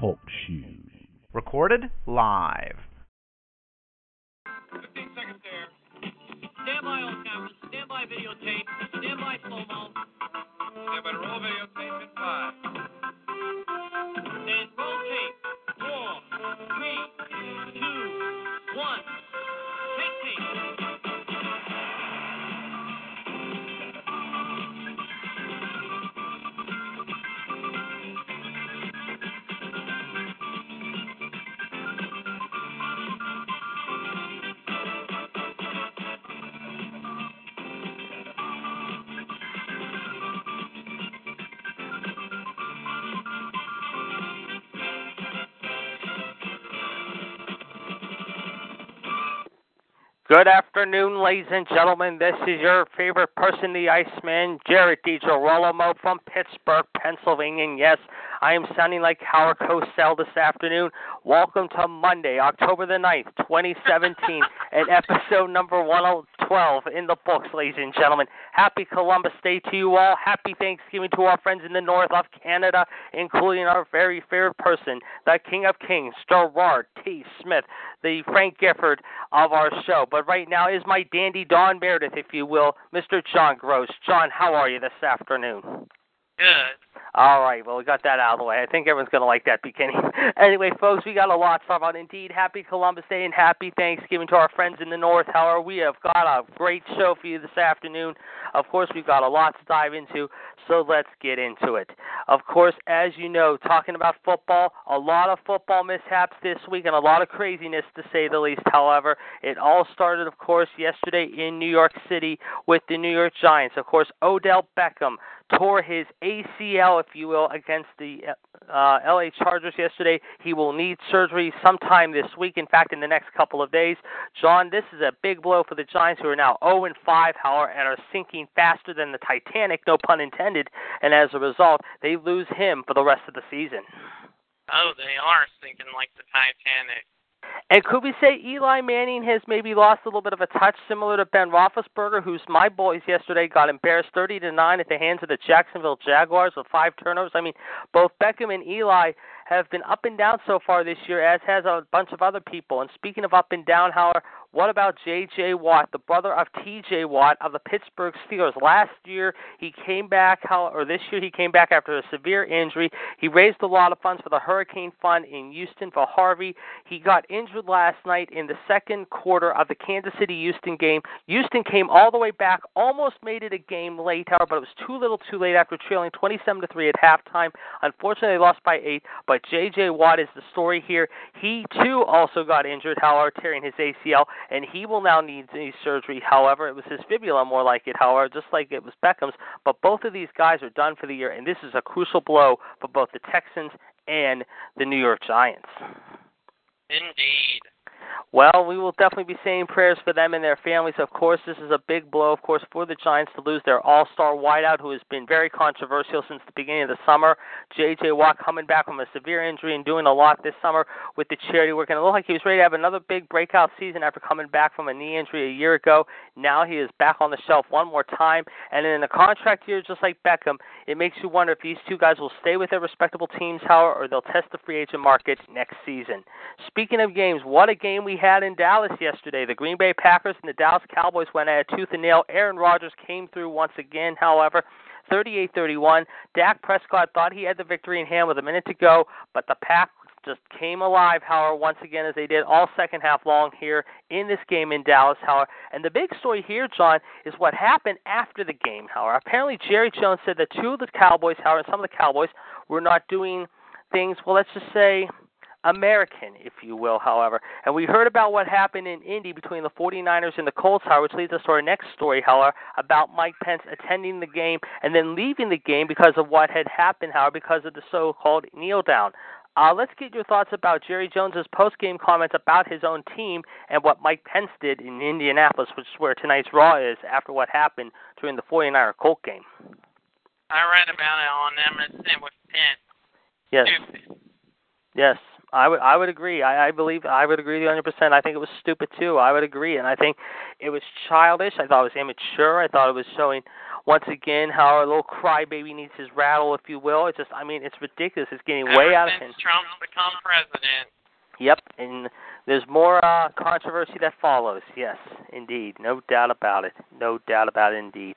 Talk shoes. Recorded live. 15 seconds there. Stand by all cameras. Stand by videotape. Stand by slow-mo. Stand by roll videotape in 5. And roll tape. 4, 3, 2, 1. Take tape. Good afternoon, ladies and gentlemen. This is your favorite person, the Iceman, Jared DiGirolamo from Pittsburgh, Pennsylvania. And yes, I am sounding like Howard Cosell this afternoon. Welcome to Monday, October the 9th, 2017, and episode number 112 in the books, ladies and gentlemen. Happy Columbus Day to you all. Happy Thanksgiving to our friends in the north of Canada, including our very favorite person, the King of Kings, Gerard T. Smith, the Frank Gifford of our show. But right now is my dandy Don Meredith, if you will, Mr. John Gross. John, how are you this afternoon? Good. All right, well, we got that out of the way. I think everyone's going to like that beginning. Anyway, folks, we got a lot to talk about. Indeed, happy Columbus Day and happy Thanksgiving to our friends in the north. However, we have got a great show for you this afternoon. Of course, we've got a lot to dive into, so let's get into it. Of course, as you know, talking about football, a lot of football mishaps this week and a lot of craziness, to say the least. However, it all started, of course, yesterday in New York City with the New York Giants. Of course, Odell Beckham tore his ACL, if you will, against the LA Chargers yesterday. He will need surgery sometime this week, in fact, in the next couple of days. John, this is a big blow for the Giants, who are now 0-5, however, and are sinking faster than the Titanic, no pun intended, and as a result, they lose him for the rest of the season. Oh, they are sinking like the Titanic. And could we say Eli Manning has maybe lost a little bit of a touch, similar to Ben Roethlisberger, who's my boys yesterday got embarrassed 30-9 at the hands of the Jacksonville Jaguars with 5 turnovers. I mean, both Beckham and Eli have been up and down so far this year, as has a bunch of other people. And speaking of up and down, however, what about J.J. Watt, the brother of T.J. Watt of the Pittsburgh Steelers? This year he came back after a severe injury. He raised a lot of funds for the Hurricane Fund in Houston for Harvey. He got injured last night in the second quarter of the Kansas City-Houston game. Houston came all the way back, almost made it a game late, however, but it was too little too late after trailing 27-3 at halftime. Unfortunately, they lost by 8, but J.J. Watt is the story here. He, too, also got injured, however, tearing his ACL. And he will now need surgery. However, it was his fibula, more like it, however, just like it was Beckham's. But both of these guys are done for the year, and this is a crucial blow for both the Texans and the New York Giants. Indeed. Well, we will definitely be saying prayers for them and their families. Of course, this is a big blow, of course, for the Giants to lose their all-star wideout, who has been very controversial since the beginning of the summer. J.J. Watt coming back from a severe injury and doing a lot this summer with the charity work. And it looked like he was ready to have another big breakout season after coming back from a knee injury a year ago. Now he is back on the shelf one more time. And in a contract year, just like Beckham, it makes you wonder if these two guys will stay with their respectable teams, however, or they'll test the free agent market next season. Speaking of games, what a game we had in Dallas yesterday. The Green Bay Packers and the Dallas Cowboys went at it tooth and nail. Aaron Rodgers came through once again, however, 38-31. Dak Prescott thought he had the victory in hand with a minute to go, but the Pack just came alive, however, once again, as they did all second half long here in this game in Dallas, however. And the big story here, John, is what happened after the game, however. Apparently, Jerry Jones said that two of the Cowboys, however, and some of the Cowboys were not doing things, well, let's just say American, if you will, however. And we heard about what happened in Indy between the 49ers and the Colts, however, which leads us to our next story, however, about Mike Pence attending the game and then leaving the game because of what had happened, however, because of the so-called kneel-down. Let's get your thoughts about Jerry Jones' post-game comments about his own team and what Mike Pence did in Indianapolis, which is where tonight's Raw is, after what happened during the 49er Colt game. I read about it on MSN with Pence. Yes. Stupid. Yes, I would agree. I would agree 100%. I think it was stupid, too. I would agree, and I think it was childish. I thought it was immature. I thought it was showing, once again, how a little crybaby needs his rattle, if you will. It's just, I mean, it's ridiculous. It's getting way out of hand. Ever since Trump become president. Yep, and there's more controversy that follows. Yes, indeed. No doubt about it. No doubt about it, indeed.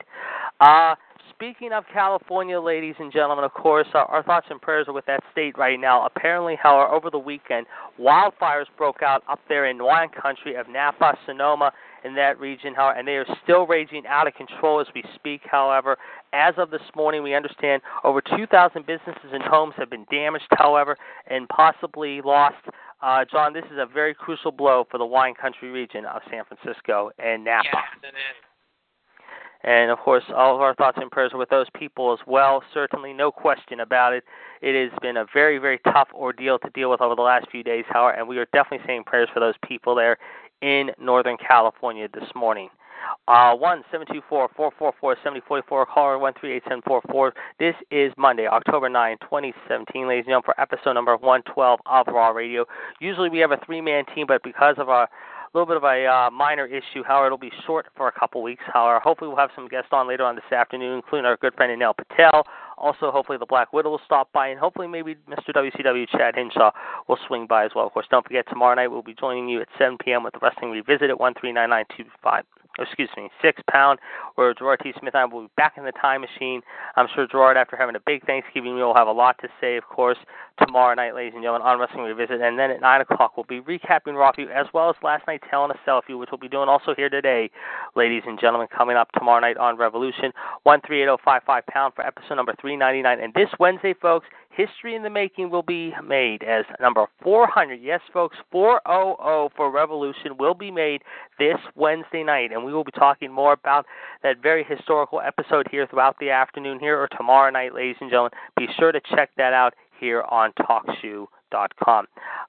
Speaking of California, ladies and gentlemen, of course, our thoughts and prayers are with that state right now. Apparently, however, over the weekend, wildfires broke out up there in wine country of Napa, Sonoma, in that region, however, and they are still raging out of control as we speak, however. As of this morning, we understand over 2,000 businesses and homes have been damaged, however, and possibly lost. John, this is a very crucial blow for the wine country region of San Francisco and Napa. Yes, it is. And, of course, all of our thoughts and prayers are with those people as well. Certainly, no question about it. It has been a very, very tough ordeal to deal with over the last few days, however, and we are definitely saying prayers for those people there in Northern California this morning. 1-724-444-7044, caller 138744. This is Monday, October 9, 2017, ladies and gentlemen, for episode number 112 of Raw Radio. Usually we have a three-man team, but because of our little bit of a minor issue, however, it'll be short for a couple weeks, however. Hopefully we'll have some guests on later on this afternoon, including our good friend Anil Patel. Also, hopefully the Black Widow will stop by, and hopefully maybe Mr. WCW Chad Hinshaw will swing by as well. Of course, don't forget, tomorrow night we'll be joining you at 7 p.m. with the Wrestling Revisit at 139925. Excuse me, 6 pound, where Gerard T. Smith and I will be back in the time machine. I'm sure Gerard, after having a big Thanksgiving meal, will have a lot to say, of course, tomorrow night, ladies and gentlemen, on Wrestling Revisit. And then at 9 o'clock, we'll be recapping Raw View, as well as last night's Hell in a Cell View, which we'll be doing also here today, ladies and gentlemen, coming up tomorrow night on Revolution, 138055 pound for episode number 399. And this Wednesday, folks, history in the making will be made as number 400. Yes, folks, 400 for Revolution will be made this Wednesday night. And we will be talking more about that very historical episode here throughout the afternoon here or tomorrow night, ladies and gentlemen. Be sure to check that out here on TalkShoe.com.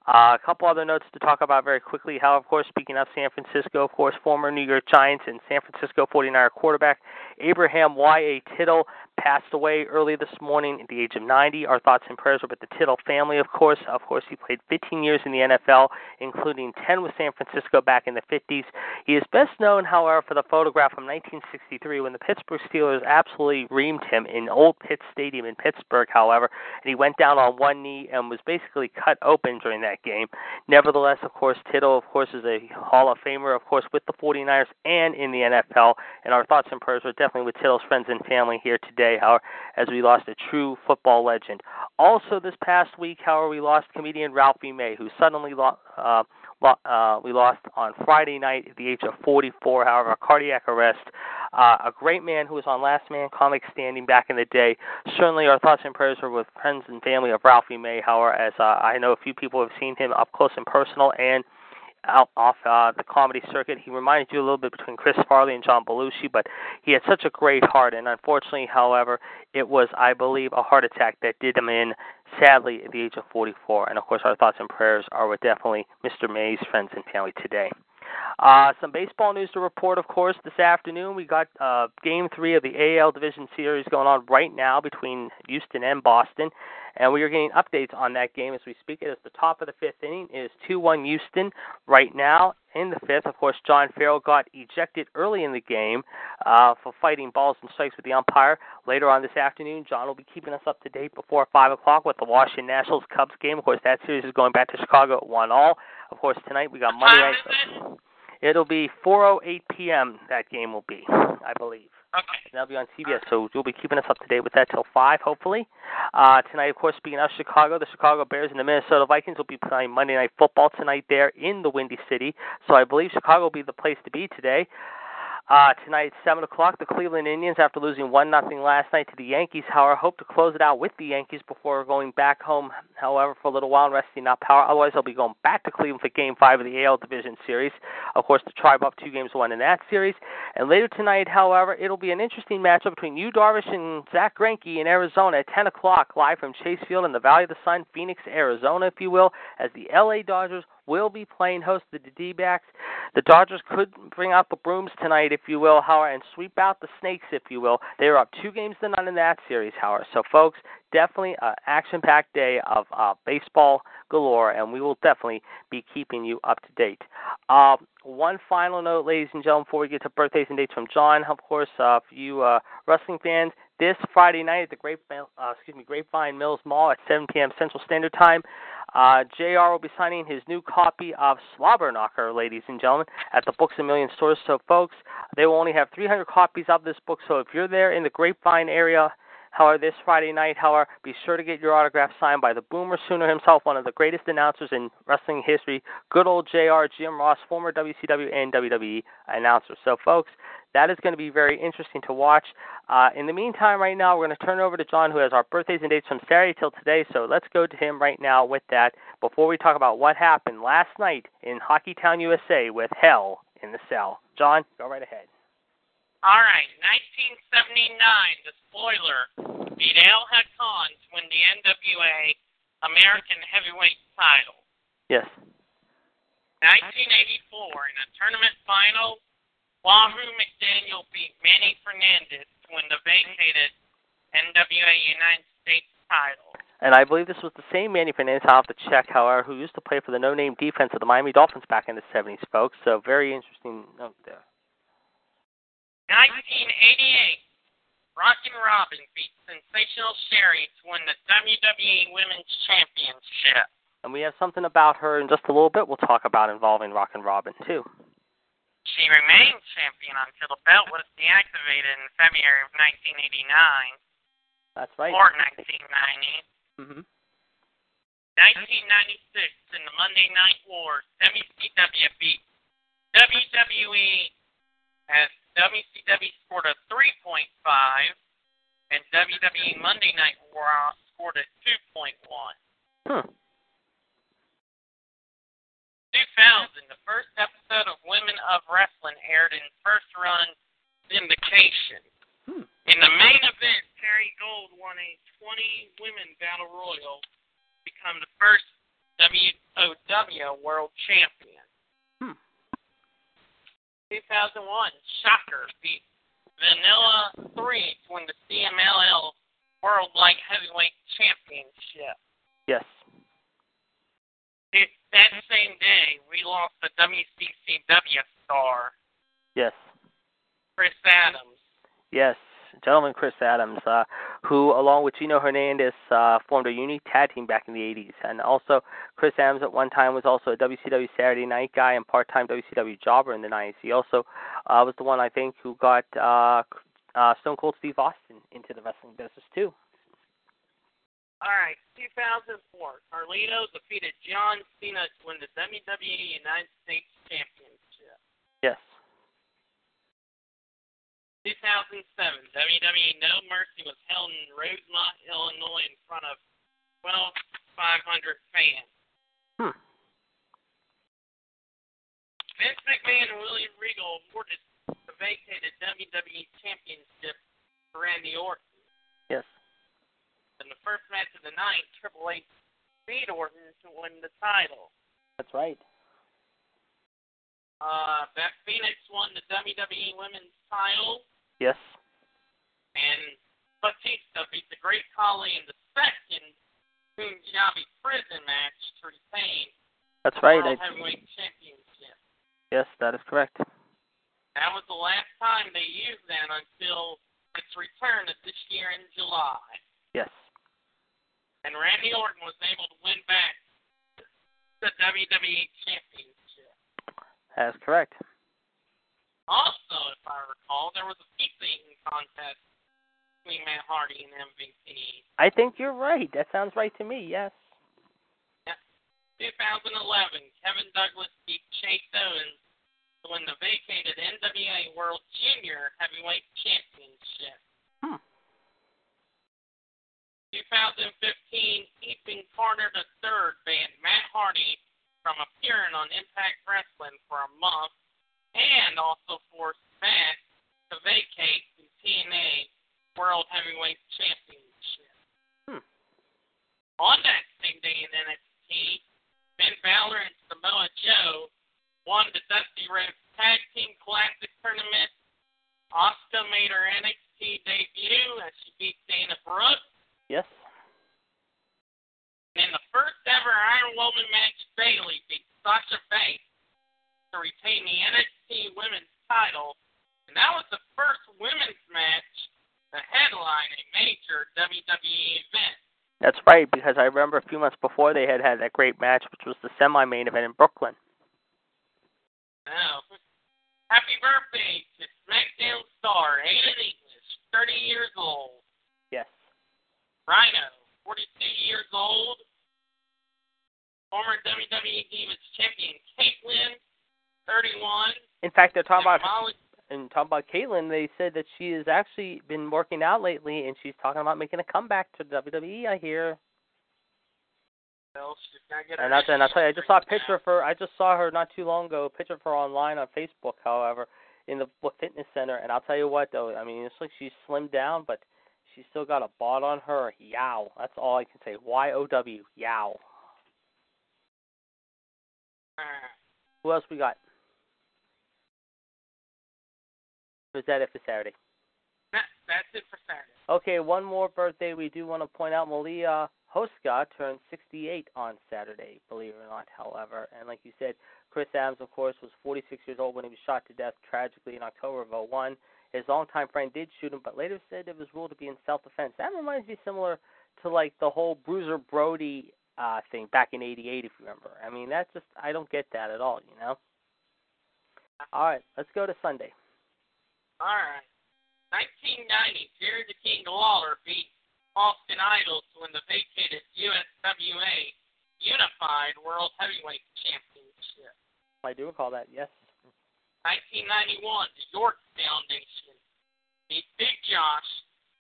A couple other notes to talk about very quickly. How, of course, speaking of San Francisco, of course, former New York Giants and San Francisco 49er quarterback Abraham Y.A. Tittle passed away early this morning at the age of 90. Our thoughts and prayers are with the Tittle family, of course. Of course, he played 15 years in the NFL, including 10 with San Francisco back in the 50s. He is best known, however, for the photograph from 1963 when the Pittsburgh Steelers absolutely reamed him in Old Pitt Stadium in Pittsburgh, however, and he went down on one knee and was basically cut open during that game. Nevertheless, of course, Tittle, of course, is a Hall of Famer, of course, with the 49ers and in the NFL, and our thoughts and prayers are definitely with Tittle's friends and family here today, however, as we lost a true football legend. Also this past week, however, we lost comedian Ralphie May, who suddenly we lost on Friday night at the age of 44, however, a cardiac arrest. A great man who was on Last Man Comic Standing back in the day. Certainly our thoughts and prayers are with friends and family of Ralphie May, however, as I know a few people have seen him up close and personal and out off the comedy circuit. He reminded you a little bit between Chris Farley and John Belushi, but he had such a great heart, and unfortunately, however, it was, I believe, a heart attack that did him in, sadly, at the age of 44. And, of course, our thoughts and prayers are with definitely Mr. May's friends and family today. Some baseball news to report, of course, this afternoon. We got Game 3 of the AL Division Series going on right now between Houston and Boston, and we are getting updates on that game as we speak. It is the top of the fifth inning. It is 2-1 Houston right now in the fifth. Of course, John Farrell got ejected early in the game for fighting balls and strikes with the umpire. Later on this afternoon, John will be keeping us up to date before 5 o'clock with the Washington Nationals-Cubs game. Of course, that series is going back to Chicago at 1-1. Of course, tonight we got Monday night. It'll be 4:08 p.m. that game will be, I believe. Okay. That'll be on CBS, so you'll be keeping us up to date with that till 5, hopefully. Tonight, of course, speaking of Chicago, the Chicago Bears and the Minnesota Vikings will be playing Monday Night Football tonight there in the Windy City. So I believe Chicago will be the place to be today. Tonight at 7 o'clock, the Cleveland Indians, after losing 1-0 last night to the Yankees, however, hope to close it out with the Yankees before going back home, however, for a little while and resting up power. Otherwise, they'll be going back to Cleveland for Game 5 of the AL Division Series. Of course, the Tribe up 2-1 in that series. And later tonight, however, it'll be an interesting matchup between Yu Darvish and Zach Greinke in Arizona at 10 o'clock, live from Chase Field in the Valley of the Sun, Phoenix, Arizona, if you will, as the LA Dodgers will be playing host to the D-backs. The Dodgers could bring out the brooms tonight, if you will, however, and sweep out the snakes, if you will. They are up 2-0 in that series, however. So, folks, definitely an action-packed day of baseball galore, and we will definitely be keeping you up to date. One final note, ladies and gentlemen, before we get to birthdays and dates from John, of course, for you wrestling fans, this Friday night at the Grapevine Mills Mall at 7 p.m. Central Standard Time, JR will be signing his new copy of Slobberknocker, ladies and gentlemen, at the Books A Million stores. So, folks, they will only have 300 copies of this book. So if you're there in the Grapevine area, however, this Friday night, however, be sure to get your autograph signed by the Boomer Sooner himself, one of the greatest announcers in wrestling history, good old JR, Jim Ross, former WCW and WWE announcer. So, folks, that is going to be very interesting to watch. In the meantime, right now, we're going to turn it over to John, who has our birthdays and dates from Saturday till today. So let's go to him right now with that before we talk about what happened last night in Hockeytown, USA with Hell in the Cell. John, go right ahead. All right, 1979, the Spoiler beat Al Hakan to win the NWA American Heavyweight title. Yes. 1984, in a tournament final, Wahoo McDaniel beat Manny Fernandez to win the vacated NWA United States title. And I believe this was the same Manny Fernandez, I'll have to check, however, who used to play for the no-name defense of the Miami Dolphins back in the 70s, folks. So very interesting note there. 1988, Rockin' Robin beat Sensational Sherri to win the WWE Women's Championship. And we have something about her in just a little bit we'll talk about involving Rockin' Robin, too. She remained champion until the belt was deactivated in February of 1989. That's right. Or 1990. Mm-hmm. 1996, in the Monday Night Wars, WCW beat WWE as WCW scored a 3.5, and WWE Monday Night Raw scored a 2.1. 2000, the first episode of Women of Wrestling aired in first-run syndication. In the main event, Terry Gold won a 20-women battle royal to become the first WOW World Champion. 2001, Shocker beat Vanilla 3 to win the CMLL World Light Heavyweight Championship. Yes. That same day, we lost the WCCW star. Yes. Chris Adams. Yes. Gentleman Chris Adams, who, along with Gino Hernandez, formed a unique tag team back in the 80s. And also, Chris Adams at one time was also a WCW Saturday Night guy and part-time WCW jobber in the 90s. He also was the one, I think, who got Stone Cold Steve Austin into the wrestling business, too. All right, 2004, Carlito defeated John Cena to win the WWE United States Championship. Yes. 2007, WWE No Mercy was held in Rosemont, Illinois, in front of 12,500 fans. Vince McMahon and William Regal awarded the vacated WWE Championship to Randy Orton. Yes. In the first match of the night, Triple H beat Orton to win the title. That's right. Beth Phoenix won the WWE Women's title. Yes. And Batista beat the Great Khali in the second Punjabi prison match to retain the World Heavyweight Championship. Yes, that is correct. That was the last time they used that until its return of this year in July. Yes. And Randy Orton was able to win back the WWE Championship. That is correct. Also, if I recall, there was a pizza-eating contest between Matt Hardy and MVP. I think you're right. That sounds right to me, yes. Yeah. 2011, Kevin Douglas beat Chase Owens to win the vacated NWA World Junior Heavyweight Championship. 2015, Ethan Carter III banned Matt Hardy from appearing on Impact Wrestling for a month and also forced Matt to vacate the TNA World Heavyweight Championship. On that same day in NXT, Finn Balor and Samoa Joe won the Dusty Rhodes Tag Team Classic Tournament. Asuka made her NXT debut as she beat Dana Brooke. Yes. In the first ever Iron Woman match, Bayley beat Sasha Banks to retain the NXT Women's title, and that was the first women's match to headline a major WWE event. That's right, because I remember a few months before they had that great match, which was the semi-main event in Brooklyn. Oh. Happy birthday to SmackDown star Aiden English, 30 years old. Yes. Rhino, 42 years old. Former WWE Divas champion Caitlyn, 31. In fact, they're talking about Caitlyn. They said that she has actually been working out lately, and she's talking about making a comeback to WWE, I hear. Well, she's gonna get and I'll tell you, I just saw a picture of her. I just saw her not too long ago. A picture of her online on Facebook, however, in the fitness center. And I'll tell you what, though. I mean, it's like she's slimmed down, but she's still got a bod on her. Yow. That's all I can say. Y-O-W. Yow. Who else we got? Was that it for Saturday? That's it for Saturday. Okay, one more birthday we do want to point out. Malia Hoska turned 68 on Saturday, believe it or not, however. And like you said, Chris Adams, of course, was 46 years old when he was shot to death tragically in October of 2001. His longtime friend did shoot him, but later said it was ruled to be in self-defense. That reminds me similar to, like, the whole Bruiser Brody thing back in 88, if you remember. I mean, that's just, I don't get that at all, you know? All right, let's go to Sunday. All right. 1990, Jerry the King Lawler beat Austin Idol to win the vacated USWA Unified World Heavyweight Championship. I do recall that, yes. 1991, the York Foundation beat Big Josh,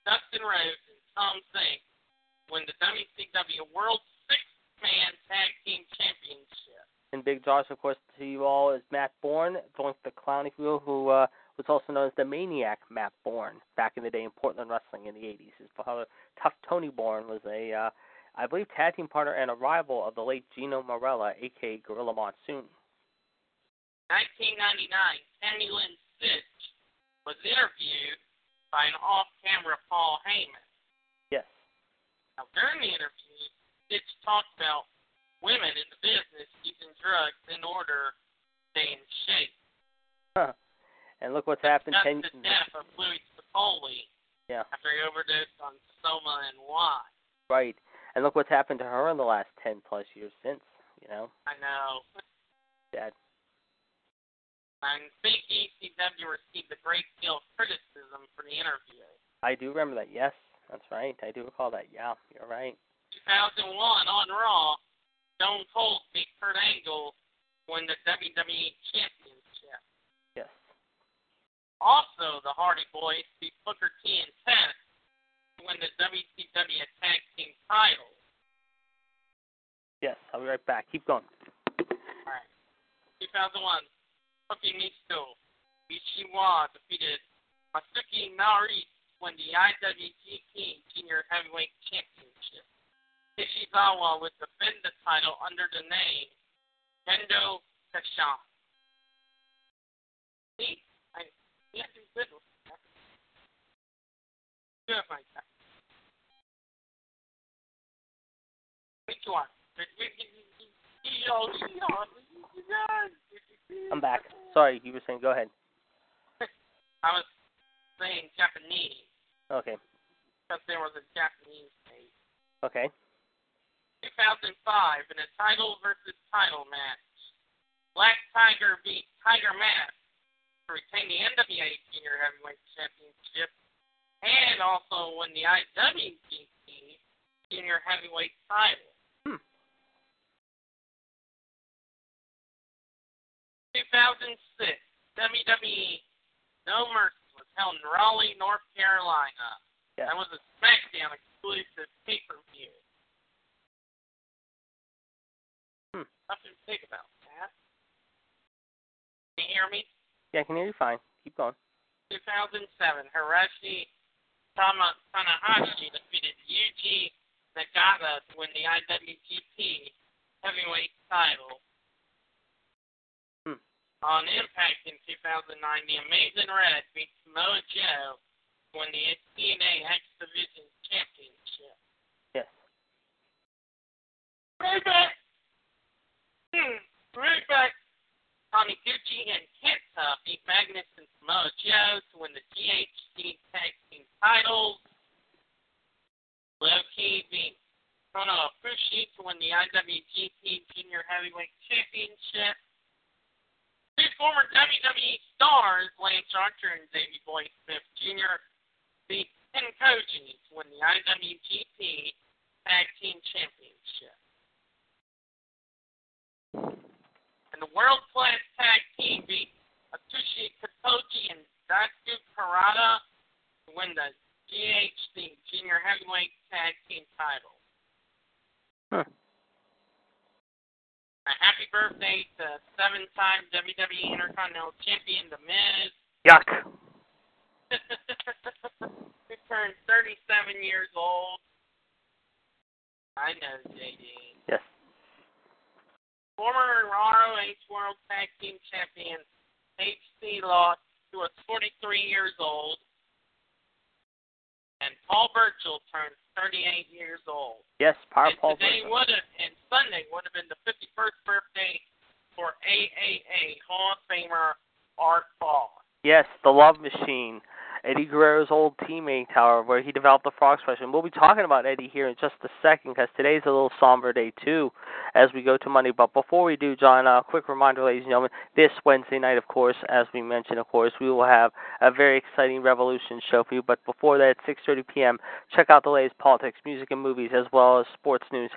Dustin Rhodes, and Tom Zink to win the WCW World Six-Man Tag Team Championship. And Big Josh, of course, to you all, is Matt Bourne, Doink the Clown, if you will, who was also known as the Maniac Matt Bourne back in the day in Portland Wrestling in the 80s. His father, Tough Tony Bourne, was a, I believe, tag team partner and a rival of the late Gino Morella, a.k.a. Gorilla Monsoon. 1999, Tammy Lynn Sitch was interviewed by an off-camera Paul Heyman. Yes. Now, during the interview, Sitch talked about women in the business using drugs in order to stay in shape. Huh. And look what's happened. Discussed the death of Louis Spicoli after he overdosed on Soma and Watt. Right. And look what's happened to her in the last 10-plus years since, you know. I know. Sad. I think ECW received a great deal of criticism for the interview. I do remember that, yes. That's right. I do recall that. Yeah, you're right. 2001 on Raw, Stone Cold beat Kurt Angle won the WWE Championship. Yes. Also, the Hardy Boys beat Booker T and Test to win the WCW Tag Team title. Yes, I'll be right back. Keep going. All right. 2001, Kofi Misto, Ishiwa defeated Masuki Nari to win the IWGP Junior Heavyweight Championship. Kishizawa would defend the title under the name Kendo Kashan. See? Yeah, do good ones. Good ones. Which one? I'm back. Sorry, you were saying, go ahead. I was saying Japanese. Okay. Because there was a Japanese date. Okay. 2005, in a title versus title match, Black Tiger beat Tiger Mask to retain the NWA Junior Heavyweight Championship and also win the IWGP Junior Heavyweight title. 2006, WWE No Mercy was held in Raleigh, North Carolina. Yeah. That was a SmackDown exclusive pay-per-view. Nothing to think about that. Can you hear me? Yeah, I can hear you fine. Keep going. 2007, Hiroshi Tanahashi defeated Yuji Nagata to win the IWGP Heavyweight title. On Impact in 2009, the Amazing Red beat Samoa Joe to win the TNA X Division Championship. Yes. Right back. Taniguchi and Kenta beat Magnus and Samoa Joe to win the GHC Tag Team titles. Low-Key beat Kono Ibushi to win the IWGP Junior Heavyweight Championship. Two former WWE stars, Lance Archer and Davey Boy Smith Jr., beat Tenkoji to win the IWGP Tag Team Championship. And the world-class tag team beat Atsushi Kotoji and Daisuke Kurata to win the GHC Junior Heavyweight Tag Team title. Huh. A happy birthday to seven-time WWE Intercontinental Champion, The Miz. Yuck. Who turned 37 years old. I know, JD. Yes. Former ROH World Tag Team Champion H.C. Law, who was 43 years old, and Paul Burchill turned 38 years old. Yes, Paul Burchill. And Sunday would have been the 51st birthday for AAA Hall of Famer Art Ball. Yes, the Love Machine, Eddie Guerrero's old teammate, however, where he developed the frog splash. And we'll be talking about Eddie here in just a second, because today's a little somber day, too, as we go to Monday. But before we do, John, a quick reminder, ladies and gentlemen, this Wednesday night, of course, as we mentioned, of course, we will have a very exciting Revolution show for you. But before that, at 6:30 p.m., check out the latest politics, music, and movies, as well as sports news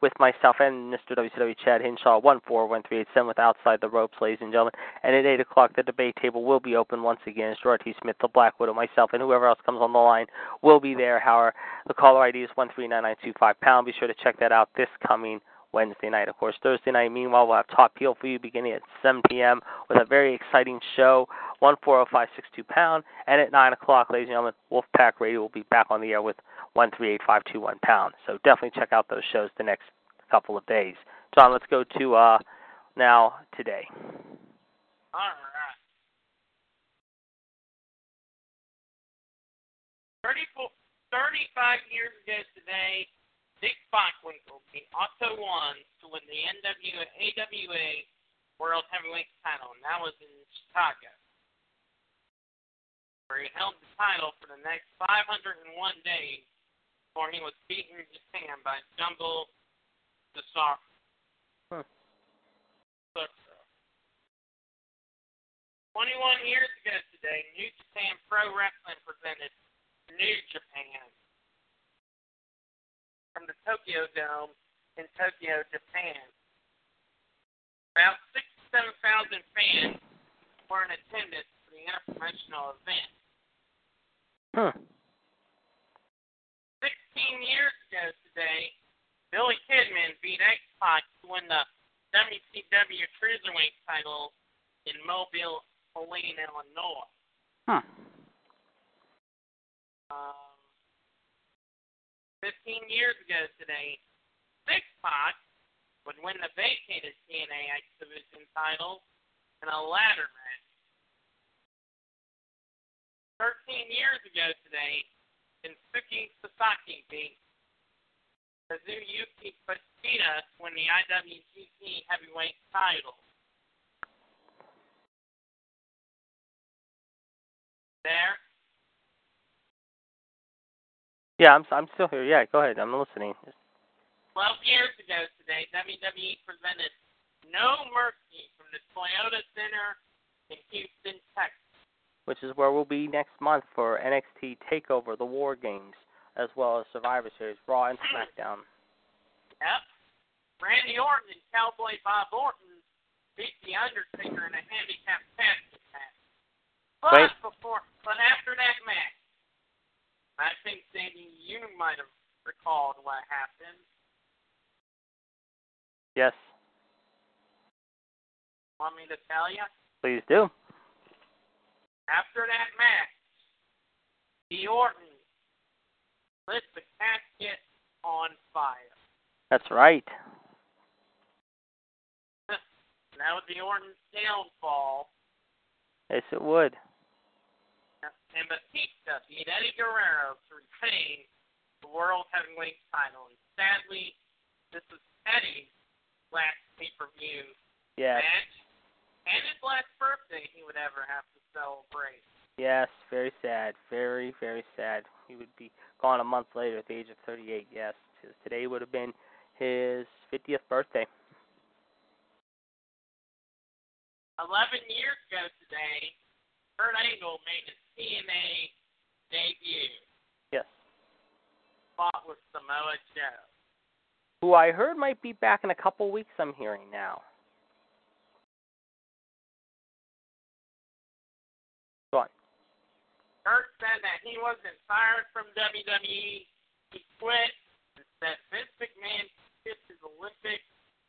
with myself and Mr. WCW Chad Hinshaw, 141387 with Outside the Ropes, ladies and gentlemen. And at 8 o'clock, the debate table will be open once again. It's Gerard T. Smith, the Blackwood, myself, and whoever else comes on the line will be there. However, the caller ID is 139925#. Be sure to check that out this coming Wednesday night. Of course, Thursday night, meanwhile, we'll have Top Heel for you beginning at 7 p.m. with a very exciting show, 140562#. And at 9 o'clock, ladies and gentlemen, Wolfpack Radio will be back on the air with 138521#. So definitely check out those shows the next couple of days. John, let's go to now today. All right. 35 years ago today, Dick Bockwinkel beat Otto Won to win the AWA World Heavyweight title, and that was in Chicago, where he held the title for the next 501 days before he was beaten in Japan by Jumbo Cesaro. Huh. 21 years ago today, New Japan Pro Wrestling presented New Japan from the Tokyo Dome in Tokyo, Japan. About 6,000 to 7,000 fans were in attendance for the interpromotional event. Huh. 16 years ago today, Billy Kidman beat X-Pac to win the WCW Cruiserweight title in Mobile, Moline, Illinois. Huh. 15 years ago today, Six-Pac would win the vacated TNA X Division title in a ladder match. 13 years ago today, Kensuke Sasaki beat Kazuyuki Kushida to win the IWGP Heavyweight title. There. Yeah, I'm still here. Yeah, go ahead. I'm listening. 12 years ago today, WWE presented No Mercy from the Toyota Center in Houston, Texas. Which is where we'll be next month for NXT TakeOver, the War Games, as well as Survivor Series, Raw and SmackDown. Yep. Randy Orton and Cowboy Bob Orton beat The Undertaker in a handicap match. But before, but after that match, I think, Sandy, you might have recalled what happened. Yes. Want me to tell you? Please do. After that match, D. Orton lit the casket on fire. That's right. That was the Orton's downfall. Yes, it would. And Batista beat Eddie Guerrero to retain the World Heavyweight title. And sadly, this was Eddie's last pay-per-view match. And his last birthday he would ever have to celebrate. Yes, very sad. Very, very sad. He would be gone a month later at the age of 38, yes. Today would have been his 50th birthday. 11 years ago today, Kurt Angle made his TNA debut. Yes. Fought with Samoa Joe. Who I heard might be back in a couple weeks, I'm hearing now. Go on. Kurt said that he wasn't fired from WWE. He quit and said Vince McMahon skipped his Olympic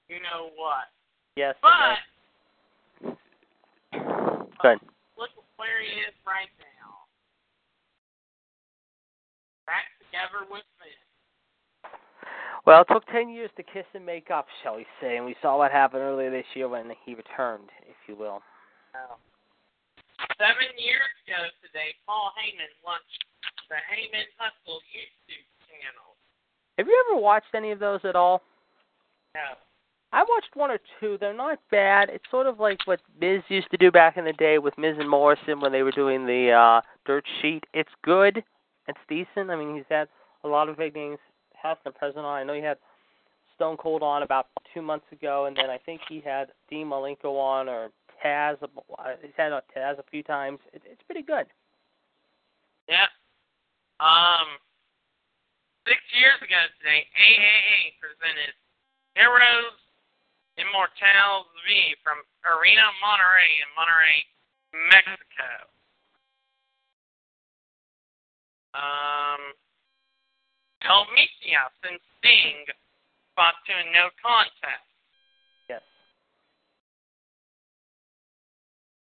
you-know-what. Yes, but... Good. Look at where he is right now. Back together with Vince. Well, it took 10 years to kiss and make up, shall we say, and we saw what happened earlier this year when he returned, if you will. Oh. 7 years ago today, Paul Heyman launched the Heyman Hustle YouTube channel. Have you ever watched any of those at all? No. I watched one or two. They're not bad. It's sort of like what Miz used to do back in the day with Miz and Morrison when they were doing the Dirt Sheet. It's good. It's decent. I mean, he's had a lot of big names. Hasn't been present on. I know he had Stone Cold on about 2 months ago, and then I think he had Dean Malenko on or Taz. He's had Taz a few times. It's pretty good. Yeah. 6 years ago today, AAA presented Heroes Immortals V from Arena Monterrey in Monterrey, Mexico. El Misias and Sting fought to a no contest. Yes.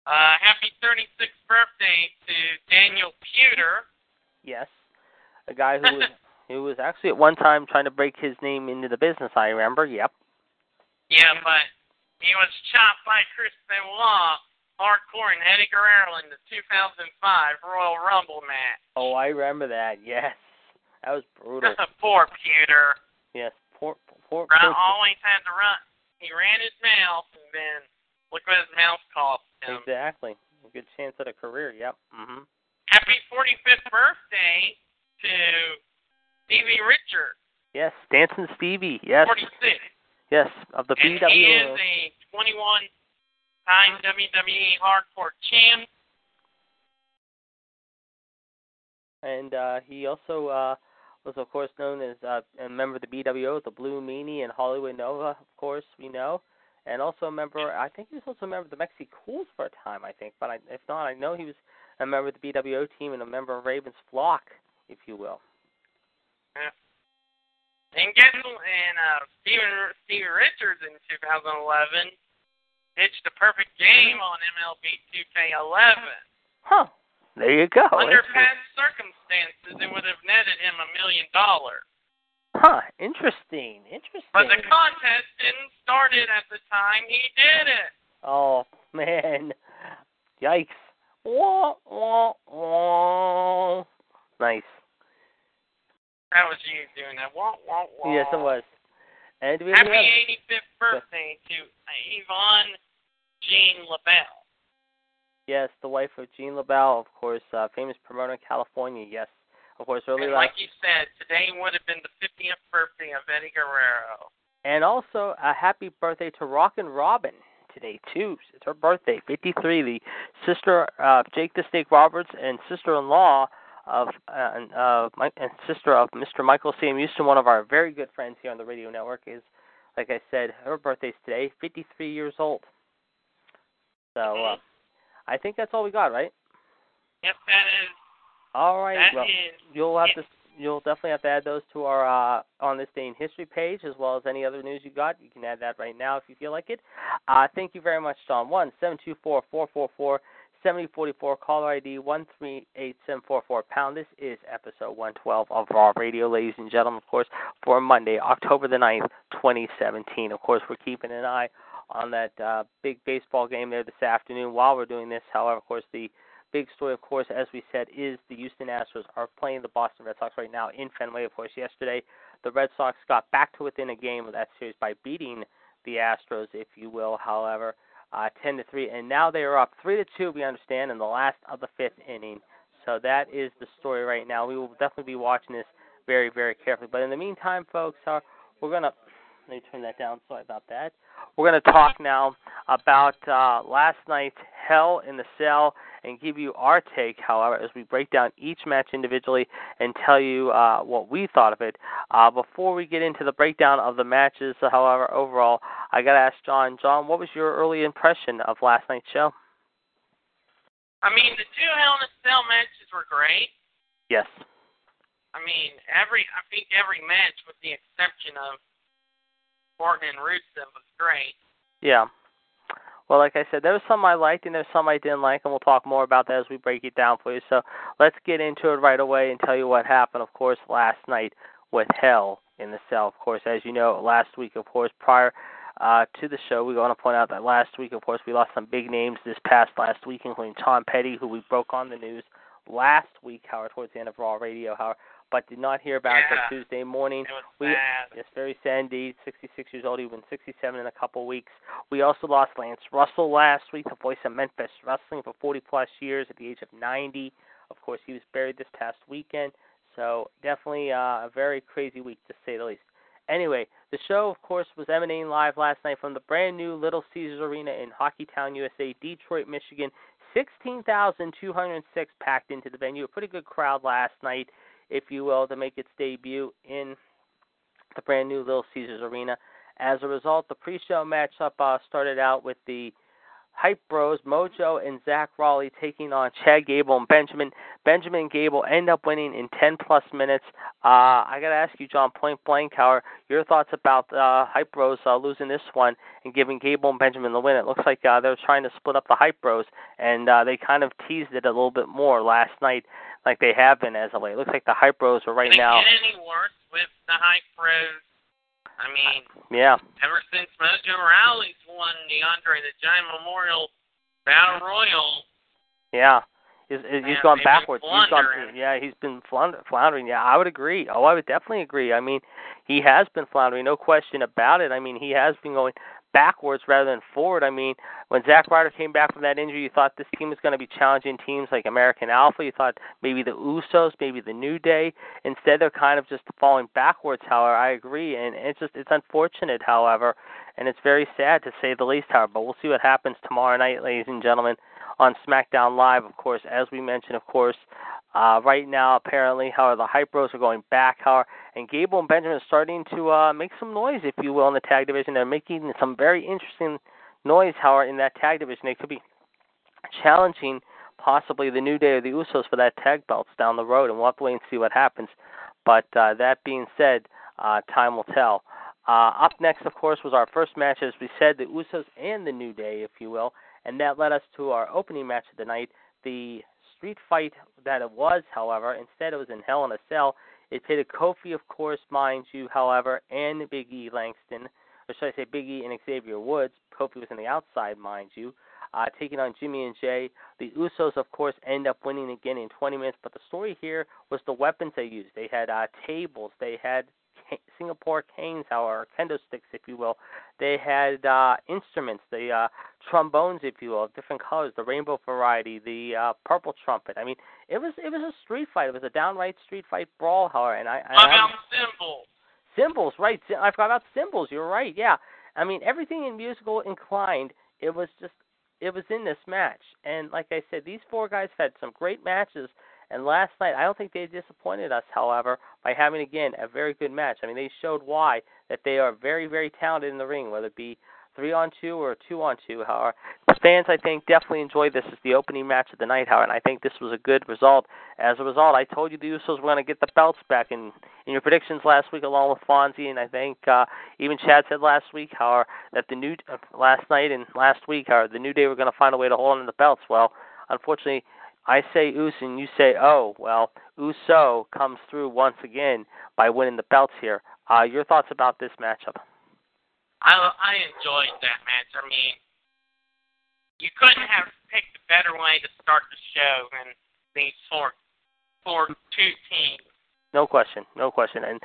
Happy 36th birthday to Daniel Pewter. Yes. A guy who was, who was actually at one time trying to break his name into the business, I remember, yep. Yeah, but he was chopped by Chris Benoit hardcore and Eddie Guerrero in the 2005 Royal Rumble match. Oh, I remember that, yes. That was brutal. Poor Pewter. Yes, poor Pewter. Always had to run. He ran his mouth, and then look what his mouth cost him. Exactly. A good chance at a career, yep. Mm-hmm. Happy 45th birthday to Stevie Richards. Yes, Dancing Stevie, yes. 46. Yes, of the BWO. He is a 21-time WWE Hardcore champ. And he also was, of course, known as a member of the BWO, the Blue Meanie, and Hollywood Nova, of course, we know. And also a member, I think he was also a member of the Mexi Cools for a time, I think. But if not, I know he was a member of the BWO team and a member of Raven's Flock, if you will. Yeah. And Steven Richards in 2011 pitched a perfect game on MLB 2K11. Huh. There you go. Under past circumstances, it would have netted him $1 million. Huh. Interesting. Interesting. But the contest didn't start it at the time he did it. Oh, man. Yikes. Wah, wah, wah. Nice. That was you doing that. Wah, wah, wah. Yes, it was. And we Happy 85th birthday to Yvonne Jean LaBelle. Yes, the wife of Jean LaBelle, of course, famous promoter in California, yes. Of course, earlier. And like you said, today would have been the 50th birthday of Eddie Guerrero. And also, a happy birthday to Rockin' Robin today, too. It's her birthday, 53, the sister of Jake the Snake Roberts and sister-in-law and sister of Mr. Michael C. M. Houston, one of our very good friends here on the radio network, is, like I said, her birthday's today, 53 years old. So I think that's all we got, right? Yep, that is. All right. That well, is. You'll definitely have to add those to our On This Day in History page, as well as any other news you got. You can add that right now if you feel like it. Thank you very much, Tom. 1-724-444-7044, caller ID 138744 pound. This is episode 112 of Raw Radio, ladies and gentlemen, of course, for Monday, October the 9th, 2017. Of course, we're keeping an eye on that big baseball game there this afternoon while we're doing this. However, of course, the big story, of course, as we said, is the Houston Astros are playing the Boston Red Sox right now in Fenway. Of course, yesterday the Red Sox got back to within a game of that series by beating the Astros, if you will, however, 10-3, and now they are up 3-2, we understand, in the last of the fifth inning. So that is the story right now. We will definitely be watching this very, very carefully. But in the meantime, folks, we're going to – let me turn that down. Sorry about that. We're going to talk now about last night's Hell in the Cell and give you our take, however, as we break down each match individually and tell you what we thought of it. Before we get into the breakdown of the matches, however, overall, I got to ask John. John, what was your early impression of last night's show? I mean, the two Hell in a Cell matches were great. Yes. I mean, I think every match, with the exception of Orton and Rusev, was great. Yeah. Well, like I said, there was some I liked and there's some I didn't like, and we'll talk more about that as we break it down for you. So let's get into it right away and tell you what happened, of course, last night with Hell in the Cell. Of course, as you know, last week, of course, prior to the show, we want to point out that last week, of course, we lost some big names this past last week, including Tom Petty, who we broke on the news last week, however, towards the end of Raw Radio, however, but did not hear about it until Tuesday morning. It was sad. It's very sad indeed. 66 years old. He went 67 in a couple weeks. We also lost Lance Russell last week, the voice of Memphis Wrestling for 40-plus years at the age of 90. Of course, he was buried this past weekend, so definitely a very crazy week, to say the least. Anyway, the show, of course, was emanating live last night from the brand-new Little Caesars Arena in Hockeytown, USA, Detroit, Michigan. 16,206 packed into the venue. A pretty good crowd last night, if you will, to make its debut in the brand-new Little Caesars Arena. As a result, the pre-show matchup started out with the Hype Bros, Mojo and Zach Rawley, taking on Chad Gable and Benjamin. Benjamin and Gable end up winning in 10-plus minutes. I got to ask you, John, point blank, Howard, your thoughts about Hype Bros losing this one and giving Gable and Benjamin the win. It looks like they were trying to split up the Hype Bros, and they kind of teased it a little bit more last night, like they have been as of late. It looks like the Hype Bros are right now. Did it get any worse with the Hype Bros? I mean, yeah. Ever since Mojo Rawley's won the Andre the Giant Memorial Battle Royal, yeah, he's gone backwards. He's been floundering. Yeah, I would agree. Oh, I would definitely agree. I mean, he has been floundering, no question about it. I mean, he has been going backwards rather than forward. I mean, when Zack Ryder came back from that injury, you thought this team was going to be challenging teams like American Alpha. You thought maybe the Usos, maybe the New Day. Instead, they're kind of just falling backwards, however. I agree, and it's unfortunate, however, and it's very sad, to say the least, however. But we'll see what happens tomorrow night, ladies and gentlemen, on SmackDown Live, of course. As we mentioned, of course, right now, apparently, however, the Hype Bros are going back, however, and Gable and Benjamin are starting to make some noise, if you will, in the tag division. They're making some very interesting noise, however, in that tag division. They could be challenging possibly the New Day or the Usos for that tag belts down the road, and we'll have to wait and see what happens. But that being said, time will tell. Up next, of course, was our first match, as we said, the Usos and the New Day, if you will, and that led us to our opening match of the night, the street fight that it was, however. Instead, it was in Hell in a Cell. It pitted Kofi, of course, mind you, however, and Big E Langston, or should I say Big E and Xavier Woods. Kofi was on the outside, mind you, taking on Jimmy and Jay. The Usos, of course, end up winning again in 20 minutes, but the story here was the weapons they used. They had tables, they had Singapore canes, or kendo sticks, if you will. They had instruments, the trombones, if you will, of different colors, the rainbow variety, the purple trumpet. I mean, it was a street fight. It was a downright street fight brawl, however. And about cymbals. Cymbals, right. I forgot about cymbals. You're right, yeah. I mean, everything in musical inclined, it was in this match. And like I said, these four guys had some great matches. And last night, I don't think they disappointed us, however, by having, again, a very good match. I mean, they showed why that they are very, very talented in the ring, whether it be 3-on-2 or 2-on-2, Howard. Fans, I think, definitely enjoyed this as the opening match of the night, Howard, and I think this was a good result. As a result, I told you the Usos were going to get the belts back in your predictions last week, along with Fonzie, and I think even Chad said last week, Howard, that last night and last week, Howard, the New Day were going to find a way to hold on to the belts. Well, unfortunately, I say Uso and you say, oh, well, Uso comes through once again by winning the belts here. Your thoughts about this matchup? I enjoyed that match. I mean, you couldn't have picked a better way to start the show than these four two teams. No question. And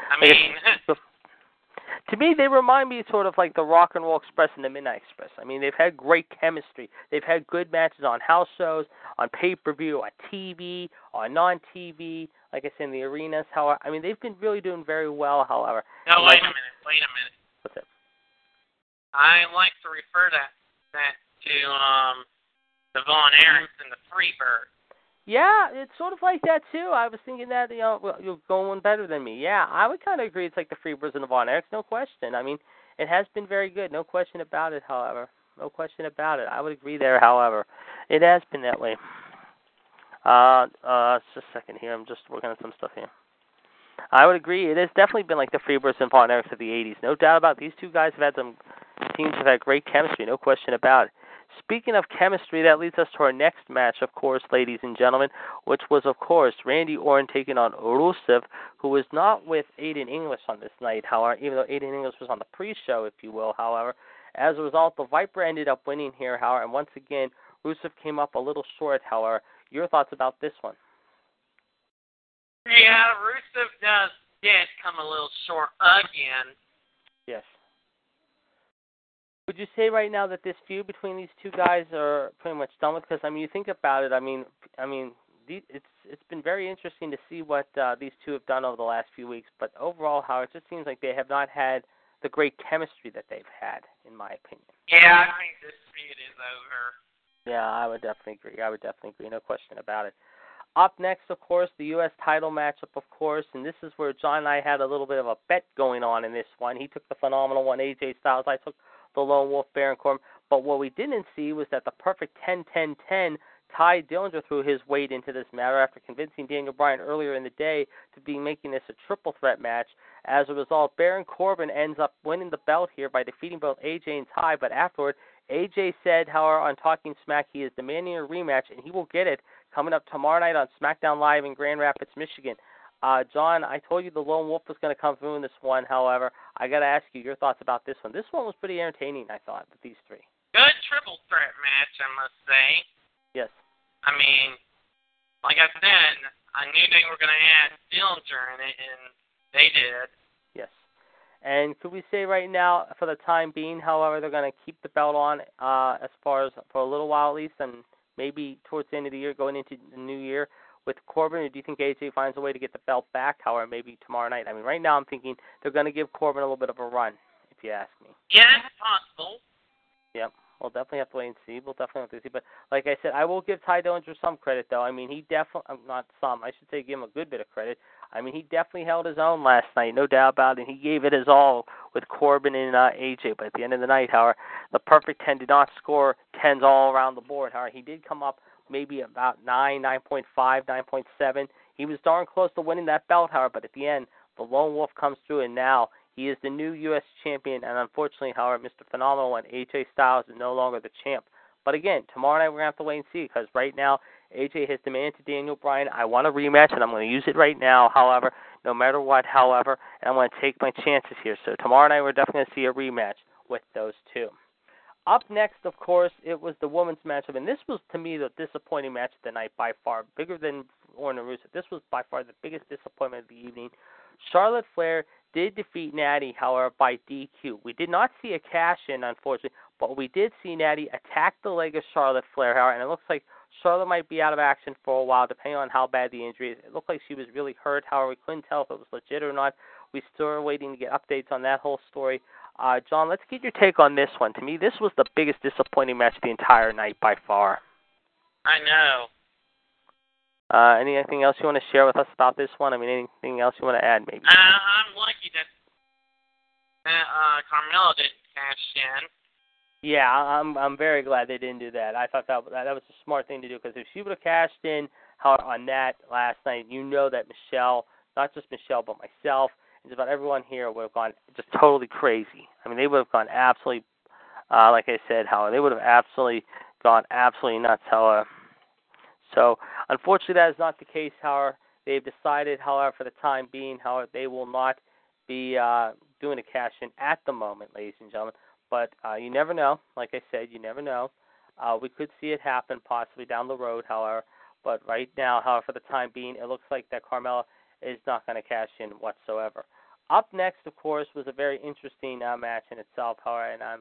to me, they remind me sort of like the Rock and Roll Express and the Midnight Express. I mean, they've had great chemistry. They've had good matches on house shows, on pay-per-view, on TV, on non-TV, like I said, in the arenas. However, I mean, they've been really doing very well, however. No, wait a minute. What's it? I like to refer that to the Von Erichs and the Freebirds. Yeah, it's sort of like that, too. I was thinking that, you're going better than me. Yeah, I would kind of agree. It's like the Freebirds and the Von Erichs, no question. I mean, it has been very good, no question about it, however. No question about it. I would agree there, however. It has been that way. Just a second here. I'm just working on some stuff here. I would agree. It has definitely been like the Freebirds and Von Erichs of the 80s. No doubt about it. These two guys have had some teams that have had great chemistry, no question about it. Speaking of chemistry, that leads us to our next match, of course, ladies and gentlemen, which was, of course, Randy Orton taking on Rusev, who was not with Aiden English on this night, however, even though Aiden English was on the pre-show, if you will, however. As a result, the Viper ended up winning here, however, and once again, Rusev came up a little short, however. Your thoughts about this one? Yeah, Rusev did come a little short again. Yes. Would you say right now that this feud between these two guys are pretty much done with? Because I mean, you think about it. I mean, it's been very interesting to see what these two have done over the last few weeks. But overall, Howard, it just seems like they have not had the great chemistry that they've had, in my opinion. Yeah, I think this feud is over. Yeah, I would definitely agree. No question about it. Up next, of course, the U.S. title matchup, of course, and this is where John and I had a little bit of a bet going on in this one. He took the phenomenal one, AJ Styles. I took the Lone Wolf Baron Corbin, but what we didn't see was that the perfect 10-10-10 Ty Dillinger threw his weight into this matter after convincing Daniel Bryan earlier in the day to be making this a triple threat match. As a result, Baron Corbin ends up winning the belt here by defeating both AJ and Ty, but afterward, AJ said, however, on Talking Smack, he is demanding a rematch, and he will get it coming up tomorrow night on SmackDown Live in Grand Rapids, Michigan. John, I told you the Lone Wolf was going to come through in this one. However, I got to ask you your thoughts about this one. This one was pretty entertaining, I thought, with these three. Good triple threat match, I must say. Yes. I mean, like I said, I knew they were going to add Dillinger in it, and they did. Yes. And could we say right now, for the time being, however, they're going to keep the belt on as far as for a little while at least, and maybe towards the end of the year, going into the new year, with Corbin, or do you think AJ finds a way to get the belt back, however, maybe tomorrow night? I mean, right now I'm thinking they're going to give Corbin a little bit of a run, if you ask me. Yeah, that's possible. Yep. We'll definitely have to wait and see. But like I said, I will give Ty Dillinger some credit, though. I mean, he definitely, not some, I should say give him a good bit of credit. I mean, he definitely held his own last night, no doubt about it. He gave it his all with Corbin and AJ. But at the end of the night, however, the perfect 10 did not score 10s all around the board. However, he did come up maybe about 9, 9.5, 9.7. He was darn close to winning that belt, however, but at the end, the Lone Wolf comes through, and now he is the new U.S. champion, and unfortunately, however, Mr. Phenomenal and AJ Styles is no longer the champ. But again, tomorrow night we're going to have to wait and see, because right now, AJ has demanded to Daniel Bryan, I want a rematch, and I'm going to use it right now, however, no matter what, however, and I'm going to take my chances here. So tomorrow night we're definitely going to see a rematch with those two. Up next, of course, it was the women's matchup, and this was, to me, the disappointing match of the night by far, bigger than Orton and Rusev. This was by far the biggest disappointment of the evening. Charlotte Flair did defeat Natty, however, by DQ. We did not see a cash-in, unfortunately, but we did see Natty attack the leg of Charlotte Flair, however, and it looks like Charlotte might be out of action for a while, depending on how bad the injury is. It looked like she was really hurt, however, we couldn't tell if it was legit or not. We still are waiting to get updates on that whole story. John, let's get your take on this one. To me, this was the biggest disappointing match the entire night by far. I know. Anything else you want to share with us about this one? I mean, anything else you want to add, maybe? I'm lucky that Carmella didn't cash in. Yeah, I'm very glad they didn't do that. I thought that was a smart thing to do, because if she would have cashed in on that last night, you know that Michelle, not just Michelle, but myself, and just about everyone here would have gone just totally crazy. I mean, they would have gone absolutely, like I said, Howard, they would have absolutely gone absolutely nuts, Howard. So, unfortunately, that is not the case, Howard. They've decided, however, for the time being, however, they will not be doing a cash-in at the moment, ladies and gentlemen. But you never know. Like I said, you never know. We could see it happen possibly down the road, however. But right now, however, for the time being, it looks like that Carmella is not going to cash in whatsoever. Up next, of course, was a very interesting match in itself, however, and I'm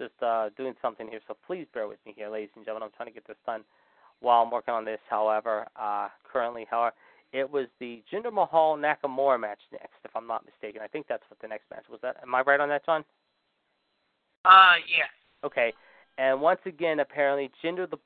just doing something here, so please bear with me here, ladies and gentlemen. I'm trying to get this done while I'm working on this, however, currently, however. It was the Jinder Mahal-Nakamura match next, if I'm not mistaken. I think that's what the next match was. Am I right on that, John? Yeah. Okay. And once again, apparently, Jinder the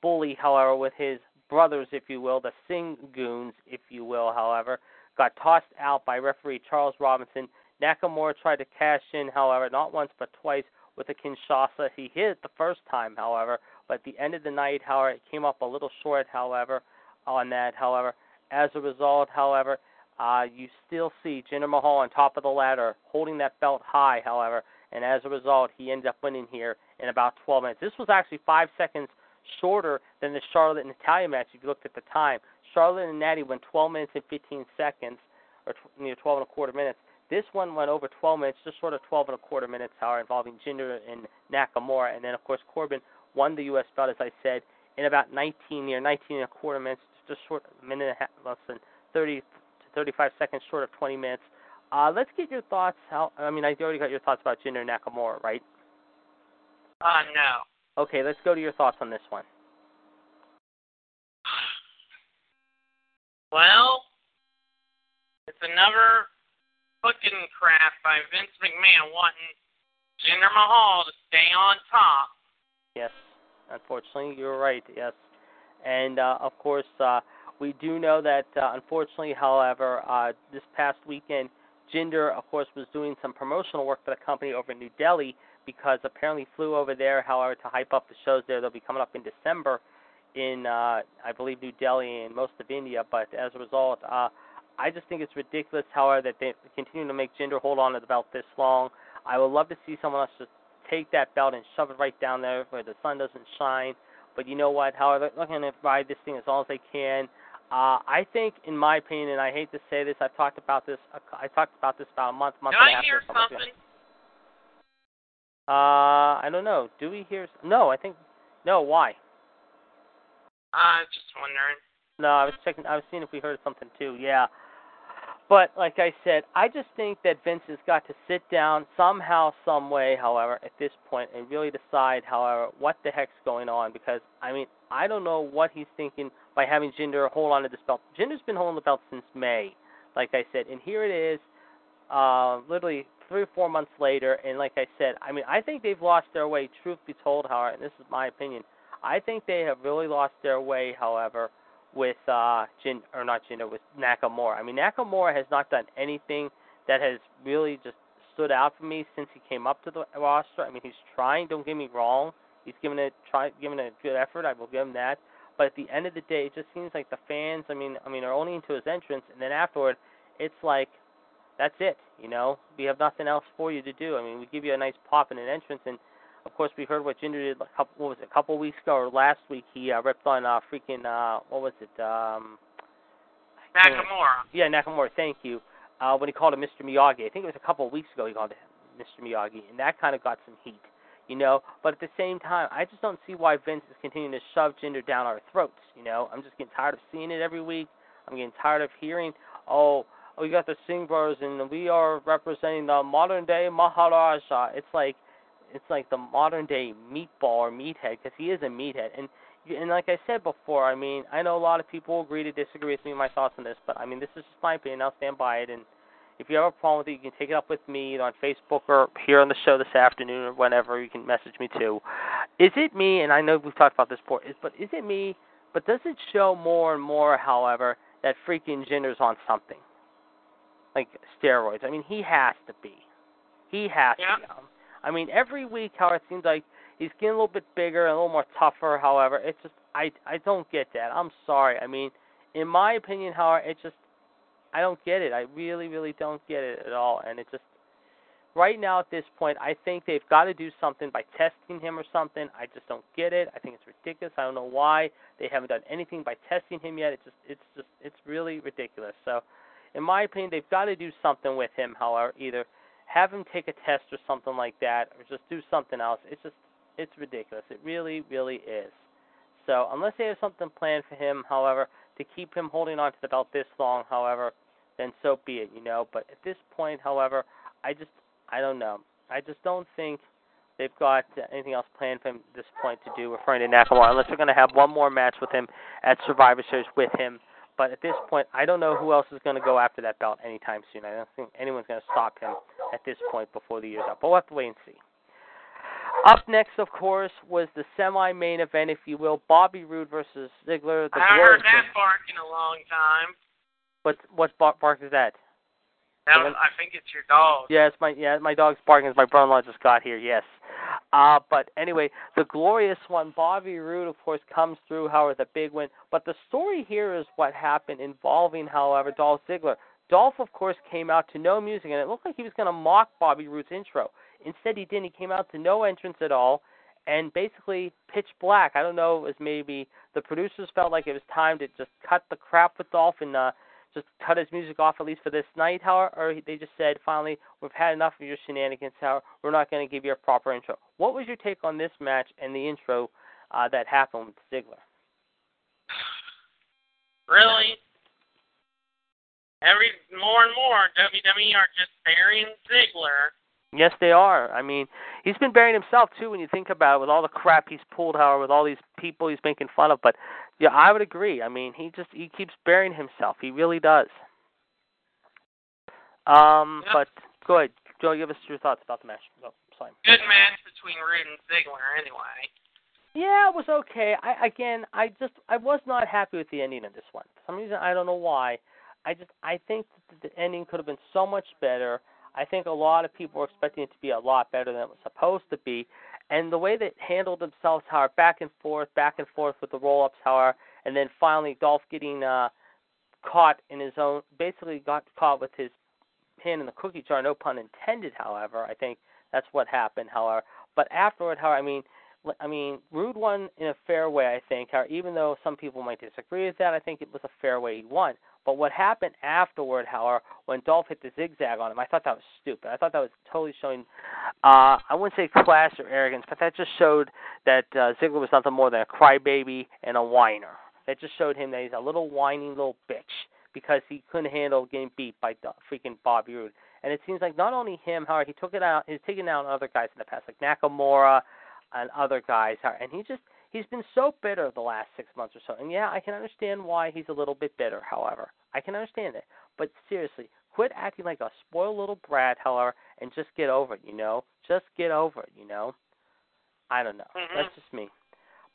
Bully, however, with his brothers, if you will, the Singh Goons, if you will, however, got tossed out by referee Charles Robinson. Nakamura tried to cash in, however, not once but twice with a Kinshasa. He hit it the first time, however, but at the end of the night, however, it came up a little short, however, on that, however. As a result, however, you still see Jinder Mahal on top of the ladder, holding that belt high, however, and as a result, he ended up winning here in about 12 minutes. This was actually 5 seconds shorter than the Charlotte and Natalya match, if you looked at the time. Charlotte and Natty went 12 minutes and 15 seconds, or near 12 and a quarter minutes. This one went over 12 minutes, just short of 12 and a quarter minutes, however, involving Jinder and Nakamura. And then, of course, Corbin won the U.S. belt, as I said, in about 19 and a quarter minutes, just short a minute and a half, less than 30 to 35 seconds short of 20 minutes. Let's get your thoughts. I already got your thoughts about Jinder Nakamura, right? No. Okay, let's go to your thoughts on this one. Well, it's another booking crap by Vince McMahon wanting Jinder Mahal to stay on top. Yes. Unfortunately, you're right, yes. And, of course, we do know that, unfortunately, however, this past weekend, Jinder, of course, was doing some promotional work for the company over in New Delhi, because apparently flew over there, however, to hype up the shows there. They'll be coming up in December in, I believe, New Delhi and most of India. But as a result, I just think it's ridiculous, however, that they continue to make Jinder hold on to the belt this long. I would love to see someone else just take that belt and shove it right down there where the sun doesn't shine. But you know what, however, they're looking to ride this thing as long as they can. I think, in my opinion, and I hate to say this, I talked about this about a month and a half. Did I hear something? I don't know. Do we hear? No, I think. No, why? I was just wondering. No, I was checking. I was seeing if we heard something too. Yeah. But, like I said, I just think that Vince has got to sit down somehow, some way, however, at this point, and really decide, however, what the heck's going on. Because, I don't know what he's thinking by having Jinder hold on to this belt. Jinder's been holding the belt since May, like I said. And here it is, literally 3 or 4 months later. And, like I said, I think they've lost their way, truth be told, however, and this is my opinion. I think they have really lost their way, however, with with Nakamura. Nakamura has not done anything that has really just stood out for me since he came up to the roster. He's trying. Don't get me wrong. He's giving a good effort. I will give him that. But at the end of the day, it just seems like the fans, are only into his entrance, and then afterward, it's like that's it. We have nothing else for you to do. We give you a nice pop in an entrance, and of course, we heard what Jinder did a couple weeks ago or last week. He ripped on Nakamura. Yeah, Nakamura, thank you. When he called him Mr. Miyagi. I think it was a couple weeks ago he called him Mr. Miyagi, and that kind of got some heat, But at the same time, I just don't see why Vince is continuing to shove Jinder down our throats, I'm just getting tired of seeing it every week. I'm getting tired of hearing, we got the Singh brothers, and we are representing the modern-day Maharaja. It's like the modern-day meatball or meathead, because he is a meathead. And like I said before, I know a lot of people agree to disagree with me and my thoughts on this, but, this is just my opinion. I'll stand by it. And if you have a problem with it, you can take it up with me on Facebook or here on the show this afternoon or whenever. You can message me, too. Is it me, and I know we've talked about this before, but is it me, but does it show more and more, however, that freaking Jinder's on something? Like steroids. He has to be. Every week, however, it seems like He's getting a little bit bigger and a little more tougher, however. It's just, I don't get that. I'm sorry. I mean, in my opinion, however, it's just, I don't get it. I really, really don't get it at all. And it's just, right now at this point, I think they've got to do something by testing him or something. I just don't get it. I think it's ridiculous. I don't know why they haven't done anything by testing him yet. It's really ridiculous. So, in my opinion, they've got to do something with him, however, either have him take a test or something like that, or just do something else. It's ridiculous. It really, really is. So, unless they have something planned for him, however, to keep him holding on to the belt this long, however, then so be it, you know. But at this point, however, I don't know. I just don't think they've got anything else planned for him at this point to do, referring to Nakamura, unless they're going to have one more match with him at Survivor Series with him. But at this point, I don't know who else is going to go after that belt anytime soon. I don't think anyone's going to stop him at this point before the year's up. But we'll have to wait and see. Up next, of course, was the semi-main event, if you will, Bobby Roode versus Ziggler. I heard that bark in a long time. What bark is that? I think it's your dog. Yeah, my dog's barking as my brother-in-law just got here, yes. But anyway, the glorious one, Bobby Roode, of course, comes through, however, the big win. But the story here is what happened involving, however, Dolph Ziggler. Dolph, of course, came out to no music, and it looked like he was going to mock Bobby Roode's intro. Instead, he didn't. He came out to no entrance at all, and basically pitch black. I don't know, it was maybe the producers felt like it was time to just cut the crap with Dolph and just cut his music off, at least for this night, however, or they just said, finally, we've had enough of your shenanigans, however, we're not going to give you a proper intro. What was your take on this match and the intro that happened with Ziggler? Really? More and more, WWE are just burying Ziggler. Yes, they are. I mean, he's been burying himself, too, when you think about it, with all the crap he's pulled, however, with all these people he's making fun of. But, yeah, I would agree. I mean, he keeps burying himself. He really does. Yep. But, go ahead. Joe, give us your thoughts about the match. Oh, sorry. Good match between Roode and Ziggler, anyway. Yeah, it was okay. I was not happy with the ending of this one. For some reason, I don't know why. I think that the ending could have been so much better. I think a lot of people were expecting it to be a lot better than it was supposed to be. And the way that handled themselves, however, back and forth with the roll-ups, however, and then finally Dolph getting caught in his own, basically got caught with his hand in the cookie jar, no pun intended, however. I think that's what happened, however. But afterward, however, I mean, Roode won in a fair way, I think. However, even though some people might disagree with that, I think it was a fair way he won. But what happened afterward, however, when Dolph hit the zigzag on him, I thought that was stupid. I thought that was totally showing, I wouldn't say class or arrogance, but that just showed that Ziggler was nothing more than a crybaby and a whiner. That just showed him that he's a little whiny little bitch because he couldn't handle getting beat by freaking Bobby Roode. And it seems like not only him, however, he's taken out other guys in the past, like Nakamura and other guys, and he's been so bitter the last 6 months or so. And, yeah, I can understand why he's a little bit bitter, however. I can understand it. But, seriously, quit acting like a spoiled little brat, however, and just get over it, you know? Just get over it, you know? I don't know. Mm-hmm. That's just me.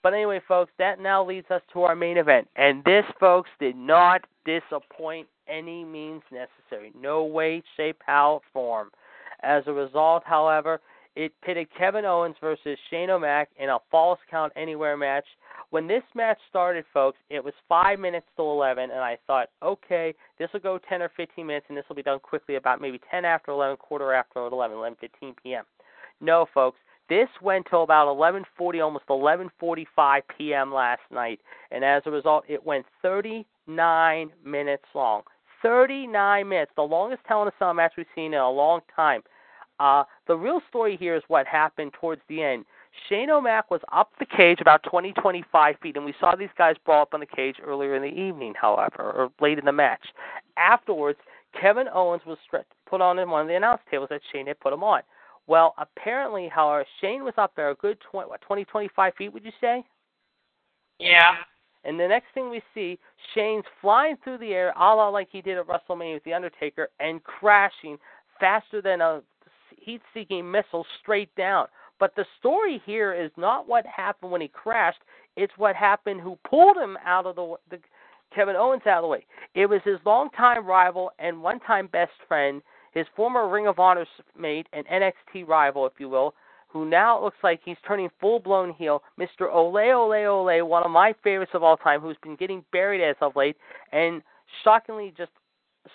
But, anyway, folks, that now leads us to our main event. And this, folks, did not disappoint any means necessary. No way, shape, how, form. As a result, however, it pitted Kevin Owens versus Shane O'Mac in a Falls Count Anywhere match. When this match started, folks, it was 5 minutes to 11, and I thought, okay, this will go 10 or 15 minutes, and this will be done quickly about maybe 10 after 11, quarter after 11, 11:15 p.m. No, folks, this went till about 11:40, almost 11:45 p.m. last night, and as a result, it went 39 minutes long. 39 minutes, the longest Hell in a Cell match we've seen in a long time. The real story here is what happened towards the end. Shane O'Mac was up the cage about 20, 25 feet, and we saw these guys brawl up on the cage earlier in the evening, however, or late in the match. Afterwards, Kevin Owens was put on in one of the announce tables that Shane had put him on. Well, apparently, however, Shane was up there a good 20, 25 feet, would you say? Yeah. And the next thing we see, Shane's flying through the air, a la like he did at WrestleMania with The Undertaker, and crashing faster than a heat-seeking missile straight down. But the story here is not what happened when he crashed. It's what happened who pulled him out of the Kevin Owens out of the way. It was his longtime rival and one-time best friend, his former Ring of Honor mate and NXT rival, if you will, who now looks like he's turning full-blown heel, Mr. Ole Ole Ole, one of my favorites of all time, who's been getting buried as of late, and shockingly just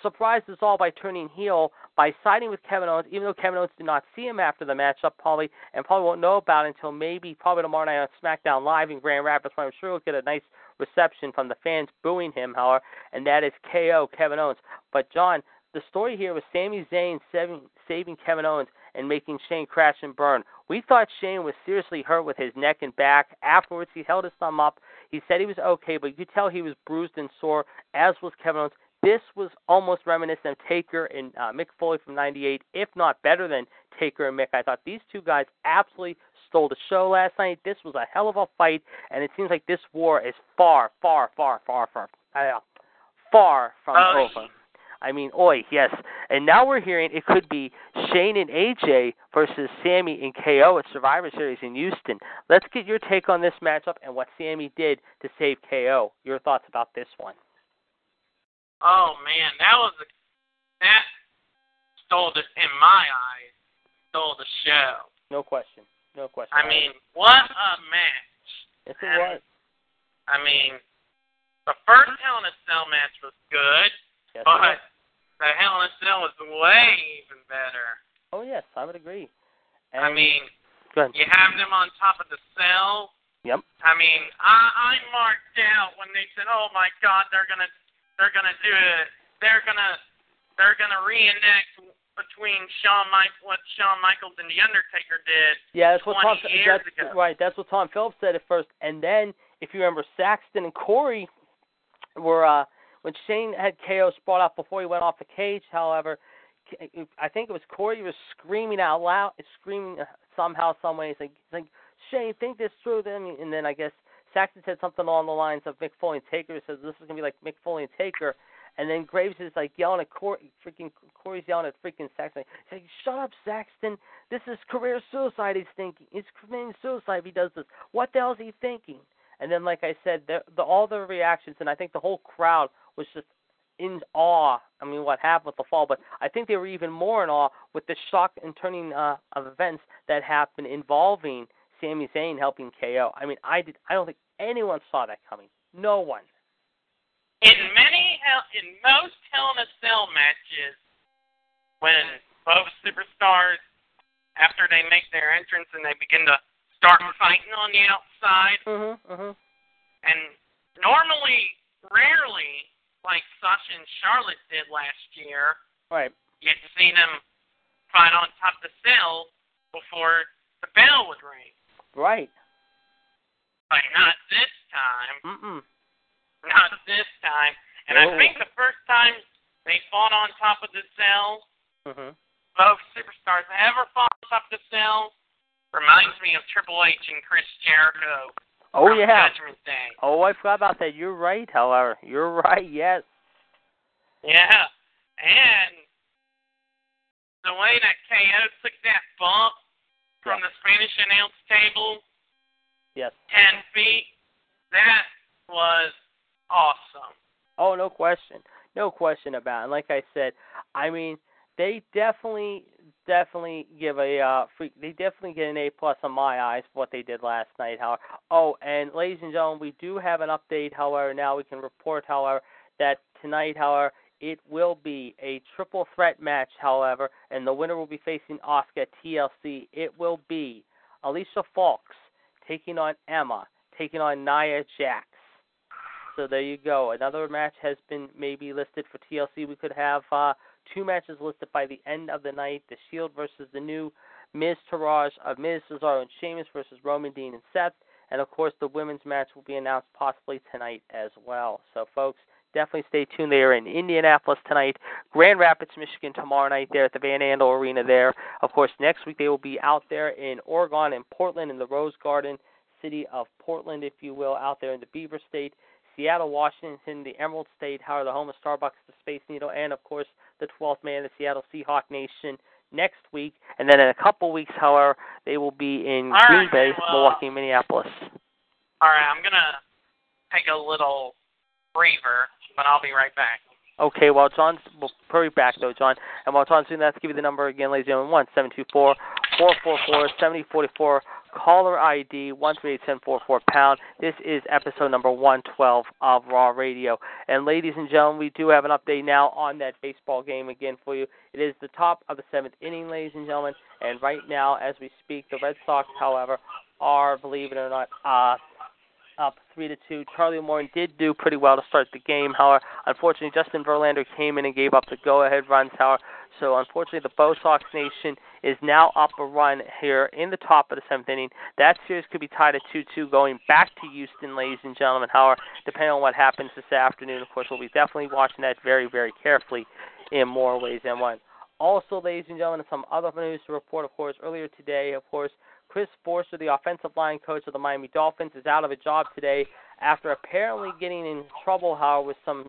surprised us all by turning heel, by siding with Kevin Owens, even though Kevin Owens did not see him after the matchup, probably won't know about it until probably tomorrow night on SmackDown Live in Grand Rapids, where I'm sure he'll get a nice reception from the fans booing him, however, and that is KO Kevin Owens. But, John, the story here was Sami Zayn saving Kevin Owens and making Shane crash and burn. We thought Shane was seriously hurt with his neck and back. Afterwards, he held his thumb up. He said he was okay, but you could tell he was bruised and sore, as was Kevin Owens. This was almost reminiscent of Taker and Mick Foley from 98, if not better than Taker and Mick. I thought these two guys absolutely stole the show last night. This was a hell of a fight, and it seems like this war is far from over. I mean, yes. And now we're hearing it could be Shane and AJ versus Sammy and KO at Survivor Series in Houston. Let's get your take on this matchup and what Sammy did to save KO. Your thoughts about this one. Oh, man, that stole the, in my eyes, stole the show. No question. I mean, what a match. Yes, it was. I mean, the first Hell in a Cell match was good. Yes, but the Hell in a Cell was way even better. Oh, yes, I would agree. And I mean, you have them on top of the cell. Yep. I mean, I marked out when they said, oh, my God, they're gonna do it. They're gonna reenact between what Shawn Michaels and The Undertaker did. Yeah, that's 20 what Tom years ago. Right, that's what Tom Phillips said at first. And then, if you remember, Saxton and Corey were... when Shane had KO sprawled out before he went off the cage, however, I think it was Corey was screaming out loud, somehow, some way. He's like, Shane, think this through. And then I guess Saxton said something along the lines of Mick Foley and Taker. He says, this is going to be like Mick Foley and Taker. And then Graves is like yelling at Corey. Corey's yelling at freaking Saxton. He's like, shut up, Saxton. This is career suicide he's thinking. He's committing suicide if he does this. What the hell is he thinking? And then, like I said, all the reactions, and I think the whole crowd was just in awe. I mean, what happened with the fall, but I think they were even more in awe with the shock and turning of events that happened involving Sami Zayn helping KO. I mean, I don't think anyone saw that coming. No one. In most Hell in a Cell matches, when both superstars, after they make their entrance and they begin to start fighting on the outside, and normally... Rarely, like Sasha and Charlotte did last year, right? You'd see them fight on top of the cell before the bell would ring. Right. But not this time. Not this time. And I think the first time they fought on top of the cell, both superstars ever fought on top of the cell, reminds me of Triple H and Chris Jericho. Oh, yeah. Oh, I forgot about that. You're right, however. You're right, yes. Yeah. And the way that KO took that bump from the Spanish announce table, 10 feet, that was awesome. Oh, no question. No question about it. And like I said, I mean, they definitely give a they definitely get an A+ on my eyes for what they did last night. However, and ladies and gentlemen, we do have an update. However, now we can report, however, that tonight, however, it will be a triple threat match. However, and the winner will be facing Asuka at TLC. It will be Alicia Fox taking on Emma, taking on Nia Jax. So there you go. Another match has been maybe listed for TLC. We could have two matches listed by the end of the night, The Shield versus the new Miz Taraj of Miz, Cesaro, and Sheamus versus Roman Dean and Seth. And, of course, the women's match will be announced possibly tonight as well. So, folks, definitely stay tuned. They are in Indianapolis tonight, Grand Rapids, Michigan tomorrow night there at the Van Andel Arena there. Of course, next week they will be out there in Oregon and Portland in the Rose Garden, city of Portland, if you will, out there in the Beaver State. Seattle, Washington, the Emerald State, Howard, the home of Starbucks, the Space Needle, and, of course, the 12th man, the Seattle Seahawk Nation next week. And then in a couple weeks, however, they will be in Green Bay, Milwaukee, Minneapolis. All right, I'm going to take a little breather, but I'll be right back. Okay, well, John's, we'll hurry back, though, John. And while John's doing that, let's give you the number again, ladies and gentlemen, 1724 444-7044. Caller ID 138744#. This is episode number 112 of Raw Radio. And ladies and gentlemen, we do have an update now on that baseball game again for you. It is the top of the seventh inning, ladies and gentlemen. And right now, as we speak, the Red Sox, however, are, believe it or not, up 3-2. Charlie Morton did do pretty well to start the game. However, unfortunately, Justin Verlander came in and gave up the go-ahead runs. However, so unfortunately, the Bo Sox Nation is now up a run here in the top of the seventh inning. That series could be tied at 2-2 going back to Houston, ladies and gentlemen. However, depending on what happens this afternoon, of course, we'll be definitely watching that very, very carefully in more ways than one. Also, ladies and gentlemen, some other news to report, of course, earlier today, of course, Chris Forster, the offensive line coach of the Miami Dolphins, is out of a job today after apparently getting in trouble, however, with some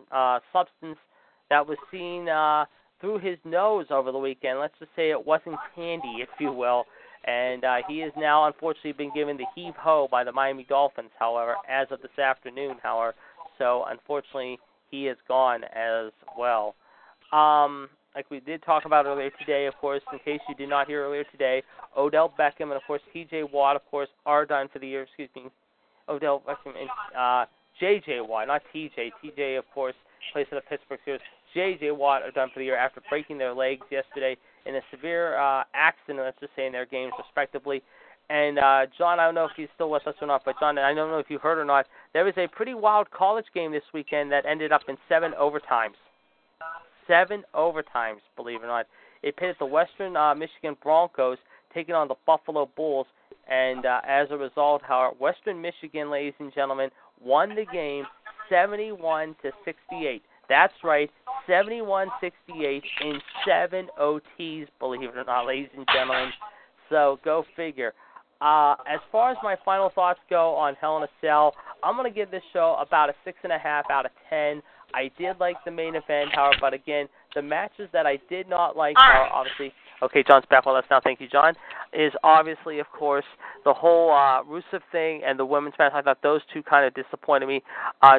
substance that was seen through his nose over the weekend. Let's just say it wasn't candy, if you will. And he has now, unfortunately, been given the heave-ho by the Miami Dolphins, however, as of this afternoon, however. So, unfortunately, he is gone as well. Like we did talk about earlier today, of course, in case you did not hear earlier today, Odell Beckham and, of course, T.J. Watt, of course, are done for the year. Excuse me, Odell Beckham and J.J. Watt, not T.J. T.J., of course, plays for the Pittsburgh Steelers. J.J. Watt are done for the year after breaking their legs yesterday in a severe accident, let's just say, in their games, respectively. And, John, I don't know if he's still with us or not, but, John, I don't know if you heard or not, there was a pretty wild college game this weekend that ended up in 7 overtimes. 7 overtimes, believe it or not. It pitted the Western Michigan Broncos taking on the Buffalo Bulls, and as a result, however, Western Michigan, ladies and gentlemen, won the game 71-68. That's right, 71-68 in 7 OTs, believe it or not, ladies and gentlemen. So go figure. As far as my final thoughts go on Hell in a Cell, I'm going to give this show about a 6.5 out of 10. I did like the main event, however, but again, the matches that I did not like are obviously... Okay, John's back with us now. Thank you, John. Is obviously, of course, the whole Rusev thing and the women's match. I thought those two kind of disappointed me.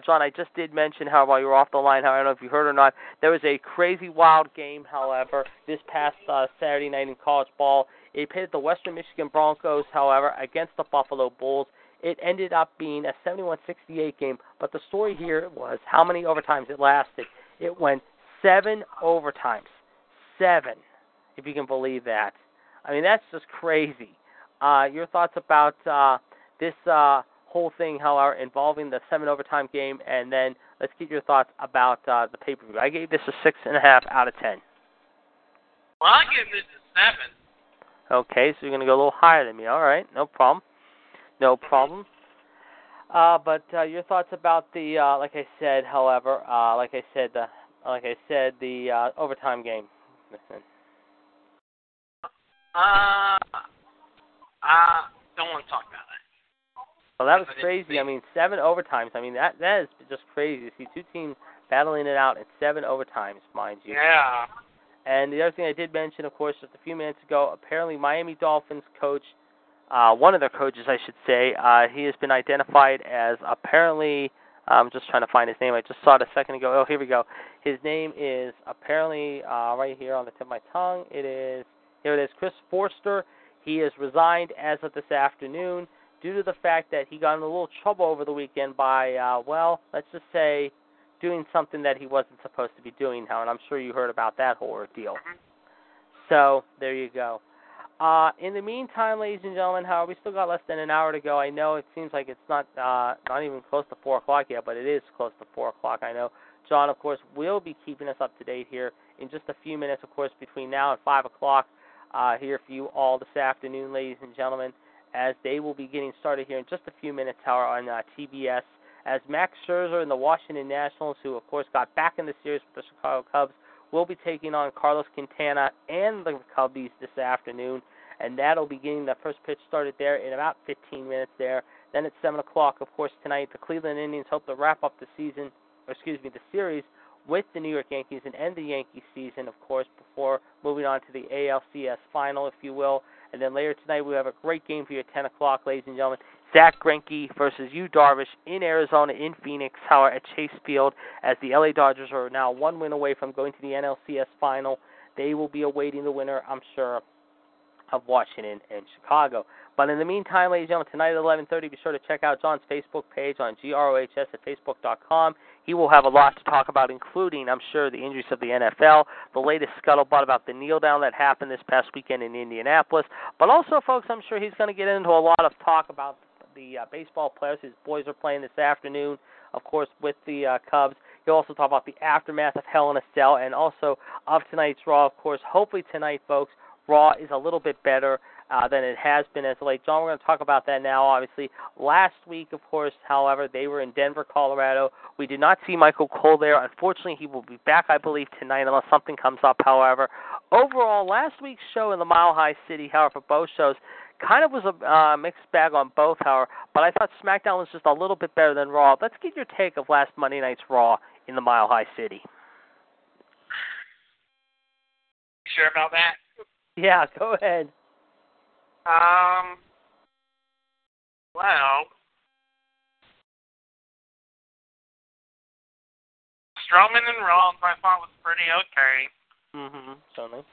John, I just did mention, however, while you were off the line, however, I don't know if you heard or not, there was a crazy wild game, however, this past Saturday night in college ball. It pitted the Western Michigan Broncos, however, against the Buffalo Bulls. It ended up being a 71-68 game, but the story here was how many overtimes it lasted. It went 7 overtimes. 7, if you can believe that. I mean, that's just crazy. Your thoughts about this whole thing, however, involving the 7 overtime game, and then let's get your thoughts about the pay-per-view. I gave this a 6.5 out of 10. Well, I give this a 7. Okay, so you're going to go a little higher than me. All right, no problem. No problem. But your thoughts about the, like I said, however, like I said, the overtime game. I don't want to talk about it. Well, that was crazy. I mean, 7 overtimes. I mean, that is just crazy. See, 2 teams battling it out in 7 overtimes, mind you. Yeah. And the other thing I did mention, of course, just a few minutes ago, apparently Miami Dolphins coach, one of their coaches, I should say, he has been identified as apparently, I'm just trying to find his name. I just saw it a second ago. Oh, here we go. His name is apparently right here on the tip of my tongue. Here it is, Chris Forster. He is resigned as of this afternoon due to the fact that he got in a little trouble over the weekend by, let's just say, doing something that he wasn't supposed to be doing now, and I'm sure you heard about that whole ordeal. So there you go. In the meantime, ladies and gentlemen, however, we still got less than an hour to go. I know it seems like it's not even close to 4 o'clock yet, but it is close to 4 o'clock, I know. John, of course, will be keeping us up to date here in just a few minutes, of course, between now and 5 o'clock here for you all this afternoon, ladies and gentlemen, as they will be getting started here in just a few minutes on TBS, as Max Scherzer and the Washington Nationals, who, of course, got back in the series with the Chicago Cubs, will be taking on Carlos Quintana and the Cubbies this afternoon, and that'll be getting the first pitch started there in about 15 minutes there. Then at 7 o'clock, of course, tonight, the Cleveland Indians hope to wrap up the series with the New York Yankees and end the Yankee season, of course, before moving on to the ALCS final, if you will. And then later tonight, we have a great game for you at 10 o'clock, ladies and gentlemen. Zach Greinke versus Yu Darvish in Arizona, in Phoenix, however, at Chase Field, as the LA Dodgers are now 1 win away from going to the NLCS final. They will be awaiting the winner, I'm sure, of Washington and Chicago. But in the meantime, ladies and gentlemen, tonight at 11:30, be sure to check out John's Facebook page on GROHS at Facebook.com. He will have a lot to talk about, including, I'm sure, the injuries of the NFL, the latest scuttlebutt about the kneel-down that happened this past weekend in Indianapolis. But also, folks, I'm sure he's going to get into a lot of talk about the baseball players. His boys are playing this afternoon, of course, with the Cubs. He'll also talk about the aftermath of Hell in a Cell and also of tonight's Raw, of course. Hopefully tonight, folks, Raw is a little bit better than it has been as of late. John, we're going to talk about that now, obviously. Last week, of course, however, they were in Denver, Colorado. We did not see Michael Cole there. Unfortunately, he will be back, I believe, tonight unless something comes up, however. Overall, last week's show in the Mile High City, however, both shows, kind of was a mixed bag on both, however, but I thought SmackDown was just a little bit better than Raw. Let's get your take of last Monday night's Raw in the Mile High City. You sure about that? Yeah, go ahead. Well, Strowman and Rollins I thought was pretty okay. Mm-hmm, totally.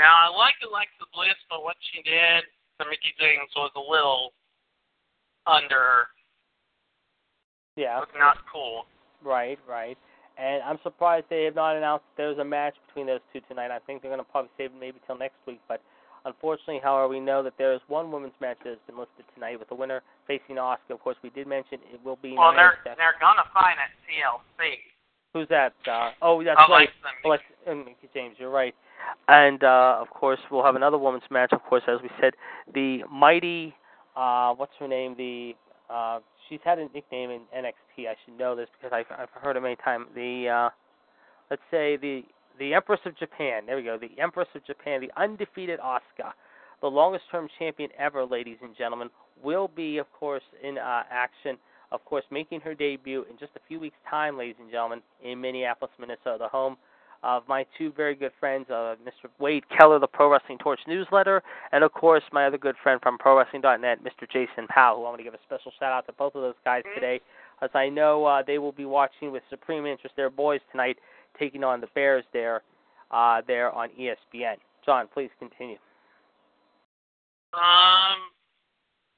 Now, I like Alexa Bliss, but what she did to Mickie James was a little under. Yeah. It was not cool. Right, right. And I'm surprised they have not announced there's a match between those two tonight. I think they're going to probably save it maybe till next week. But unfortunately, however, we know that there is one women's match that has been listed tonight with the winner facing Asuka. Of course, we did mention it will be. Well, they're going to find at TLC. Who's that? That's Alexa, right. Mickie James, you're right. And, of course, we'll have another women's match, of course, as we said. The mighty, what's her name? She's had a nickname in NXT. I should know this because I've heard it many times. Let's say the Empress of Japan. There we go. The Empress of Japan, the undefeated Asuka, the longest-term champion ever, ladies and gentlemen, will be, of course, in action, of course, making her debut in just a few weeks' time, ladies and gentlemen, in Minneapolis, Minnesota, the home of my two very good friends, Mr. Wade Keller, the Pro Wrestling Torch newsletter, and, of course, my other good friend from ProWrestling.net, Mr. Jason Powell, who I want to give a special shout-out to both of those guys today, as I know they will be watching with supreme interest their boys tonight taking on the Bears there on ESPN. John, please continue.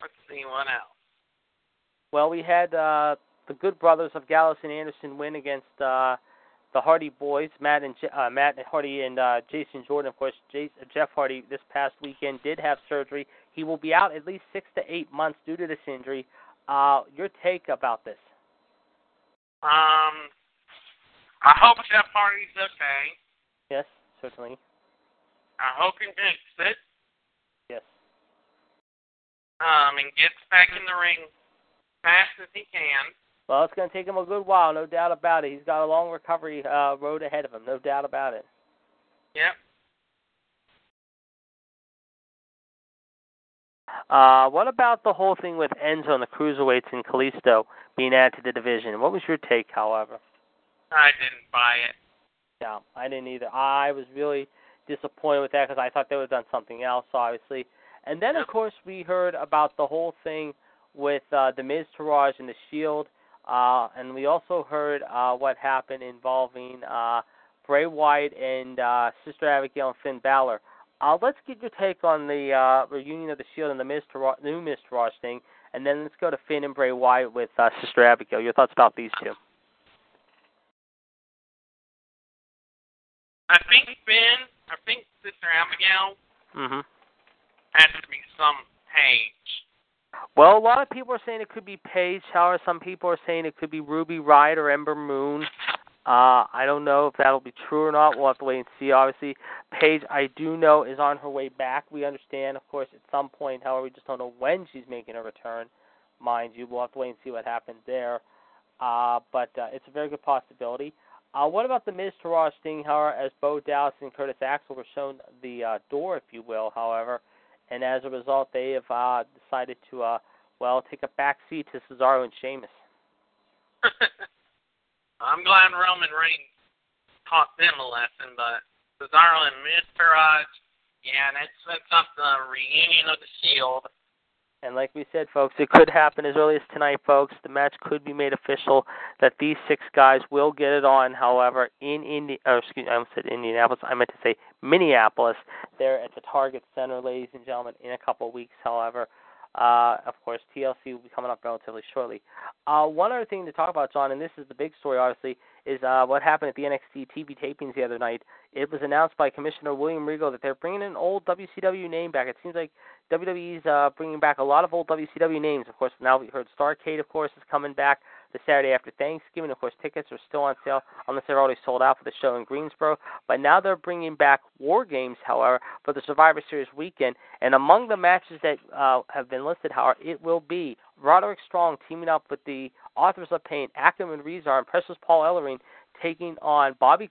Let's see, what else? Well, we had the Good Brothers of Gallows and Anderson win against the Hardy Boys, Matt Hardy and Jason Jordan. Of course, Jeff Hardy this past weekend did have surgery. He will be out at least 6 to 8 months due to this injury. Your take about this? I hope Jeff Hardy's okay. Yes, certainly. I hope he makes it. Yes. And gets back in the ring fast as he can. Well, it's going to take him a good while, no doubt about it. He's got a long recovery road ahead of him, no doubt about it. Yep. What about the whole thing with Enzo and the Cruiserweights and Kalisto being added to the division? What was your take, however? I didn't buy it. No, I didn't either. I was really disappointed with that because I thought they would have done something else, obviously. And then, of course, we heard about the whole thing with the Miz, Taraj, and the Shield. And we also heard what happened involving Bray Wyatt and Sister Abigail and Finn Balor. Let's get your take on the reunion of the Shield and the new Miz Taraj thing, and then let's go to Finn and Bray Wyatt with Sister Abigail. Your thoughts about these two? I think Sister Abigail has to be some page. Well, a lot of people are saying it could be Paige. However, some people are saying it could be Ruby Riott or Ember Moon. I don't know if that'll be true or not. We'll have to wait and see, obviously. Paige, I do know, is on her way back. We understand, of course, at some point. However, we just don't know when she's making a return, mind you. We'll have to wait and see what happens there. But it's a very good possibility. What about the Miz Taraj thing, however, as Bo Dallas and Curtis Axel were shown the door, if you will, however. And as a result, they have decided to, take a back seat to Cesaro and Sheamus. I'm glad Roman Reigns taught them a lesson, but Cesaro and Miz Taraj, yeah, that's up the reunion of the Shield. And like we said, folks, it could happen as early as tonight, folks. The match could be made official that these six guys will get it on. However, I meant to say Minneapolis. They're at the Target Center, ladies and gentlemen, in a couple of weeks. However, of course, TLC will be coming up relatively shortly. One other thing to talk about, John, and this is the big story, obviously, is what happened at the NXT TV tapings the other night. It was announced by Commissioner William Regal that they're bringing an old WCW name back. It seems like WWE's bringing back a lot of old WCW names. Of course, now we heard Starrcade, of course, is coming back the Saturday after Thanksgiving. Of course, tickets are still on sale unless they're already sold out for the show in Greensboro. But now they're bringing back War Games, however, for the Survivor Series weekend. And among the matches that have been listed, however, it will be Roderick Strong teaming up with the Authors of Pain, Akam and Rezar, and Precious Paul Ellering taking on Bobby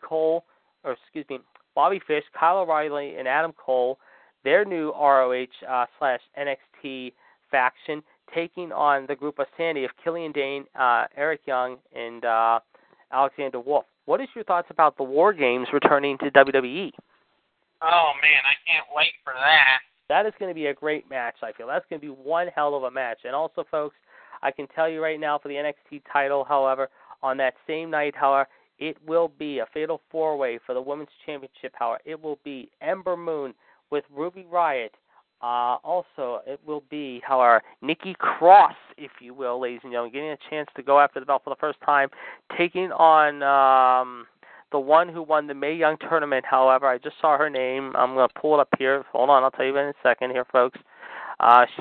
Fish, Kyle O'Reilly, and Adam Cole, their new ROH / NXT faction, taking on the group of Sandy of Killian Dane, Eric Young, and Alexander Wolf. What is your thoughts about the War Games returning to WWE? Oh, man, I can't wait for that. That is going to be a great match, I feel. That's going to be one hell of a match. And also, folks, I can tell you right now for the NXT title, however, on that same night, however, it will be a fatal four-way for the Women's Championship, however. It will be Ember Moon with Ruby Riott. Also, it will be, however, Nikki Cross, if you will, ladies and gentlemen, getting a chance to go after the belt for the first time, taking on the one who won the Mae Young tournament, however. I just saw her name. I'm going to pull it up here. Hold on. I'll tell you in a second here, folks.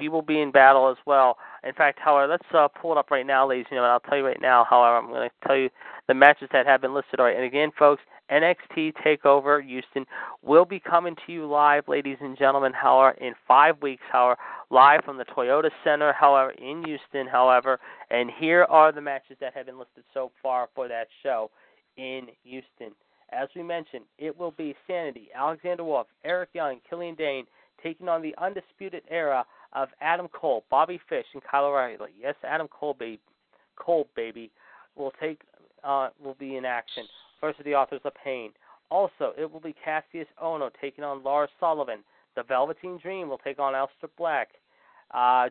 She will be in battle as well. In fact, however, let's pull it up right now, ladies and gentlemen. I'll tell you right now, however, I'm going to tell you the matches that have been listed already. And again, folks, NXT TakeOver Houston will be coming to you live, ladies and gentlemen, however, in 5 weeks, however, live from the Toyota Center, however, in Houston, however. And here are the matches that have been listed so far for that show in Houston. As we mentioned, it will be Sanity, Alexander Wolf, Eric Young, Killian Dane, taking on the Undisputed Era of Adam Cole, Bobby Fish, and Kyle O'Reilly. Yes, Adam Cole, baby. Cole, baby, will be in action versus the Authors of Pain. Also, it will be Cassius Ohno taking on Lars Sullivan. The Velveteen Dream will take on Aleister Black.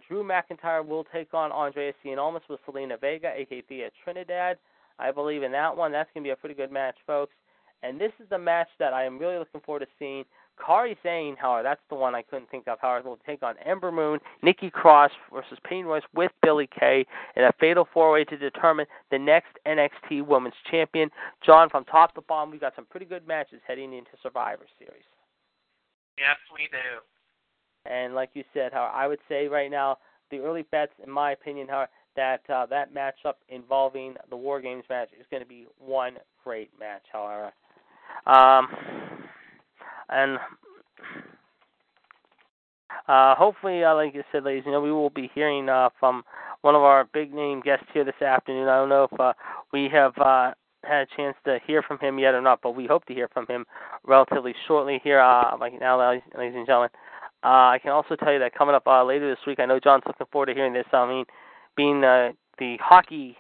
Drew McIntyre will take on Andreas Cien-Almas with Zelina Vega, a.k.a. Thea Trinidad. I believe in that one. That's going to be a pretty good match, folks. And this is the match that I am really looking forward to seeing. Kairi Sane, however, that's the one I couldn't think of. However, will take on Ember Moon, Nikki Cross versus Peyton Royce with Billie Kay in a fatal four-way to determine the next NXT Women's Champion. John, from top to bottom, we've got some pretty good matches heading into Survivor Series. Yes, we do. And like you said, however, I would say right now the early bets, in my opinion, however, that matchup involving the War Games match is going to be one great match. However, and hopefully, like I said, ladies, we will be hearing from one of our big-name guests here this afternoon. I don't know if we have had a chance to hear from him yet or not, but we hope to hear from him relatively shortly here, like now, ladies and gentlemen. I can also tell you that coming up later this week, I know John's looking forward to hearing this. I mean, being the hockey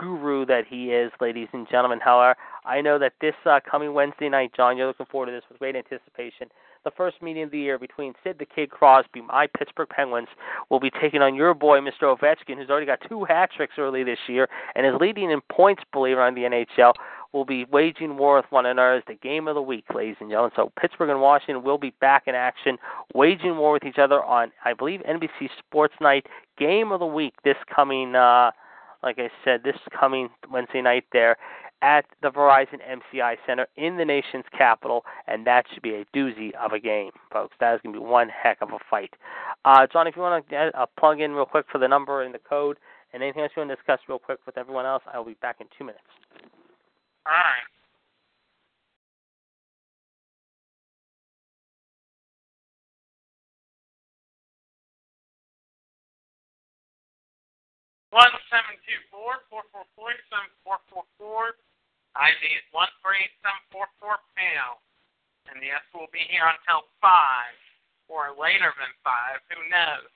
guru that he is, ladies and gentlemen, however, I know that this coming Wednesday night, John, you're looking forward to this with great anticipation. The first meeting of the year between Sid the Kid Crosby, my Pittsburgh Penguins, will be taking on your boy, Mr. Ovechkin, who's already got two hat tricks early this year and is leading in points, believe it or not, in the NHL. Will be waging war with one another as the game of the week, ladies and gentlemen. So Pittsburgh and Washington will be back in action, waging war with each other on, I believe, NBC Sports Night, game of the week this coming, like I said, this coming Wednesday night there at the Verizon MCI Center in the nation's capital, and that should be a doozy of a game, folks. That is going to be one heck of a fight. John, if you want to plug in real quick for the number and the code and anything else you want to discuss real quick with everyone else, I will be back in 2 minutes. All right. One 724-444-7444. ID is 138744 pound. And yes, we'll be here until 5 or later than 5. Who knows?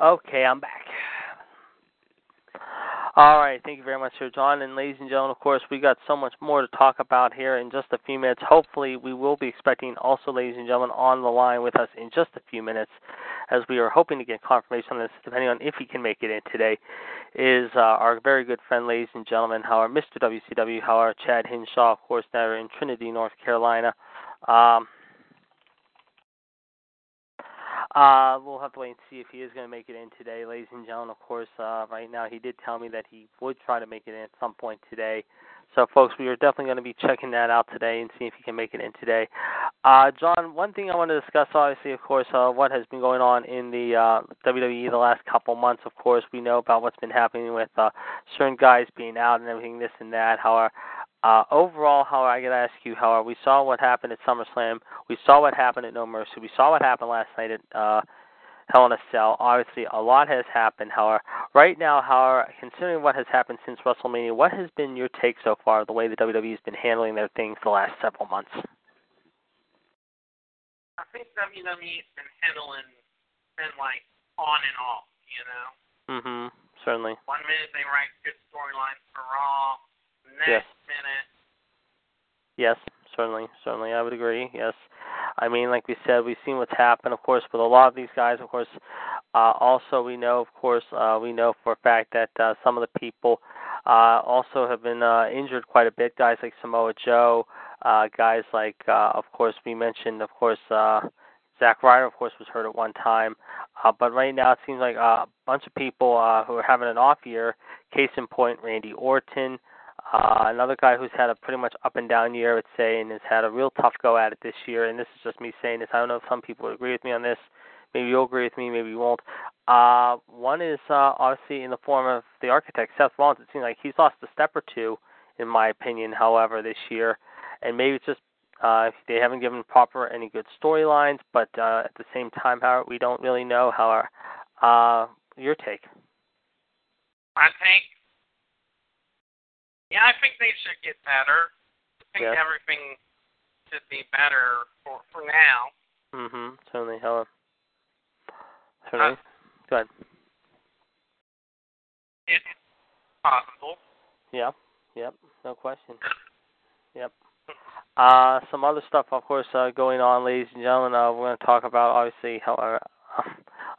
Okay, I'm back. All right, thank you very much, Sir John. And ladies and gentlemen, of course, we got so much more to talk about here in just a few minutes. Hopefully, we will be expecting also, ladies and gentlemen, on the line with us in just a few minutes, as we are hoping to get confirmation on this, depending on if he can make it in today, is our very good friend, ladies and gentlemen, our Mr. WCW, our Chad Hinshaw, of course, now in Trinity, North Carolina. We'll have to wait and see if he is going to make it in today, ladies and gentlemen. Of course, right now he did tell me that he would try to make it in at some point today. So, folks, we are definitely going to be checking that out today and seeing if he can make it in today. John, one thing I want to discuss, obviously, of course, what has been going on in the WWE the last couple months. Of course, we know about what's been happening with certain guys being out and everything, this and that. However, overall, I got to ask you, we saw what happened at SummerSlam. We saw what happened at No Mercy. We saw what happened last night at Hell in a Cell. Obviously, a lot has happened. Right now, considering what has happened since WrestleMania, what has been your take so far, the way the WWE has been handling their things the last several months? I think WWE's been handling like, on and off, you know? Mm-hmm, certainly. 1 minute they write good storylines for Raw. Next minute. Yes, certainly, I would agree, yes. I mean, like we said, we've seen what's happened, of course, with a lot of these guys, of course. Also, we know, of course, we know for a fact that some of the people also have been injured quite a bit, guys like Samoa Joe, guys like, of course, we mentioned, of course, Zack Ryder, of course, was hurt at one time. But right now, it seems like a bunch of people who are having an off year, case in point, Randy Orton. Another guy who's had a pretty much up-and-down year, I would say, and has had a real tough go at it this year, and this is just me saying this. I don't know if some people would agree with me on this. Maybe you'll agree with me, maybe you won't. One is, obviously, in the form of the architect, Seth Rollins. It seems like he's lost a step or two, in my opinion, however, this year. And maybe it's just they haven't given proper any good storylines, but at the same time, we don't really know how our your take. My take? Yeah, I think they should get better. I think everything should be better for now. Mm-hmm. Certainly, Helen. Certainly. Go ahead. It's possible. Yeah. Yep. No question. Yep. Some other stuff, of course, going on, ladies and gentlemen. We're going to talk about, obviously, how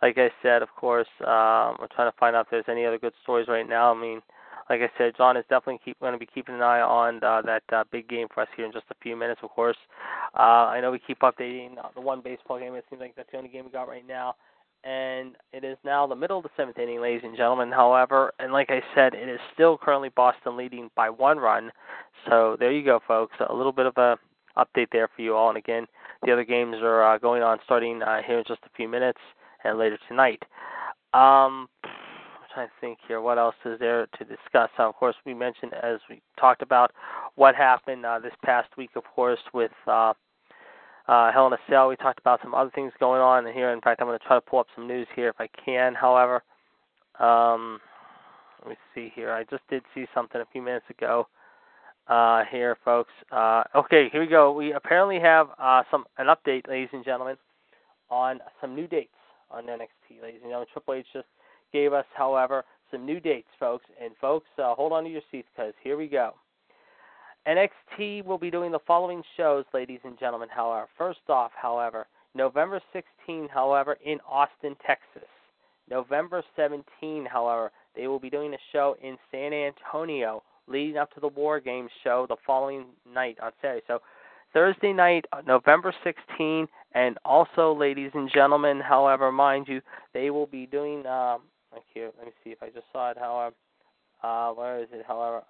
like I said, of course, we're trying to find out if there's any other good stories right now. I mean, like I said, John is definitely going to be keeping an eye on that big game for us here in just a few minutes, of course. I know we keep updating the one baseball game. It seems like that's the only game we got right now. And it is now the middle of the seventh inning, ladies and gentlemen. However, and like I said, it is still currently Boston leading by 1 run. So there you go, folks. A little bit of a update there for you all. And again, the other games are going on starting here in just a few minutes and later tonight. I think here, what else is there to discuss? Of course, we mentioned, as we talked about, what happened this past week, of course, with Hell in a Cell. We talked about some other things going on here. In fact, I'm going to try to pull up some news here if I can, however. Let me see here. I just did see something a few minutes ago here, folks. Okay, here we go. We apparently have an update, ladies and gentlemen, on some new dates on NXT, ladies and gentlemen. Triple H just gave us, however, some new dates, folks. And, folks, hold on to your seats because here we go. NXT will be doing the following shows, ladies and gentlemen, however. First off, however, November 16, however, in Austin, Texas. November 17, however, they will be doing a show in San Antonio leading up to the War Games show the following night on Saturday. So, Thursday night, November 16, and also, ladies and gentlemen, however, mind you, they will be doing... Like here, let me see if I just saw it, however, where is it, however,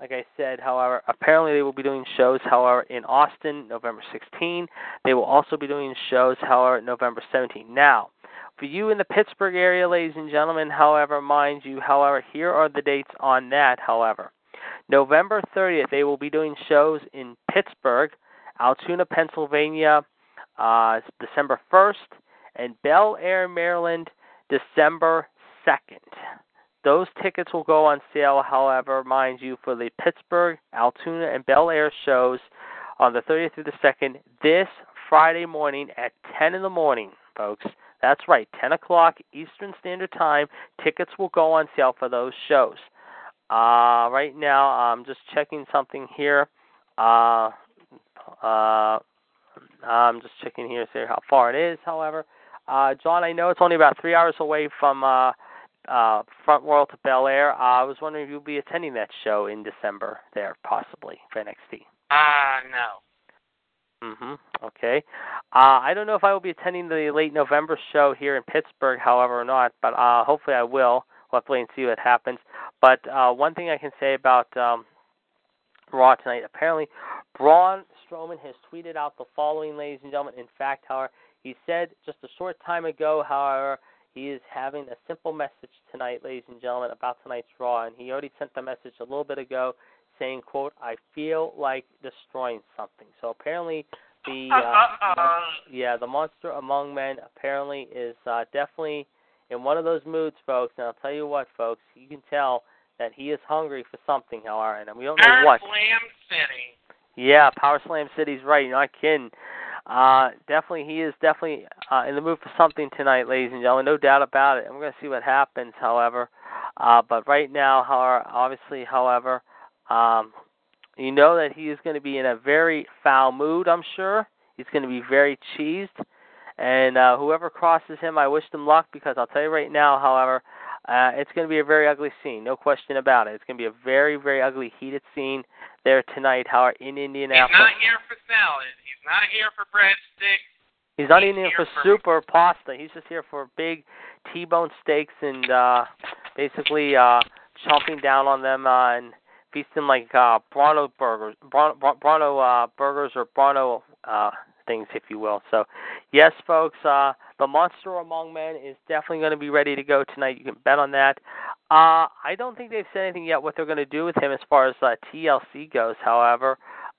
like I said, however, apparently they will be doing shows, however, in Austin, November 16. They will also be doing shows, however, November 17. Now, for you in the Pittsburgh area, ladies and gentlemen, however, mind you, however, here are the dates on that, however. November 30th, they will be doing shows in Pittsburgh, Altoona, Pennsylvania, December 1st, and Bel Air, Maryland, December 2nd. Those tickets will go on sale, however, mind you, for the Pittsburgh, Altoona, and Bel Air shows on the 30th through the 2nd this Friday morning at 10 in the morning, folks. That's right, 10 o'clock Eastern Standard Time. Tickets will go on sale for those shows. Right now, I'm just checking something here. I'm just checking here to see how far it is, however. John, I know it's only about 3 hours away from Front Royal to Bel Air. I was wondering if you'll be attending that show in December there, possibly, for NXT. No. Okay. I don't know if I will be attending the late November show here in Pittsburgh, however, or not, but hopefully I will. We'll have to wait and see what happens. But one thing I can say about Raw tonight, apparently Braun Strowman has tweeted out the following, ladies and gentlemen. In fact, however, he said just a short time ago, however, he is having a simple message tonight, ladies and gentlemen, about tonight's Raw. And he already sent the message a little bit ago, saying, quote, I feel like destroying something. So apparently the monster among men apparently is definitely in one of those moods, folks. And I'll tell you what, folks, you can tell that he is hungry for something, however, and we don't know what. Power Slam City. Yeah, Power Slam City's right. You're not kidding. Definitely, he is definitely in the mood for something tonight, ladies and gentlemen. No doubt about it. And we're going to see what happens, however. But right now, however, obviously, however, you know that he is going to be in a very foul mood, I'm sure. He's going to be very cheesed. And whoever crosses him, I wish them luck, because I'll tell you right now, however, it's going to be a very ugly scene, no question about it. It's going to be a very, very ugly, heated scene there tonight, however, in Indianapolis. He's not here for salad. He's not here for breadsticks. He's not even here for soup or pasta. He's just here for big T-bone steaks and basically chomping down on them and feasting like Bronto burgers or Bronto things, if you will. So, yes, folks, the monster among men is definitely going to be ready to go tonight. You can bet on that. I don't think they've said anything yet what they're going to do with him as far as TLC goes, however.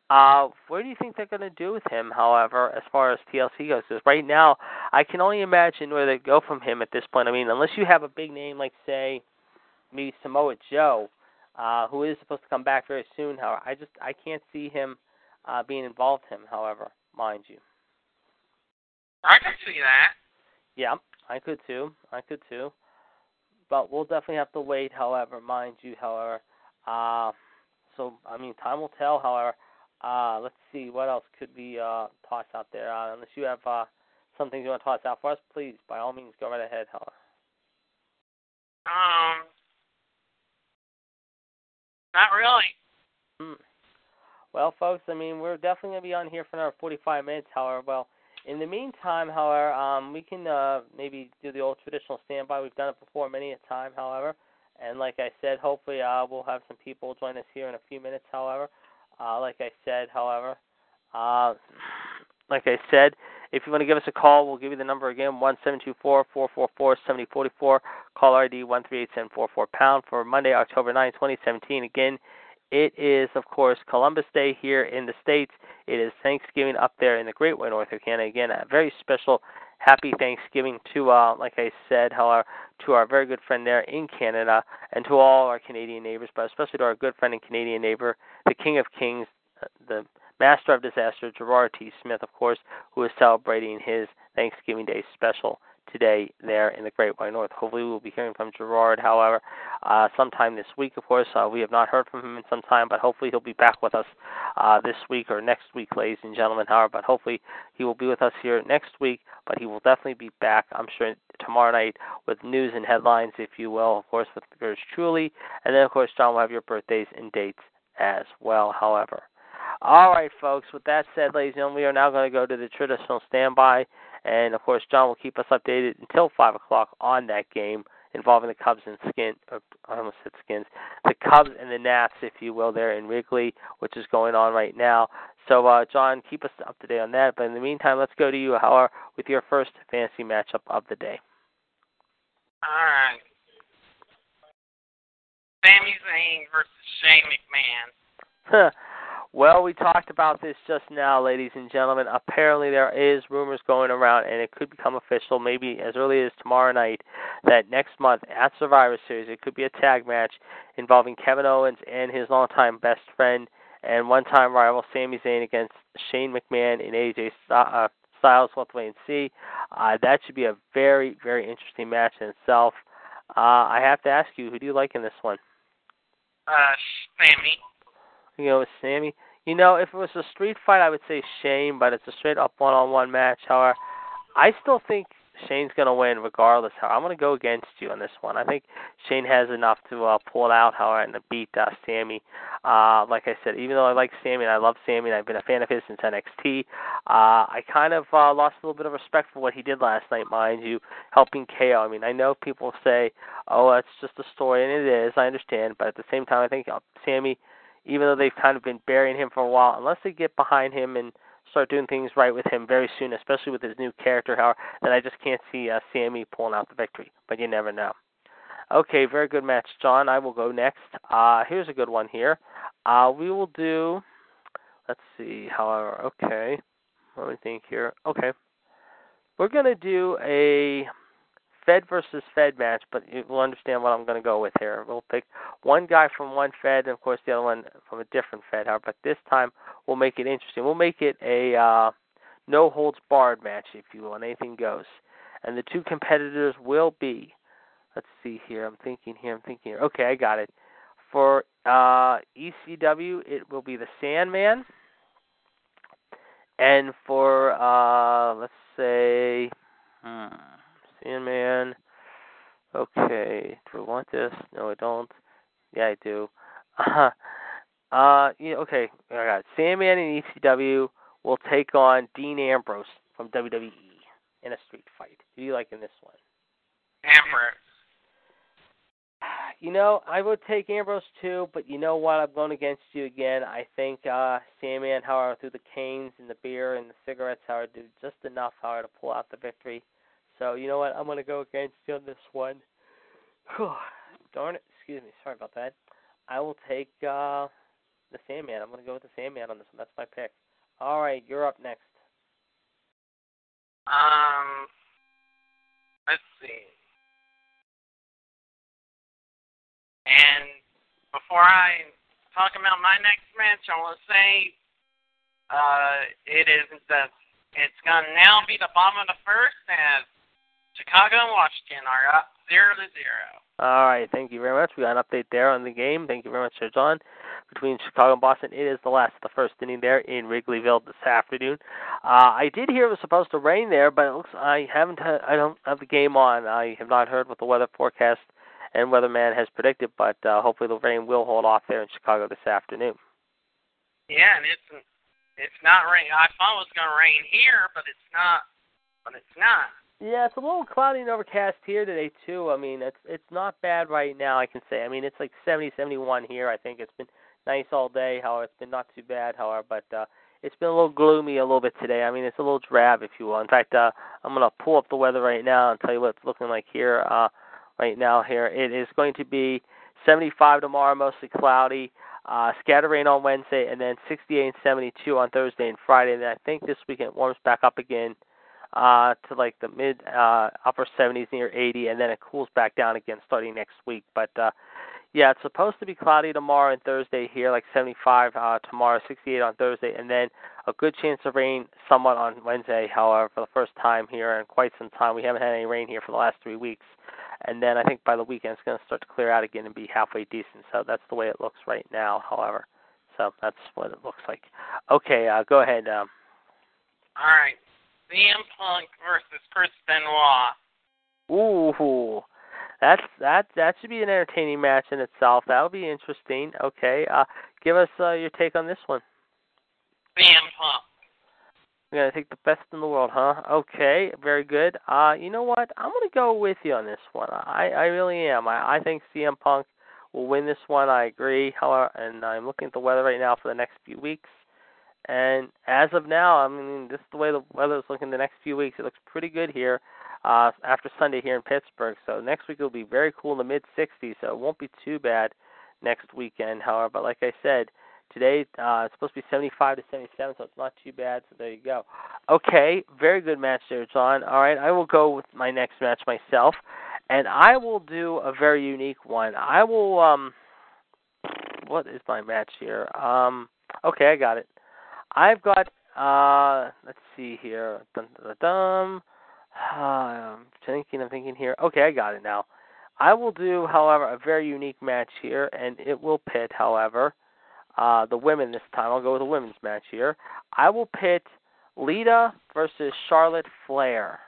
What do you think they're going to do with him, however, as far as TLC goes? Because right now, I can only imagine where they go from him at this point. I mean, unless you have a big name like, say, maybe Samoa Joe, who is supposed to come back very soon, however. I can't see him being involved in him, however, mind you. I could see that. Yeah, I could too. But we'll definitely have to wait, however, mind you, however. So, I mean, time will tell, however. Let's see, what else could we toss out there? Unless you have some things you want to toss out for us, please, by all means, go right ahead, however. Not really. Well, folks, I mean, we're definitely going to be on here for another 45 minutes, however. Well, in the meantime, however, we can maybe do the old traditional standby. We've done it before many a time, however. And like I said, hopefully we'll have some people join us here in a few minutes, however. Like I said, if you want to give us a call, we'll give you the number again, 1724-444-7044, call ID 138744#, for Monday, October 9, 2017. Again, it is, of course, Columbus Day here in the States. It is Thanksgiving up there in the Great White North of Canada. Again, a very special happy Thanksgiving to, like I said, however, to our very good friend there in Canada and to all our Canadian neighbors, but especially to our good friend and Canadian neighbor, the King of Kings, the Master of Disaster, Gerard T. Smith, of course, who is celebrating his Thanksgiving Day special today there in the Great White North. Hopefully we'll be hearing from Gerard, however, sometime this week, of course. We have not heard from him in some time, but hopefully he'll be back with us this week or next week, ladies and gentlemen, however. But hopefully he will be with us here next week, but he will definitely be back, I'm sure, tomorrow night with news and headlines, if you will, of course, with yours truly. And then, of course, John will have your birthdays and dates as well, however. All right, folks, with that said, ladies and gentlemen, we are now going to go to the traditional standby. And, of course, John will keep us updated until 5 o'clock on that game involving the Cubs and the Cubs and the Nats, if you will, there in Wrigley, which is going on right now. So, John, keep us up to date on that. But in the meantime, let's go to you, however, with your first fantasy matchup of the day. All right. Sami Zayn versus Shane McMahon. Well, we talked about this just now, ladies and gentlemen. Apparently there is rumors going around, and it could become official maybe as early as tomorrow night, that next month at Survivor Series it could be a tag match involving Kevin Owens and his longtime best friend and one-time rival Sami Zayn against Shane McMahon and AJ styles, we'll have to wait and see. That should be a very, very interesting match in itself. I have to ask you, who do you like in this one? Sammy. You know, Sammy. You know, if it was a street fight, I would say Shane, but it's a straight-up one-on-one match. However, I still think Shane's going to win regardless. I'm going to go against you on this one. I think Shane has enough to pull it out, however, and to beat Sammy. Like I said, even though I like Sammy and I love Sammy and I've been a fan of his since NXT, I kind of lost a little bit of respect for what he did last night, mind you, helping KO. I mean, I know people say, oh, it's just a story, and it is. I understand, but at the same time, I think Sammy, even though they've kind of been burying him for a while, unless they get behind him and start doing things right with him very soon, especially with his new character, however, that I just can't see Sammy pulling out the victory. But you never know. Okay, very good match, John. I will go next. Here's a good one here. We will do, let's see, however, okay. Let me think here. Okay. We're going to do a Fed versus Fed match, but you'll understand what I'm going to go with here. We'll pick one guy from one Fed and, of course, the other one from a different Fed. However, but this time we'll make it interesting. We'll make it a no-holds-barred match, if you will, and anything goes. And the two competitors will be, let's see here. I'm thinking here. Okay, I got it. For ECW, it will be the Sandman. And for, let's say, Sandman. Okay, do I want this? No, I don't. Yeah, I do. Yeah, okay, I got it. Sandman and ECW will take on Dean Ambrose from WWE in a street fight. Who do you like in this one? Ambrose. You know, I would take Ambrose too, but you know what? I'm going against you again. I think Sandman, however, through the canes and the beer and the cigarettes, however, do just enough, however, to pull out the victory. So, you know what? I'm going to go against you on this one. Whew. Darn it. Excuse me. Sorry about that. I will take the Sandman. I'm going to go with the Sandman on this one. That's my pick. All right. You're up next. Let's see. And before I talk about my next match, I want to say it's going to now be the bottom of the first as Chicago and Washington are up 0-0. All right, thank you very much. We got an update there on the game. Thank you very much, Sir John. Between Chicago and Boston, it is the last of the first inning there in Wrigleyville this afternoon. I did hear it was supposed to rain there, but it looks I don't have the game on. I have not heard what the weather forecast and weatherman has predicted, but hopefully the rain will hold off there in Chicago this afternoon. Yeah, and it's not rain. I thought it was going to rain here, but it's not. Yeah, it's a little cloudy and overcast here today, too. I mean, it's not bad right now, I can say. I mean, it's like 70, 71 here, I think. It's been nice all day, however. It's been not too bad, however. But it's been a little gloomy a little bit today. I mean, it's a little drab, if you will. In fact, I'm going to pull up the weather right now and tell you what it's looking like here. Right now here, it is going to be 75 tomorrow, mostly cloudy. Scatter rain on Wednesday, and then 68 and 72 on Thursday and Friday. And I think this weekend it warms back up again. To like the mid upper 70s near 80, and then it cools back down again starting next week. But yeah, it's supposed to be cloudy tomorrow and Thursday here, like 75 tomorrow, 68 on Thursday, and then a good chance of rain somewhat on Wednesday, however, for the first time here in quite some time. We haven't had any rain here for the last 3 weeks. And then I think by the weekend it's going to start to clear out again and be halfway decent. So that's the way it looks right now, however. So that's what it looks like. Okay, go ahead. All right. CM Punk versus Chris Benoit. Ooh, that should be an entertaining match in itself. That'll be interesting. Okay, give us your take on this one. CM Punk. We're gonna take the best in the world, huh? Okay, very good. You know what? I'm gonna go with you on this one. I really am. I think CM Punk will win this one. I agree. However, and I'm looking at the weather right now for the next few weeks. And as of now, I mean, this is the way the weather is looking the next few weeks. It looks pretty good here after Sunday here in Pittsburgh. So next week it will be very cool in the mid-60s, so it won't be too bad next weekend. However, but like I said, today it's supposed to be 75 to 77, so it's not too bad. So there you go. Okay, very good match there, John. All right, I will go with my next match myself, and I will do a very unique one. I will what is my match here? Okay, I got it. I've got Let's see here. I'm thinking here. Okay, I got it now. I will do, however, a very unique match here, and it will pit, however, the women this time. I'll go with a women's match here. I will pit Lita versus Charlotte Flair.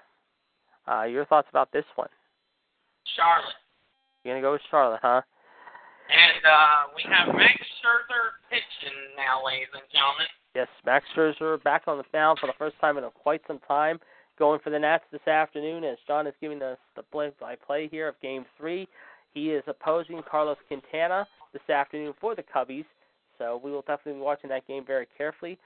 Your thoughts about this one? Charlotte. You're going to go with Charlotte, huh? And we have Max Scherzer pitching now, ladies and gentlemen. Yes, Max Scherzer back on the mound for the first time in quite some time, going for the Nats this afternoon, as John is giving us the play-by-play here of Game 3. He is opposing Carlos Quintana this afternoon for the Cubbies, so we will definitely be watching that game very carefully.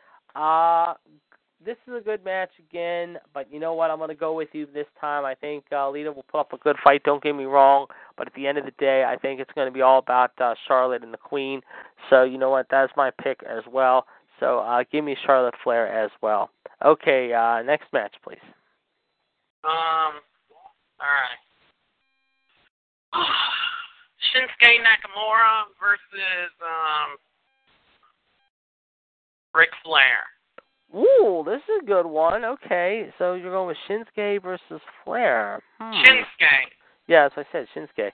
This is a good match again, but you know what? I'm going to go with you this time. I think Lita will put up a good fight, don't get me wrong, but at the end of the day, I think it's going to be all about Charlotte and the Queen. So you know what? That's my pick as well. So give me Charlotte Flair as well. Okay, next match, please. All right. Shinsuke Nakamura versus Ric Flair. Ooh, this is a good one. Okay, so you're going with Shinsuke versus Flair. Shinsuke. Yeah, as I said, Shinsuke.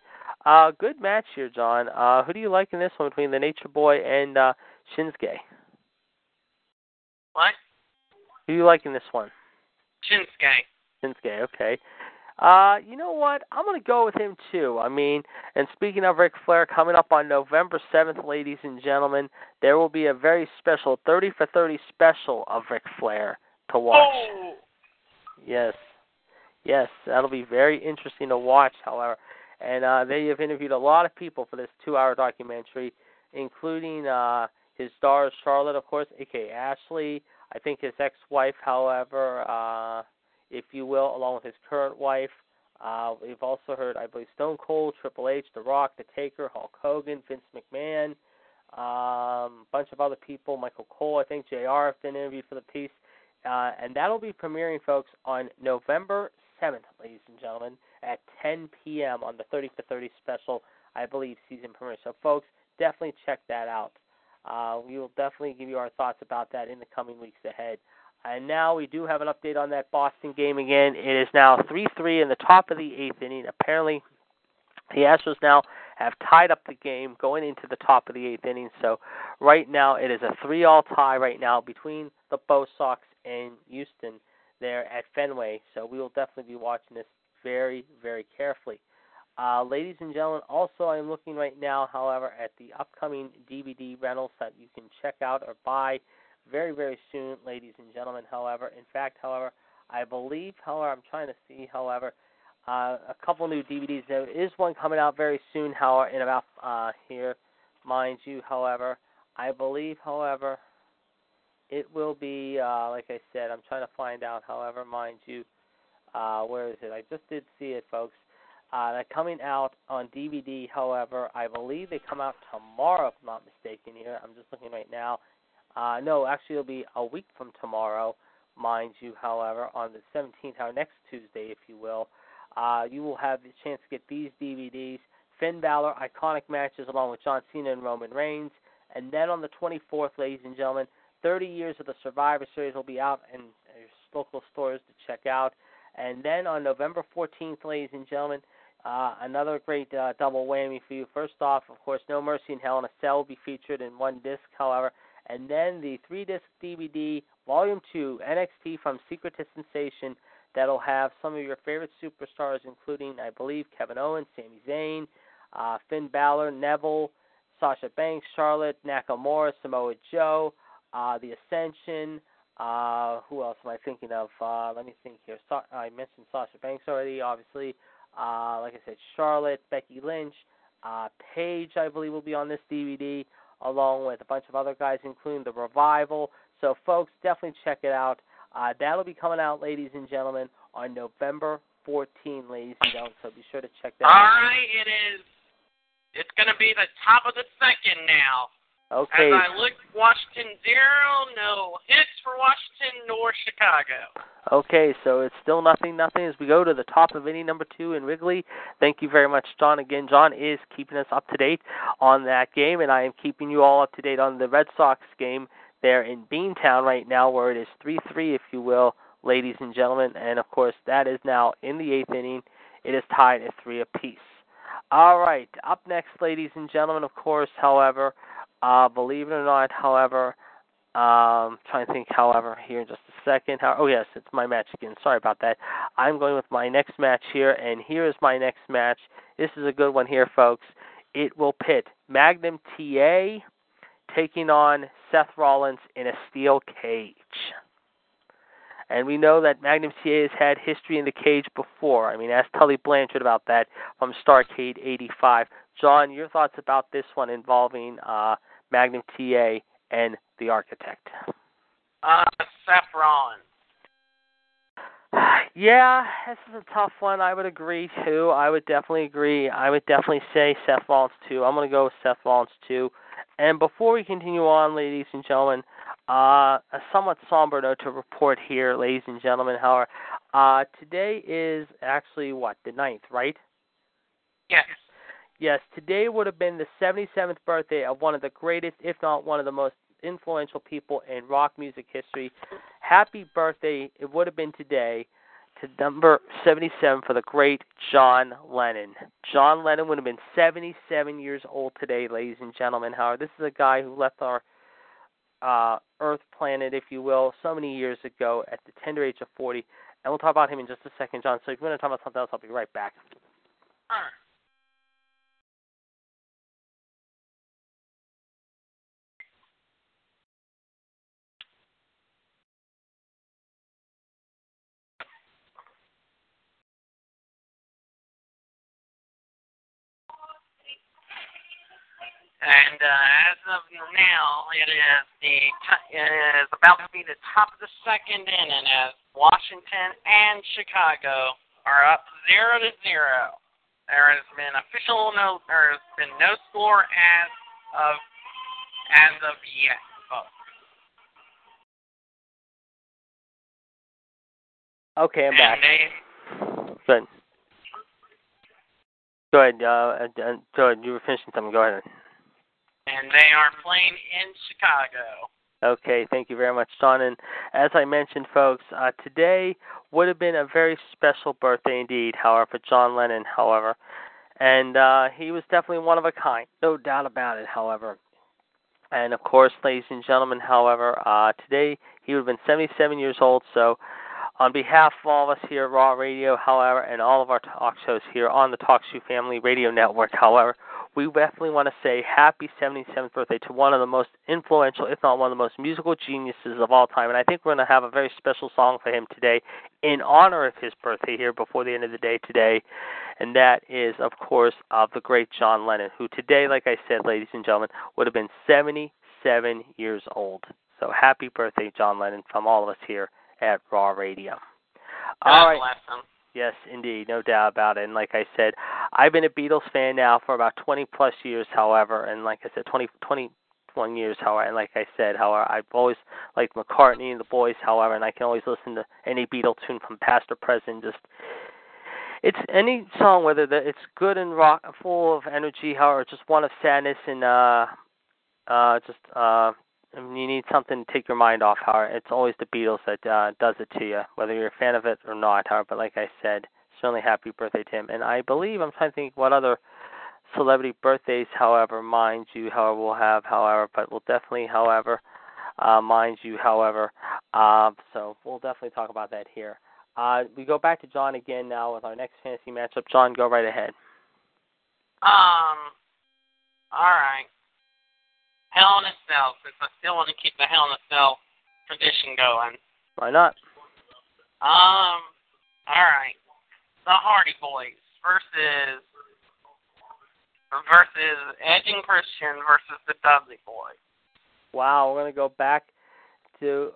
Good match here, John. Who do you like in this one between the Nature Boy and Shinsuke? What? Who do you like in this one? Shinsuke, okay. You know what? I'm going to go with him, too. I mean, and speaking of Ric Flair, coming up on November 7th, ladies and gentlemen, there will be a very special 30 for 30 special of Ric Flair to watch. Oh! Yes, that'll be very interesting to watch, however. And they have interviewed a lot of people for this 2-hour documentary, including his daughter, Charlotte, of course, a.k.a. Ashley, I think his ex-wife, however, if you will, along with his current wife. We've also heard, I believe, Stone Cold, Triple H, The Rock, The Taker, Hulk Hogan, Vince McMahon, a bunch of other people, Michael Cole, I think, JR have been interviewed for the piece. And that'll be premiering, folks, on November 7th, ladies and gentlemen, at 10 p.m. on the 30 for 30 special, I believe, season premiere. So, folks, definitely check that out. We will definitely give you our thoughts about that in the coming weeks ahead. And now we do have an update on that Boston game again. It is now 3-3 in the top of the 8th inning. Apparently, the Astros now have tied up the game going into the top of the 8th inning. So right now it is a 3-all tie right now between the Bo Sox and Houston there at Fenway. So we will definitely be watching this very, very carefully. Ladies and gentlemen, also I'm looking right now, however, at the upcoming DVD rentals that you can check out or buy very, very soon, ladies and gentlemen, however. In fact, however, I believe, however, I'm trying to see, however, a couple new DVDs. There is one coming out very soon, however, in about here, mind you, however. I believe, however, it will be, like I said, I'm trying to find out, however, mind you, where is it? I just did see it, folks. They're coming out on DVD, however. I believe they come out tomorrow, if I'm not mistaken here. I'm just looking right now. No, actually, it'll be a week from tomorrow, mind you, however, on the 17th, or next Tuesday, if you will. You will have the chance to get these DVDs, Finn Balor, Iconic Matches, along with John Cena and Roman Reigns. And then on the 24th, ladies and gentlemen, 30 years of the Survivor Series will be out in your local stores to check out. And then on November 14th, ladies and gentlemen, another great double whammy for you. First off, of course, No Mercy in Hell in a Cell will be featured in one disc, however. And then the 3-disc DVD, Volume 2, NXT from Secret to Sensation, that'll have some of your favorite superstars, including, I believe, Kevin Owens, Sami Zayn, Finn Balor, Neville, Sasha Banks, Charlotte, Nakamura, Samoa Joe, The Ascension. Who else am I thinking of? Let me think here. I mentioned Sasha Banks already, obviously. Like I said, Charlotte, Becky Lynch, Paige, I believe, will be on this DVD, along with a bunch of other guys, including The Revival. So, folks, definitely check it out. That'll be coming out, ladies and gentlemen, on November 14, ladies and gentlemen. So be sure to check that out. All right, it is. It's going to be the top of the second now. Okay. As I look, Washington 0, no hits for Washington nor Chicago. Okay, so it's still 0-0 as we go to the top of inning number 2 in Wrigley. Thank you very much, John. Again, John is keeping us up to date on that game, and I am keeping you all up to date on the Red Sox game They're in Beantown right now, where it is 3-3, if you will, ladies and gentlemen. And, of course, that is now in the eighth inning. It is tied at 3 apiece. All right, up next, ladies and gentlemen, of course, however, believe it or not, however, trying to think, however, here in just a second. Oh, yes, it's my match again. Sorry about that. I'm going with my next match here, and here is my next match. This is a good one here, folks. It will pit Magnum TA taking on Seth Rollins in a steel cage. And we know that Magnum TA has had history in the cage before. I mean, ask Tully Blanchard about that from Starrcade 85. John, your thoughts about this one involving Magnum TA and the Architect? Seth Rollins. Yeah, this is a tough one. I would agree, too. I would definitely agree. I would definitely say Seth Rollins, too. I'm going to go with Seth Rollins, too. And before we continue on, ladies and gentlemen, a somewhat somber note to report here, ladies and gentlemen. However, today is actually, what, the 9th, right? Yes. Yes, today would have been the 77th birthday of one of the greatest, if not one of the most influential people in rock music history. Happy birthday, it would have been today, to number 77 for the great John Lennon. John Lennon would have been 77 years old today, ladies and gentlemen. However, this is a guy who left our Earth planet, if you will, so many years ago at the tender age of 40. And we'll talk about him in just a second, John. So if you want to talk about something else, I'll be right back. All right. And as of now, it is about to be the top of the second inning as Washington and Chicago are up 0-0. There has been no score as of yet. Okay, I'm back. Good. Go ahead. You were finishing something. Go ahead. And they are playing in Chicago. Okay, thank you very much, John. And as I mentioned, folks, today would have been a very special birthday indeed, however, for John Lennon, however. And he was definitely one of a kind, no doubt about it, however. And, of course, ladies and gentlemen, however, today he would have been 77 years old. So on behalf of all of us here at Raw Radio, however, and all of our talk shows here on the Talk Shoe Family Radio Network, however, we definitely want to say happy 77th birthday to one of the most influential, if not one of the most musical geniuses of all time. And I think we're going to have a very special song for him today in honor of his birthday here before the end of the day today. And that is, of course, of the great John Lennon, who today, like I said, ladies and gentlemen, would have been 77 years old. So happy birthday, John Lennon, from all of us here at Raw Radio. All right. Yes, indeed, no doubt about it. And like I said, I've been a Beatles fan now for about 20-plus years, however, and like I said, 21 years, however, and like I said, however, I've always liked McCartney and the boys, however, and I can always listen to any Beatle tune from past or present. Just it's any song, whether it's good and rock, full of energy, however, or just one of sadness and you need something to take your mind off, however. It's always the Beatles that does it to you, whether you're a fan of it or not, however. But like I said, certainly happy birthday to him. And I believe, I'm trying to think what other celebrity birthdays, however, mind you, however, we'll have, however. But we'll definitely, however, mind you, however. So we'll definitely talk about that here. We go back to John again now with our next fantasy matchup. John, go right ahead. All right. Hell in a Cell, since I still want to keep the Hell in a Cell tradition going. Why not? Alright. The Hardy Boys versus Edge and Christian versus the Dudley Boys. Wow, we're going to go back to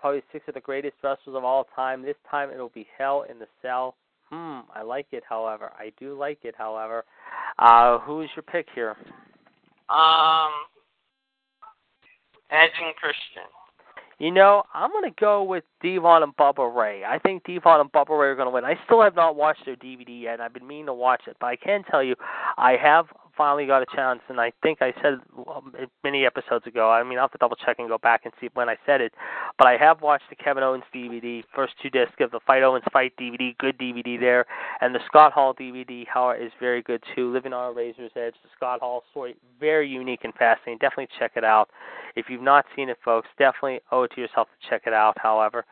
probably six of the greatest wrestlers of all time. This time it'll be Hell in the Cell. I like it, however. I do like it, however. Who's your pick here? Edge and Christian. You know, I'm going to go with Devon and Bubba Ray. I think Devon and Bubba Ray are going to win. I still have not watched their DVD yet. I've been meaning to watch it. But I can tell you, I have finally got a chance, and I think I said many episodes ago, I mean, I'll have to double check and go back and see when I said it, but I have watched the Kevin Owens DVD, first two discs of the Fight Owens Fight DVD, good DVD there, and the Scott Hall DVD is very good too, Living on a Razor's Edge, the Scott Hall story, very unique and fascinating, definitely check it out. If you've not seen it, folks, definitely owe it to yourself to check it out, however.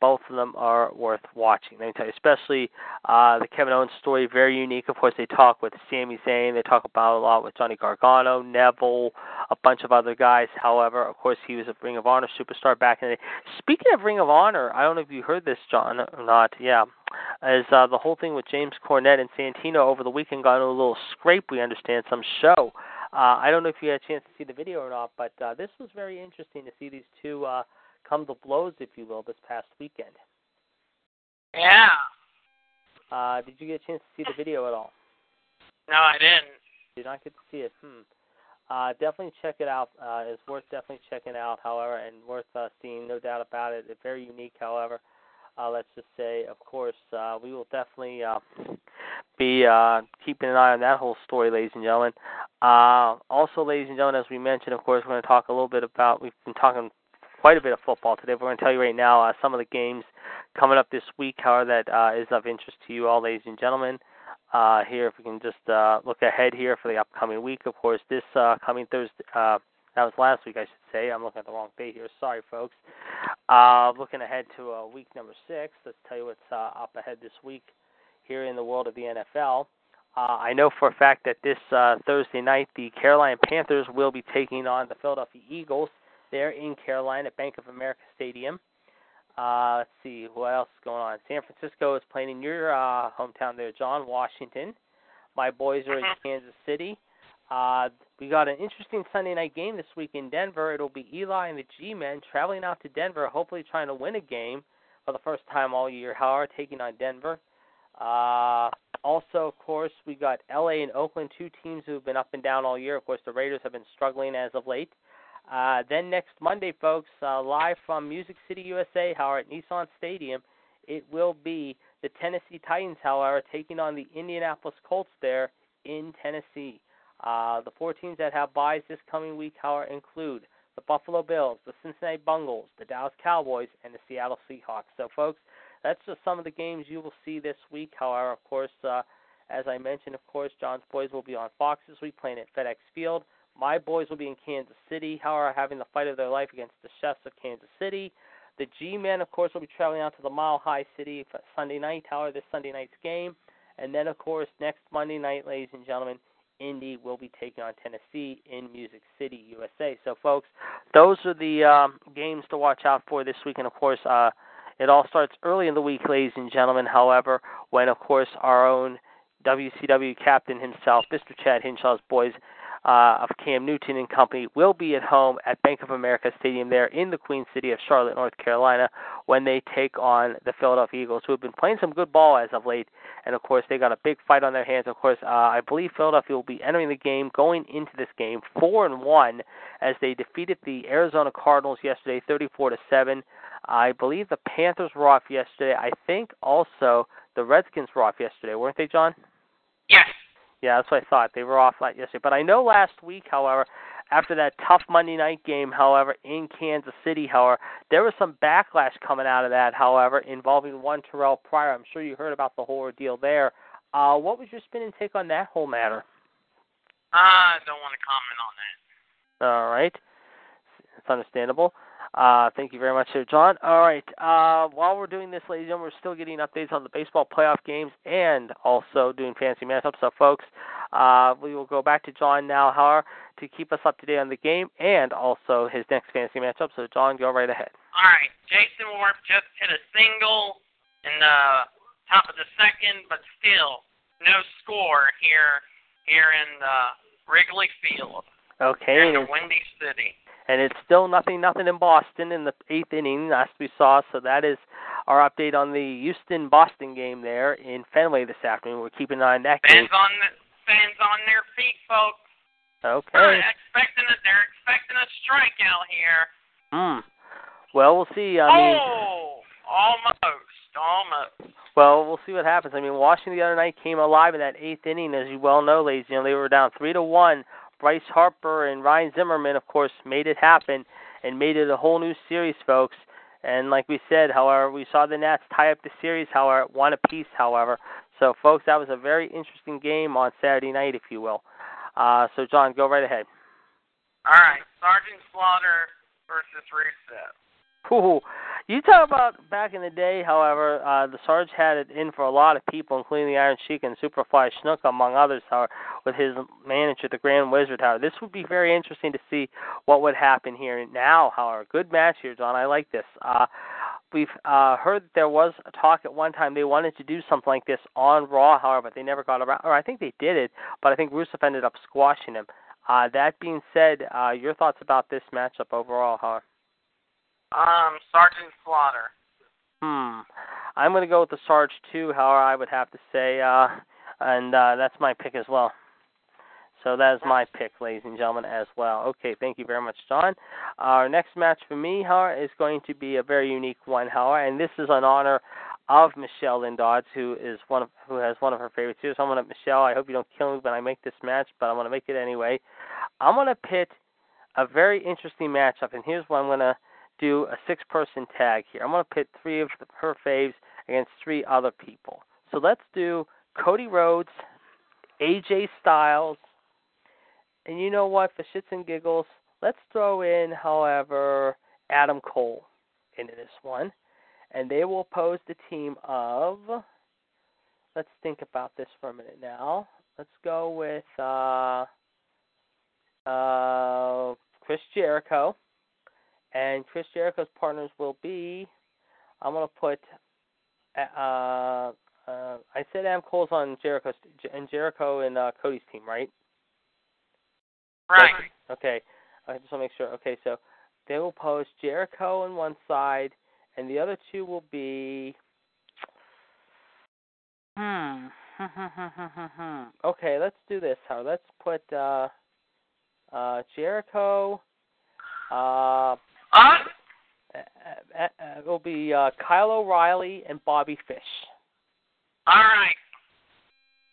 Both of them are worth watching, let me tell you, especially the Kevin Owens story, very unique. Of course, they talk with Sami Zayn, they talk about a lot with Johnny Gargano, Neville, a bunch of other guys. However, of course, he was a Ring of Honor superstar back in the day. Speaking of Ring of Honor, I don't know if you heard this, John, or not, is the whole thing with James Cornette and Santino over the weekend got into a little scrape, we understand, some show. I don't know if you had a chance to see the video or not, but this was very interesting to see these two come to blows, if you will, this past weekend. Yeah. Did you get a chance to see the video at all? No, I didn't. Did not get to see it. Definitely check it out. It's worth definitely checking out, however, and worth seeing, no doubt about it. It's very unique, however. Let's just say, of course, we will definitely be keeping an eye on that whole story, ladies and gentlemen. Also, ladies and gentlemen, as we mentioned, of course, we're going to talk a little bit about, we've been talking quite a bit of football today. We're going to tell you right now some of the games coming up this week, however, that is of interest to you all, ladies and gentlemen. Here, if we can just look ahead here for the upcoming week. Of course, this coming Thursday, that was last week, I should say. I'm looking at the wrong date here. Sorry, folks. Looking ahead to week number 6. Let's tell you what's up ahead this week here in the world of the NFL. I know for a fact that this Thursday night, the Carolina Panthers will be taking on the Philadelphia Eagles there in Carolina at Bank of America Stadium. Let's see, what else is going on? San Francisco is playing in your hometown there, John, Washington. My boys are in Kansas City. We got an interesting Sunday night game this week in Denver. It'll be Eli and the G-Men traveling out to Denver, hopefully trying to win a game for the first time all year. However, taking on Denver. Also, of course, we got L.A. and Oakland, two teams who have been up and down all year. Of course, the Raiders have been struggling as of late. Then next Monday, folks, live from Music City, USA, however, at Nissan Stadium, it will be the Tennessee Titans, however, taking on the Indianapolis Colts there in Tennessee. The four teams that have byes this coming week, however, include the Buffalo Bills, the Cincinnati Bengals, the Dallas Cowboys, and the Seattle Seahawks. So, folks, that's just some of the games you will see this week. However, of course, as I mentioned, of course, John's boys will be on Fox this week playing at FedEx Field. My boys will be in Kansas City, however, having the fight of their life against the Chiefs of Kansas City. The G-Men, of course, will be traveling out to the Mile High City for Sunday night, however, this Sunday night's game. And then, of course, next Monday night, ladies and gentlemen, Indy will be taking on Tennessee in Music City, USA. So, folks, those are the games to watch out for this week. And, of course, it all starts early in the week, ladies and gentlemen, however, when, of course, our own WCW captain himself, Mr. Chad Hinshaw's boys, of Cam Newton and company will be at home at Bank of America Stadium there in the Queen City of Charlotte, North Carolina, when they take on the Philadelphia Eagles, who have been playing some good ball as of late. And, of course, they got a big fight on their hands. Of course, I believe Philadelphia will be entering the game, going into this game, 4-1, as they defeated the Arizona Cardinals yesterday, 34-7. I believe the Panthers were off yesterday. I think also the Redskins were off yesterday, weren't they, John? Yes. Yeah, that's what I thought. They were off yesterday. But I know last week, however, after that tough Monday night game, however, in Kansas City, however, there was some backlash coming out of that, however, involving one Terrell Pryor. I'm sure you heard about the whole ordeal there. What was your spin and take on that whole matter? I don't want to comment on that. All right. It's understandable. Thank you very much, Sir John. All right. While we're doing this, ladies and gentlemen, we're still getting updates on the baseball playoff games and also doing fancy matchups. So, folks, we will go back to John now, however, to keep us up to date on the game and also his next fancy matchup. So, John, go right ahead. All right. Jason Warp just hit a single in the top of the second, but still no score here in Wrigley Field. Okay. In the Windy City. And it's still nothing in Boston in the 8th inning, last we saw. So that is our update on the Houston-Boston game there in Fenway this afternoon. We're keeping an eye on that game. Fans on their feet, folks. Okay. They're expecting a strikeout here. Well, we'll see. I mean, almost. Well, we'll see what happens. I mean, Washington the other night came alive in that eighth inning, as you well know, ladies. You know, they were down 3-1. Bryce Harper and Ryan Zimmerman, of course, made it happen and made it a whole new series, folks. And like we said, however, we saw the Nats tie up the series, however, one apiece, however. So, folks, that was a very interesting game on Saturday night, if you will. So, John, go right ahead. All right, Sergeant Slaughter versus Rusev. Cool. You talk about back in the day, however, the Sarge had it in for a lot of people, including the Iron Sheik and Superfly Snook, among others, however, with his manager, the Grand Wizard, however. This would be very interesting to see what would happen here now, however. Good match here, John. I like this. We've heard that there was a talk at one time they wanted to do something like this on Raw, however, but they never got around. Or I think they did it, but I think Rusev ended up squashing him. That being said, your thoughts about this matchup overall, however? Sergeant Slaughter. I'm going to go with the Sarge, too, however, I would have to say, and that's my pick as well. So that is my pick, ladies and gentlemen, as well. Okay, thank you very much, John. Our next match for me, however, is going to be a very unique one, however, and this is in honor of Michelle Lynn Dodds, who has one of her favorites here. So I'm going to, Michelle, I hope you don't kill me when I make this match, but I'm going to make it anyway. I'm going to pit a very interesting matchup, and here's what I'm going to do a six-person tag here. I'm going to pit three of her faves against three other people. So let's do Cody Rhodes, AJ Styles, and you know what, for shits and giggles, let's throw in, however, Adam Cole into this one. And they will pose the team of, let's think about this for a minute now. Let's go with Chris Jericho. And Chris Jericho's partners will be, I'm going to put, I said Adam Cole's on Jericho and Cody's team, right? Right. Okay. I just want to make sure. Okay, so they will pose Jericho on one side, and the other two will be, okay, let's do this, Howard. Let's put Jericho. It will be Kyle O'Reilly and Bobby Fish. All right.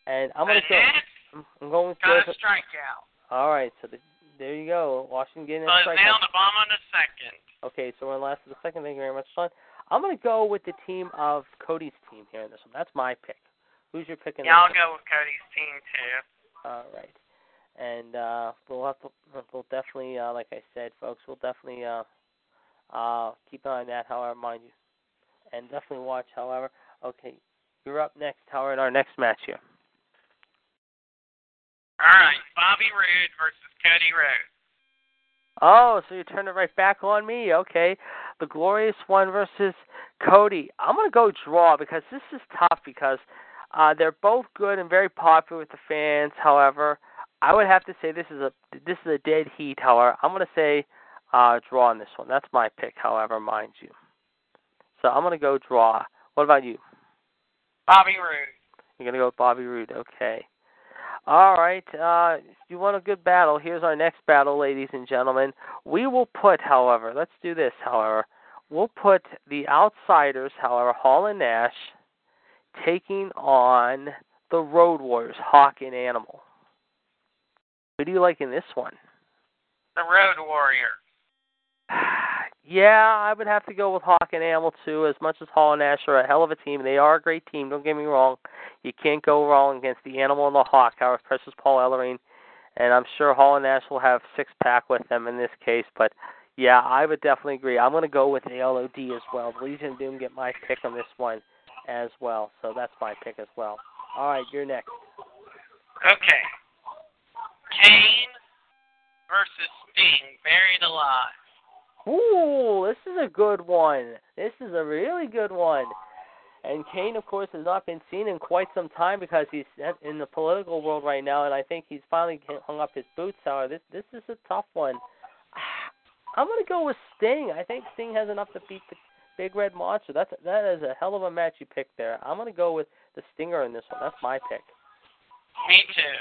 And I'm going to go. I'm going with got a strikeout. All right, so there you go. Washington getting a strikeout. So it's down to Obama in a second. Okay, so we're in last of the second. Thank you very much, Sean. I'm going to go with the team of Cody's team here in this one. That's my pick. Who's your pick in this one? I'll go with Cody's team, too. All right. And we'll definitely, like I said, folks, we'll definitely keep an eye on that, however, mind you. And definitely watch, however. Okay, you're up next, Howard, in our next match here. All right, Bobby Roode versus Cody Rhodes. Oh, so you turned it right back on me. Okay, the Glorious One versus Cody. I'm going to go draw because this is tough because they're both good and very popular with the fans, however. I would have to say this is a dead heat, however. I'm going to say draw on this one. That's my pick, however, mind you. So I'm going to go draw. What about you? Bobby Roode. You're going to go with Bobby Roode. Okay. All right. You want a good battle. Here's our next battle, ladies and gentlemen. We will put, however, let's do this, however. We'll put the Outsiders, however, Hall and Nash, taking on the Road Warriors, Hawk and Animal. Who do you like in this one? The Road Warrior. Yeah, I would have to go with Hawk and Animal, too, as much as Hall and Nash are a hell of a team. They are a great team, don't get me wrong. You can't go wrong against the Animal and the Hawk, however, Precious Paul Ellering, and I'm sure Hall and Nash will have six-pack with them in this case, but, yeah, I would definitely agree. I'm going to go with the LOD as well. Legion of Doom get my pick on this one as well, so that's my pick as well. All right, you're next. Okay. Kane versus Sting, Buried Alive. Ooh, this is a good one. This is a really good one. And Kane, of course, has not been seen in quite some time because he's in the political world right now, and I think he's finally hung up his boots. However, this is a tough one. I'm going to go with Sting. I think Sting has enough to beat the Big Red Monster. That is a hell of a match you picked there. I'm going to go with the Stinger in this one. That's my pick. Me too.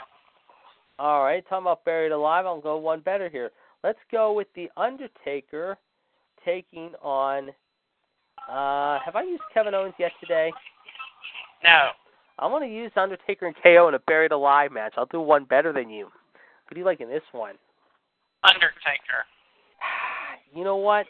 All right, talking about Buried Alive, I'll go one better here. Let's go with The Undertaker taking on... have I used Kevin Owens yet today? No. I'm going to use Undertaker and KO in a Buried Alive match. I'll do one better than you. Who do you like in this one? Undertaker. You know what?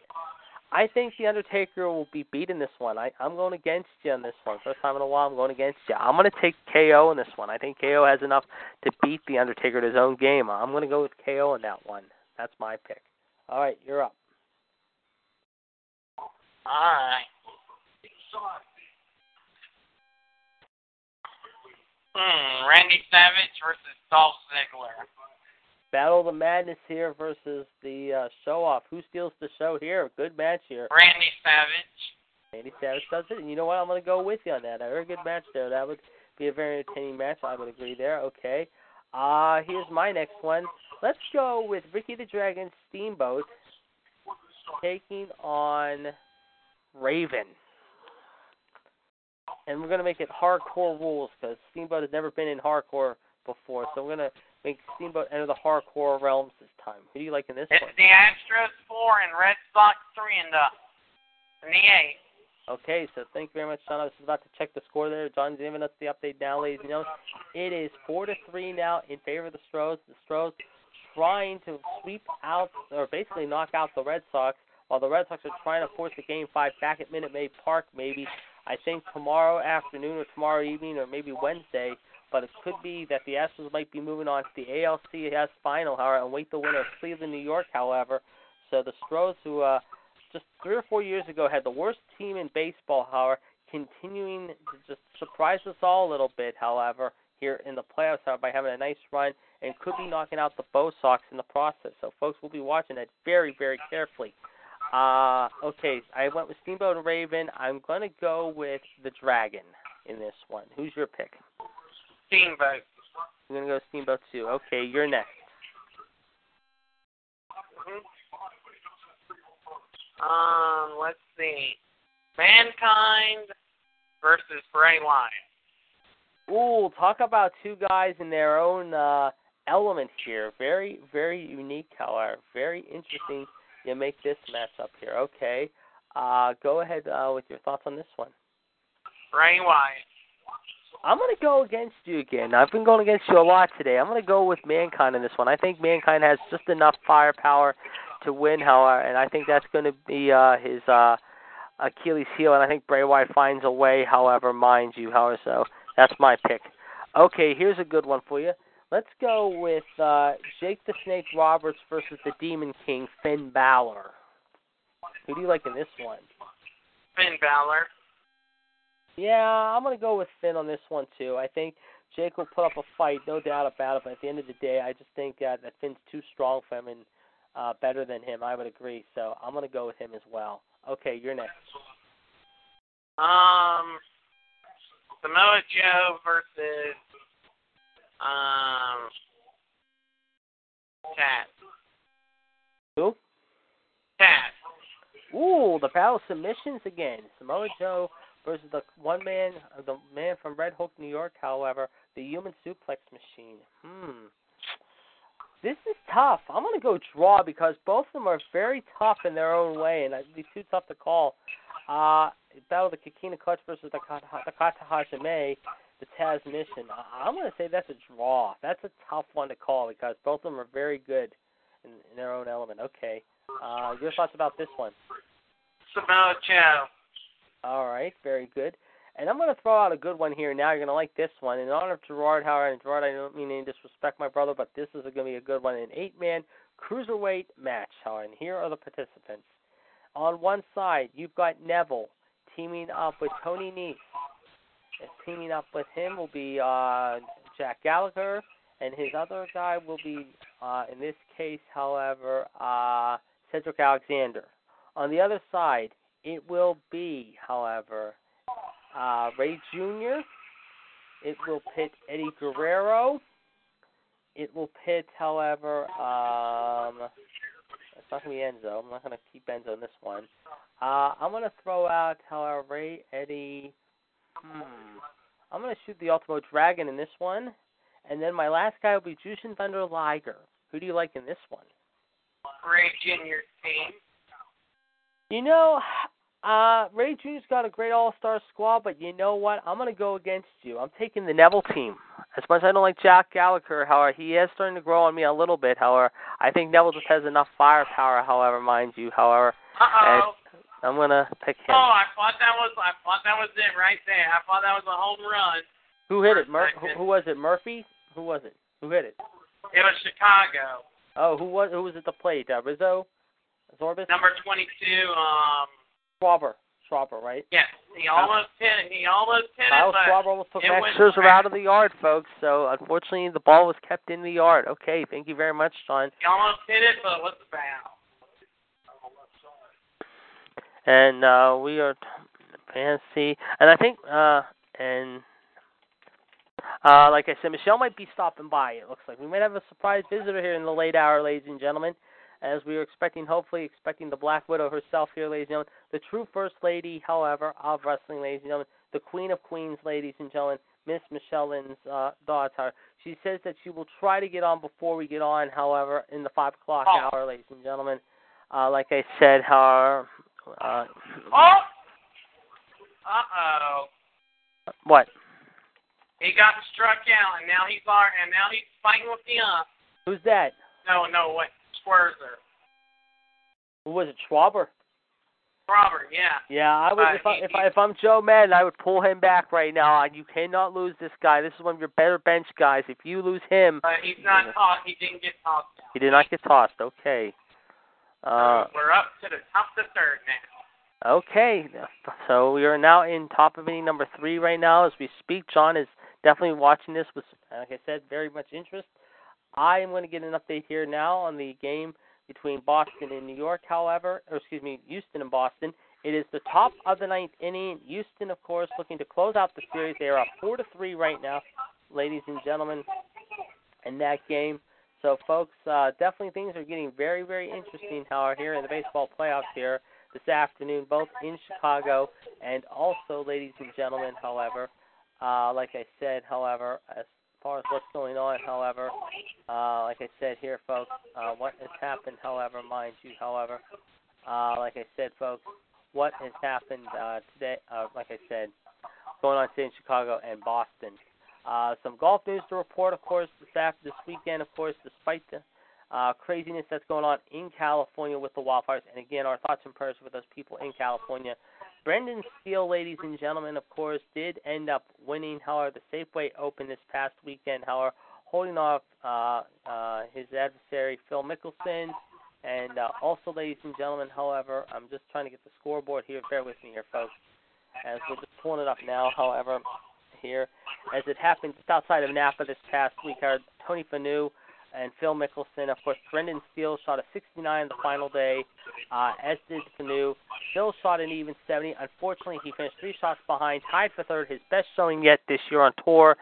I think The Undertaker will be beating this one. I'm going against you on this one. First time in a while, I'm going against you. I'm going to take KO in this one. I think KO has enough to beat The Undertaker to his own game. I'm going to go with KO in that one. That's my pick. All right, you're up. All right. Randy Savage versus Dolph Ziggler. Battle of the Madness here versus the show-off. Who steals the show here? Good match here. Randy Savage. Randy Savage does it. And you know what? I'm going to go with you on that. A very good match there. That would be a very entertaining match. I would agree there. Okay. Here's my next one. Let's go with Ricky the Dragon Steamboat taking on Raven. And we're going to make it hardcore rules because Steamboat has never been in hardcore before. So we're going to make Steamboat enter the hardcore realms this time. Who do you like in this one? It's the Astros 4 and Red Sox 3 in the 8. Okay, so thank you very much, John. I was about to check the score there. John's giving us the update now, ladies and gentlemen. It is 4-3 now in favor of the Stros. The Stros trying to sweep out or basically knock out the Red Sox while the Red Sox are trying to force the Game 5 back at Minute Maid Park maybe. I think tomorrow afternoon or tomorrow evening or maybe Wednesday, but it could be that the Astros might be moving on to the ALCS final, however, and wait the winner of Cleveland, New York, however. So the Stros, who just 3 or 4 years ago had the worst team in baseball, however, continuing to just surprise us all a little bit, however, here in the playoffs, however, by having a nice run and could be knocking out the Bo Sox in the process. So, folks, we'll be watching that very, very carefully. Okay, I went with Steamboat and Raven. I'm going to go with the Dragon in this one. Who's your pick? Steamboat. I'm going to go Steamboat, too. Okay, you're next. Let's see. Mankind versus Bray Wyatt. Ooh, talk about two guys in their own element here. Very, very unique, however. Very interesting. You make this match up here. Okay. Go ahead with your thoughts on this one. Bray Wyatt. I'm going to go against you again. I've been going against you a lot today. I'm going to go with Mankind in this one. I think Mankind has just enough firepower to win, however, and I think that's going to be his Achilles heel, and I think Bray Wyatt finds a way, however, mind you, however, so that's my pick. Okay, here's a good one for you. Let's go with Jake the Snake Roberts versus the Demon King, Finn Balor. Who do you like in this one? Finn Balor. Yeah, I'm going to go with Finn on this one, too. I think Jake will put up a fight, no doubt about it, but at the end of the day, I just think that Finn's too strong for him and better than him. I would agree, so I'm going to go with him as well. Okay, you're next. Samoa Joe versus... Taz. Who? Taz. Ooh, the battle submissions again. Samoa Joe versus the man from Red Hook, New York, however, the human suplex machine. This is tough. I'm going to go draw because both of them are very tough in their own way, and it'd be too tough to call. Battle of the Kikina Clutch versus the Kata Hajime. The Taz Mission. I'm going to say that's a draw. That's a tough one to call because both of them are very good in their own element. Okay. Your thoughts about this one? Samoa Joe. All right. Very good. And I'm going to throw out a good one here. Now you're going to like this one. In honor of Gerard Howard, and Gerard, I don't mean any disrespect, my brother, but this is going to be a good one. An 8-man cruiserweight match, Howard. And here are the participants. On one side, you've got Neville teaming up with Tony Nese. And teaming up with him will be Jack Gallagher, and his other guy will be, in this case, however, Cedric Alexander. On the other side, it will be, however, Ray Jr. It will pit Eddie Guerrero. It will pit, however, it's not going to be Enzo. I'm not going to keep Enzo on this one. I'm going to throw out, however, Ray, Eddie... I'm going to shoot the Ultimo Dragon in this one. And then my last guy will be Jushin Thunder Liger. Who do you like in this one? Ray Jr. You know, Ray J's got a great all-star squad, but you know what? I'm going to go against you. I'm taking the Neville team. As much as I don't like Jack Gallagher, however, he is starting to grow on me a little bit. However, I think Neville just has enough firepower, however, mind you. However, I'm going to pick him. Oh, I thought that was it right there. I thought that was a home run. Who hit it? Who was it? Murphy? Who was it? Who hit it? It was Chicago. Oh, who was at the plate? Rizzo? Zorbis? Number 22, Schwarber, right? Yes, he almost hit it. Schwarber almost took Max Scherzer out of the yard, folks. So, unfortunately, the ball was kept in the yard. Okay, thank you very much, John. He almost hit it, but it was a foul. And we are fancy. And I think, like I said, Michelle might be stopping by, it looks like. We might have a surprise visitor here in the late hour, ladies and gentlemen. As we were hopefully expecting the Black Widow herself here, ladies and gentlemen. The true first lady, however, of wrestling, ladies and gentlemen. The Queen of Queens, ladies and gentlemen. Miss Michelle Lynn's daughter. She says that she will try to get on before we get on, however, in the 5 o'clock hour, ladies and gentlemen. Like I said, her... Uh-oh. What? He got struck out, and now he's fighting with the ump. Who's that? No, what? Scherzer. Who was it? Schwarber. Schwarber, yeah. Yeah, I would. If I'm Joe Madden, I would pull him back right now. You cannot lose this guy. This is one of your better bench guys. If you lose him, he's not tossed. He didn't get tossed. Now. He did not get tossed. Okay. We're up to the top of the third now. Okay, so we are now in top of inning number 3 right now as we speak. John is definitely watching this with, like I said, very much interest. I am going to get an update here now on the game between Boston and New York, Houston and Boston. It is the top of the 9th inning. Houston, of course, looking to close out the series. They are up 4-3 right now, ladies and gentlemen, in that game. So, folks, definitely things are getting very, very interesting here in the baseball playoffs here this afternoon, both in Chicago and also, ladies and gentlemen, like I said, as far as what's going on, like I said here, folks, what has happened, mind you, like I said, folks, what has happened today, like I said, going on today in Chicago and Boston. Some golf news to report, of course, this weekend, of course, despite the craziness that's going on in California with the wildfires. And, again, our thoughts and prayers with those people in California. Brendan Steele, ladies and gentlemen, of course, did end up winning, the Safeway Open this past weekend, holding off his adversary, Phil Mickelson. And also, ladies and gentlemen, I'm just trying to get the scoreboard here. Bear with me here, folks, as we're just pulling it up now, here. As it happened just outside of Napa this past week, Tony Finau and Phil Mickelson. Of course, Brendan Steele shot a 69 the final day, as did Finau. Phil shot an even 70. Unfortunately, he finished 3 shots behind, tied for third, his best showing yet this year on tour.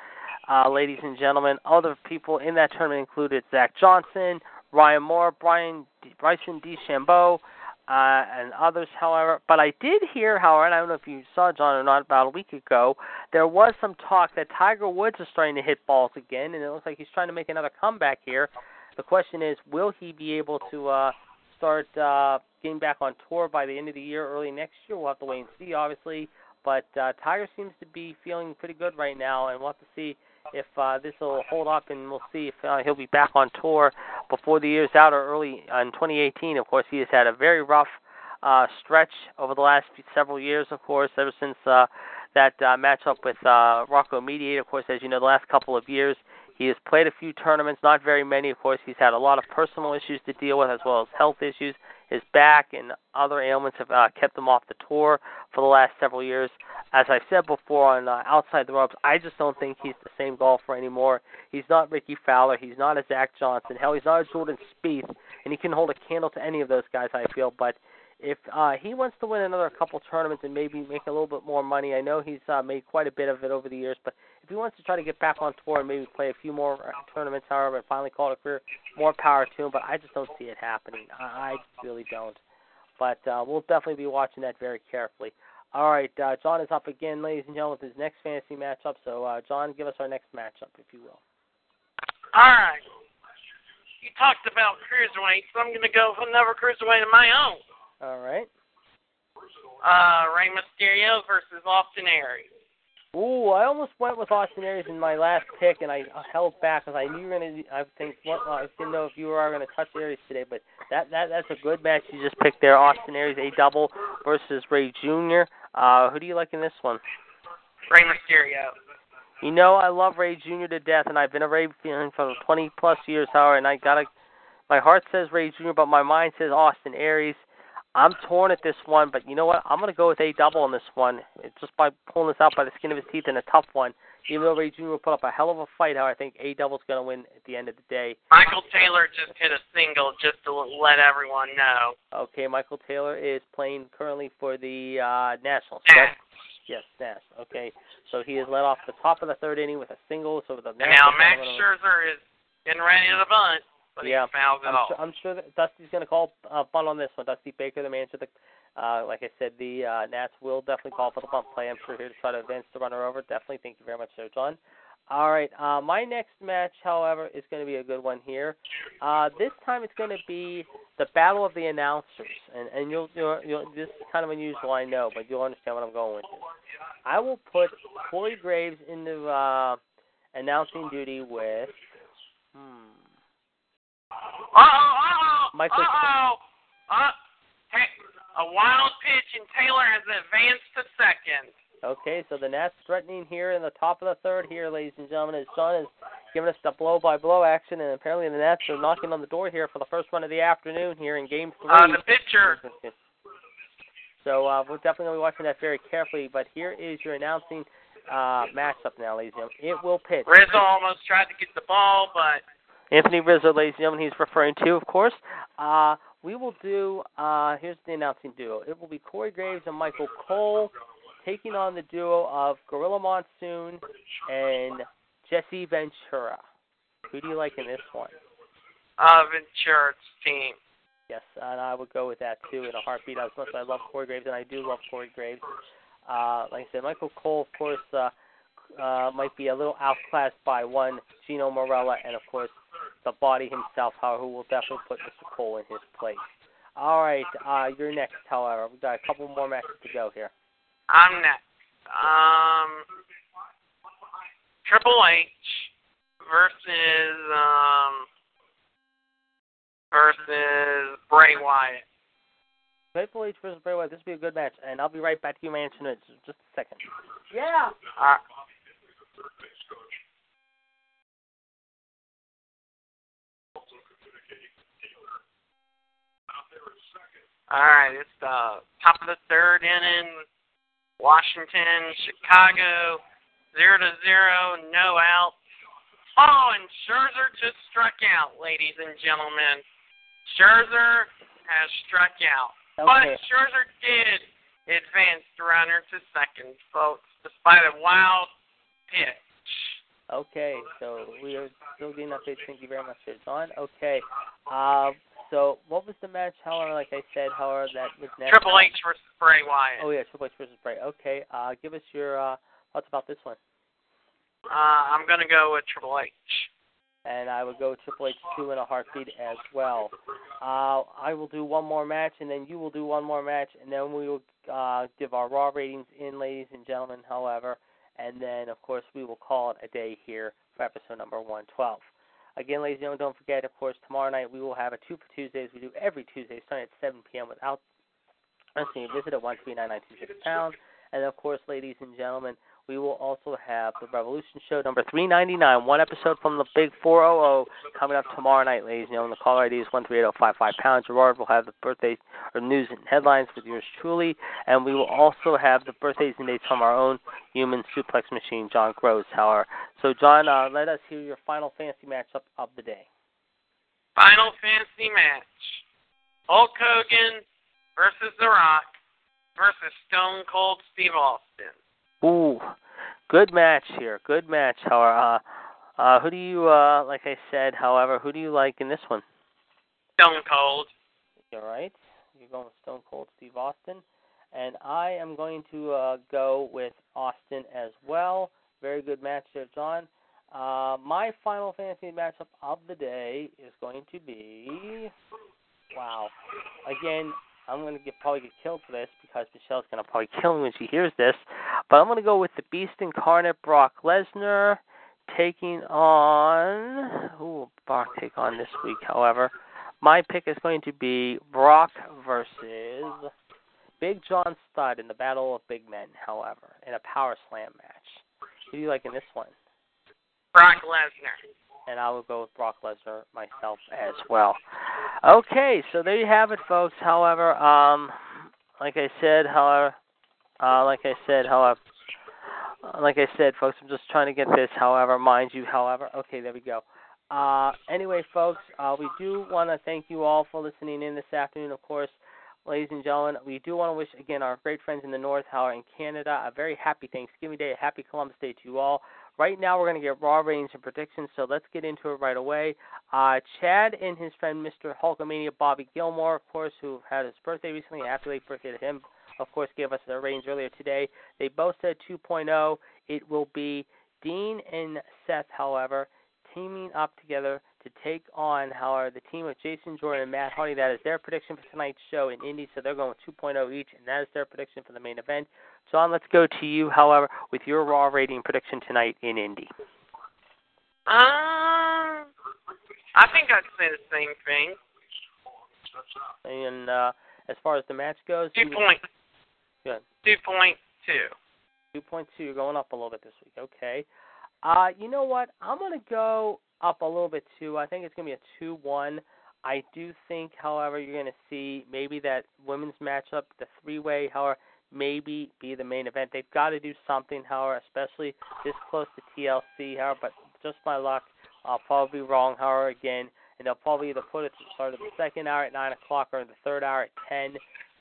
Ladies and gentlemen, other people in that tournament included Zach Johnson, Ryan Moore, Bryson DeChambeau, and others, But I did hear, and I don't know if you saw, John, or not, about a week ago, there was some talk that Tiger Woods is starting to hit balls again, and it looks like he's trying to make another comeback here. The question is, will he be able to start getting back on tour by the end of the year, early next year? We'll have to wait and see, obviously. But Tiger seems to be feeling pretty good right now, and we'll have to see if this will hold up, and we'll see if he'll be back on tour before the year's out or early in 2018. Of course, he has had a very rough stretch over the last several years, of course, ever since that matchup with Rocco Mediate. Of course, as you know, the last couple of years, he has played a few tournaments, not very many. Of course, he's had a lot of personal issues to deal with as well as health issues. His back and other ailments have kept him off the tour for the last several years. As I've said before on Outside the Ropes, I just don't think he's the same golfer anymore. He's not Ricky Fowler. He's not a Zach Johnson. Hell, he's not a Jordan Spieth. And he can hold a candle to any of those guys, I feel. But if he wants to win another couple tournaments and maybe make a little bit more money, I know he's made quite a bit of it over the years. But if he wants to try to get back on tour and maybe play a few more tournaments, and finally call it a career, more power to him. But I just don't see it happening. I really don't. But we'll definitely be watching that very carefully. All right, John is up again, ladies and gentlemen, with his next fantasy matchup. So, John, give us our next matchup, if you will. All right. You talked about cruiserweight, so I'm going to go for another cruiserweight of my own. All right. Rey Mysterio versus Austin Aries. Ooh, I almost went with Austin Aries in my last pick, and I held back because I knew you were gonna. I didn't know if you were going to touch Aries today, but that's a good match you just picked there. Austin Aries, A double versus Rey Jr. Who do you like in this one? Rey Mysterio. You know I love Rey Jr. to death, and I've been a Rey fan for 20-plus years, however, and I gotta. My heart says Rey Jr., but my mind says Austin Aries. I'm torn at this one, but you know what? I'm going to go with A double on this one. It's just by pulling this out by the skin of his teeth and a tough one. Even though Rey Jr. will put up a hell of a fight, however, I think A double's going to win at the end of the day. Michael Taylor just hit a single just to let everyone know. Okay, Michael Taylor is playing currently for the Nationals. Correct? Yes, Nash. Okay, so he is let off the top of the third inning with a single. So the now Max Scherzer is getting ready to bunt. But yeah, I'm sure that Dusty's going to call a bunt on this one. Dusty Baker, the manager, like I said, the Nats will definitely call for the bunt play. I'm sure here to try to advance the runner over. Definitely. Thank you very much, Sir John. All right. My next match, however, is going to be a good one here. This time it's going to be the Battle of the Announcers. And you'll this is kind of unusual, I know, but you'll understand what I'm going with. I will put Corey Graves into announcing duty with... a wild pitch, and Taylor has advanced to second. Okay, so the Nats threatening here in the top of the third here, ladies and gentlemen, as John is giving us the blow-by-blow action, and apparently the Nats are knocking on the door here for the first one of the afternoon here in Game 3. The pitcher. So we're definitely going to be watching that very carefully, but here is your announcing matchup now, ladies and gentlemen. It will pitch. Rizzo almost tried to get the ball, but... Anthony Rizzo, ladies and gentlemen, he's referring to, of course. We will do, here's the announcing duo. It will be Corey Graves and Michael Cole taking on the duo of Gorilla Monsoon and Jesse Ventura. Who do you like in this one? Ventura's team. Yes, and I would go with that, too, in a heartbeat. As much as I love Corey Graves, and I do love Corey Graves. Like I said, Michael Cole, of course, might be a little outclassed by one, Gino Morella, and, of course, the body himself, however, who will definitely put Mr. Cole in his place. All right, you're next, however. We've got a couple more matches to go here. I'm next. Triple H versus Bray Wyatt. Triple H versus Bray Wyatt. This will be a good match, and I'll be right back to you, man, in just a second. Yeah. All right. All right, it's the top of the third inning, Washington, Chicago, 0-0, no outs. Oh, and Scherzer just struck out, ladies and gentlemen. Scherzer has struck out. Okay. But Scherzer did advance the runner to second, folks, despite a wild pitch. Okay, so we are still getting updates. Thank you very much, Sir John. Okay. So what was the match? However, like I said, however, that was next. Triple H versus Bray Wyatt. Oh, yeah, Triple H versus Bray. Okay, give us your thoughts about this one. I'm going to go with Triple H. And I would go with Triple H, too, in a heartbeat as well. I will do one more match, and then you will do one more match, and then we will give our Raw ratings in, ladies and gentlemen, however. And then, of course, we will call it a day here for episode number 112. Again, ladies and gentlemen, don't forget, of course, tomorrow night we will have a 2 for Tuesdays. We do every Tuesday starting at 7 p.m. without listening to visit at 139926 pound. And, of course, ladies and gentlemen, we will also have the Revolution Show number 399, one episode from the Big 400 coming up tomorrow night, ladies and gentlemen. The caller ID is 138055 pound. Gerard will have the birthdays or news and headlines with yours truly. And we will also have the birthdays and dates from our own human suplex machine, John Gross. However, so, John, let us hear your final fantasy matchup of the day. Final fantasy match. Hulk Hogan versus The Rock versus Stone Cold Steve Austin. Ooh, good match here. Good match. However, who do you like? I said, however, who do you like in this one? Stone Cold. All right, you're going with Stone Cold Steve Austin, and I am going to go with Austin as well. Very good match there, John. My final fantasy matchup of the day is going to be. Wow. Again, I'm going to probably get killed for this because Michelle's going to probably kill me when she hears this. But I'm going to go with the Beast Incarnate, Brock Lesnar, taking on... Who will Brock take on this week, however? My pick is going to be Brock versus Big John Studd in the Battle of Big Men, however, in a power slam match. Who do you like in this one? Brock Lesnar. And I will go with Brock Lesnar myself as well. Okay, so there you have it, folks. However, like I said, folks, I'm just trying to get this, however, mind you, however. Okay, there we go. Anyway, folks, we do want to thank you all for listening in this afternoon, of course. Ladies and gentlemen, we do want to wish, again, our great friends in the North, however, in Canada, a very happy Thanksgiving Day, a happy Columbus Day to you all. Right now, we're going to get raw ratings and predictions, so let's get into it right away. Chad and his friend, Mr. Hulkamania, Bobby Gilmore, of course, who had his birthday recently, happy late birthday to him, of course, gave us their ratings earlier today. They both said 2.0. It will be Dean and Seth, however, teaming up together to take on, however, the team of Jason Jordan and Matt Hardy. That is their prediction for tonight's show in Indy, so they're going with 2.0 each, and that is their prediction for the main event. John, let's go to you, however, with your Raw rating prediction tonight in Indy. I think I'd say the same thing. And as far as the match goes... 2.2. 2.2, you're going up a little bit this week, okay. You know what? I'm going to go up a little bit, too. I think it's going to be a 2-1. I do think, however, you're going to see maybe that women's matchup, the three-way, however, maybe be the main event. They've got to do something, however, especially this close to TLC, however, but just my luck, I'll probably be wrong, however, again, and they'll probably either put it to the start of the second hour at 9 o'clock or the third hour at 10.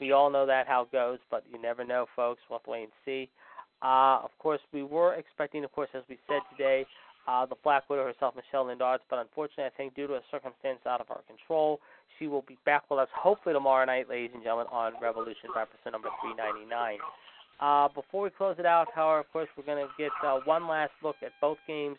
We all know that, how it goes, but you never know, folks. We'll have to wait and see. Of course, we were expecting, of course, as we said today, the Black Widow herself, Michelle Lindards, but unfortunately, I think due to a circumstance out of our control, she will be back with us hopefully tomorrow night, ladies and gentlemen, on Revolution 5% number 399. Before we close it out, however, of course, we're going to get one last look at both games,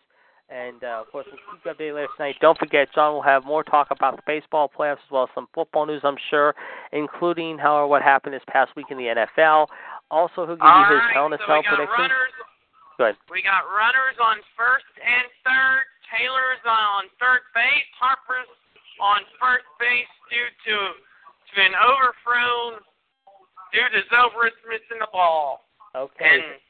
and of course, we'll keep you updated later tonight. Don't forget, John will have more talk about the baseball playoffs as well as some football news, I'm sure, including, however, what happened this past week in the NFL. Also, who gives you his own NFL predictions? Good. We got runners on first and third. Taylor's on third base. Harper's on first base due to an overthrown due to Zobrist missing the ball. Okay.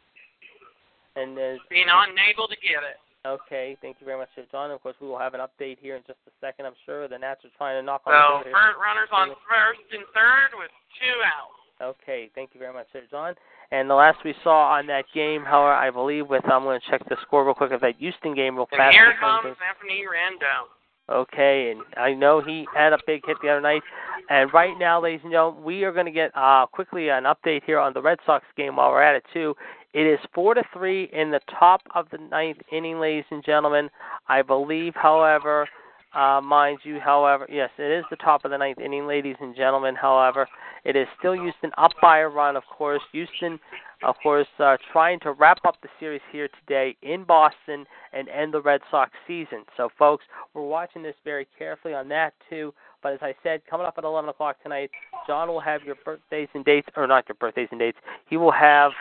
And being unable to get it. Okay, thank you very much, John. Of course, we will have an update here in just a second, I'm sure. The Nats are trying to knock on the door. So, runners on first and third with two outs. Okay, thank you very much, Sir John. And the last we saw on that game, however, I believe I'm going to check the score real quick of that Houston game real fast. And here comes Anthony Rendon. Okay, and I know he had a big hit the other night. And right now, ladies and gentlemen, we are going to get quickly an update here on the Red Sox game while we're at it, too. It is 4-3 in the top of the ninth inning, ladies and gentlemen. I believe, however... mind you, however, yes, it is the top of the ninth inning, ladies and gentlemen, however. It is still Houston up by a run, of course. Houston, of course, trying to wrap up the series here today in Boston and end the Red Sox season. So, folks, we're watching this very carefully on that, too. But as I said, coming up at 11 o'clock tonight, John will have your birthdays and dates, or not your birthdays and dates. He will have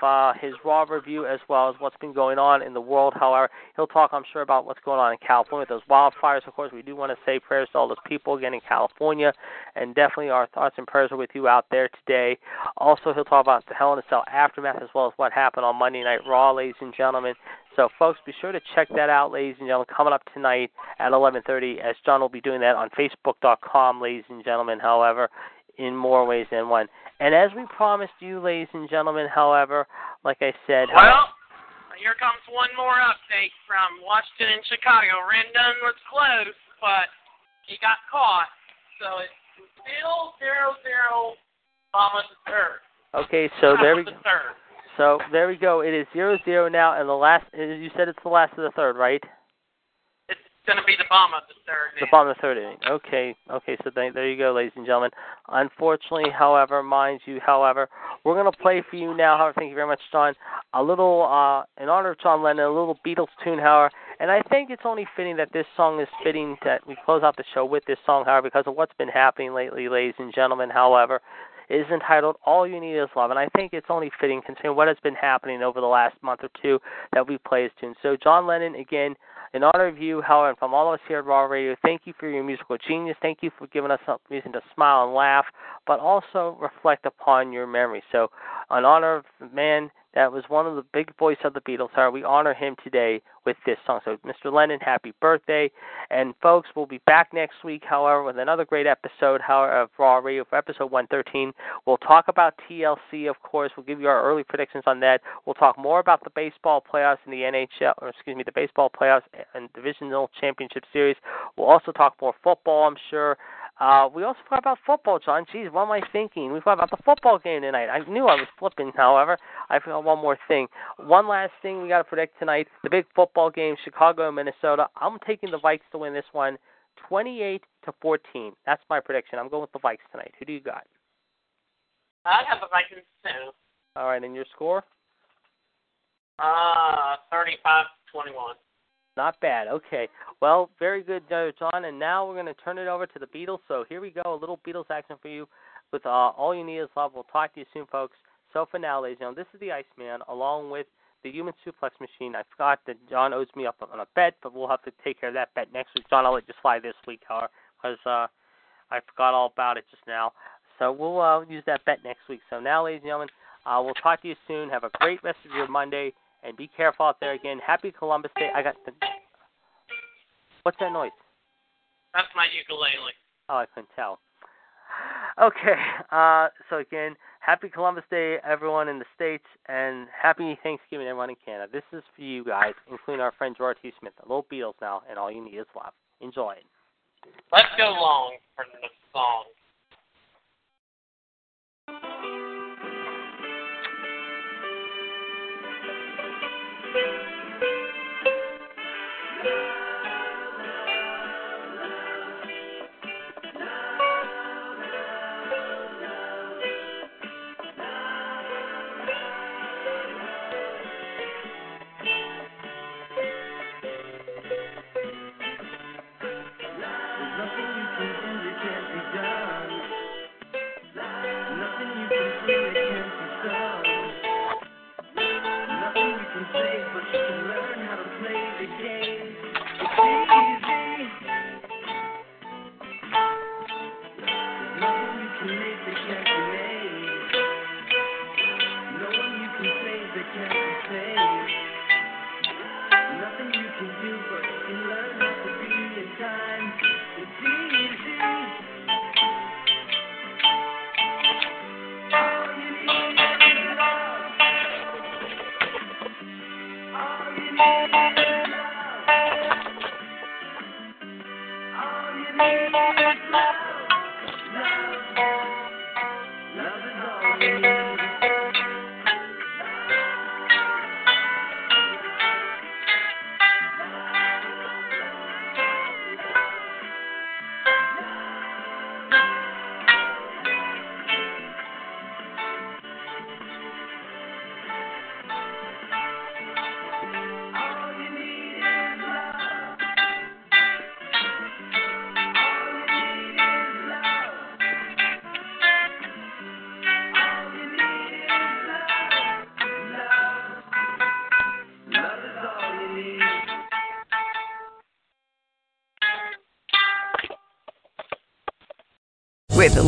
his Raw review as well as what's been going on in the world. However, he'll talk, I'm sure, about what's going on in California with those wildfires. Of course, we do want to say prayers to all those people again in California, and definitely our thoughts and prayers are with you out there today. Also, he'll talk about the Hell in a Cell aftermath as well as what happened on Monday Night Raw, ladies and gentlemen. So, folks, be sure to check that out, ladies and gentlemen, coming up tonight at 11:30, as John will be doing that on Facebook.com, ladies and gentlemen, however, in more ways than one. And as we promised you, ladies and gentlemen, however, like I said... Well, here comes one more update from Washington and Chicago. Rendon was close, but he got caught. So it's still 0-0 the third. Okay, so there we go. So there we go. It is 0-0 now, and the last. You said it's the last of the third, right? It's going to be the bottom of the third. The bottom of the third inning. Okay. So there you go, ladies and gentlemen. Unfortunately, however, mind you, however, we're going to play for you now. However, thank you very much, John. A little in honor of John Lennon, a little Beatles tune, however. And I think it's only fitting that this song is fitting that we close out the show with this song, however, because of what's been happening lately, ladies and gentlemen, however. is entitled All You Need Is Love, and I think it's only fitting considering what has been happening over the last month or two that we play his tune. So John Lennon, again, in honor of you, Helen, from all of us here at Raw Radio, thank you for your musical genius. Thank you for giving us some reason to smile and laugh, but also reflect upon your memory. So in honor of the man that was one of the big voice of the Beatles, we honor him today with this song. So Mr. Lennon, happy birthday. And folks, we'll be back next week, however, with another great episode of Raw Radio for episode 113. We'll talk about TLC, of course. We'll give you our early predictions on that. We'll talk more about the baseball playoffs in the NHL, or excuse me, the baseball playoffs and divisional championship series. We'll also talk more football, I'm sure. We also talk about football, John. Jeez, what am I thinking? We talk about the football game tonight. I knew I was flipping, however. I forgot one more thing. One last thing we got to predict tonight, the big football game, Chicago and Minnesota. I'm taking the Vikes to win this one, 28-14. That's my prediction. I'm going with the Vikes tonight. Who do you got? I have the Vikings, too. All right, and your score? 35-21. Not bad. Okay. Well, very good, John. And now we're going to turn it over to the Beatles. So here we go, a little Beatles action for you with All You Need Is Love. We'll talk to you soon, folks. So for now, ladies and gentlemen, this is the Iceman along with the Human Suplex Machine. I forgot that John owes me up on a bet, but we'll have to take care of that bet next week. John, I'll let you slide this week, however, because I forgot all about it just now. So we'll use that bet next week. So now, ladies and gentlemen, we'll talk to you soon. Have a great rest of your Monday. And be careful out there again. Happy Columbus Day. What's that noise? That's my ukulele. Oh, I couldn't tell. Okay. So again, happy Columbus Day, everyone in the States, and happy Thanksgiving, everyone in Canada. This is for you guys, including our friend George T. Smith, the Little Beatles now, and All You Need Is Love. Enjoy it. Let's go long for the song. With the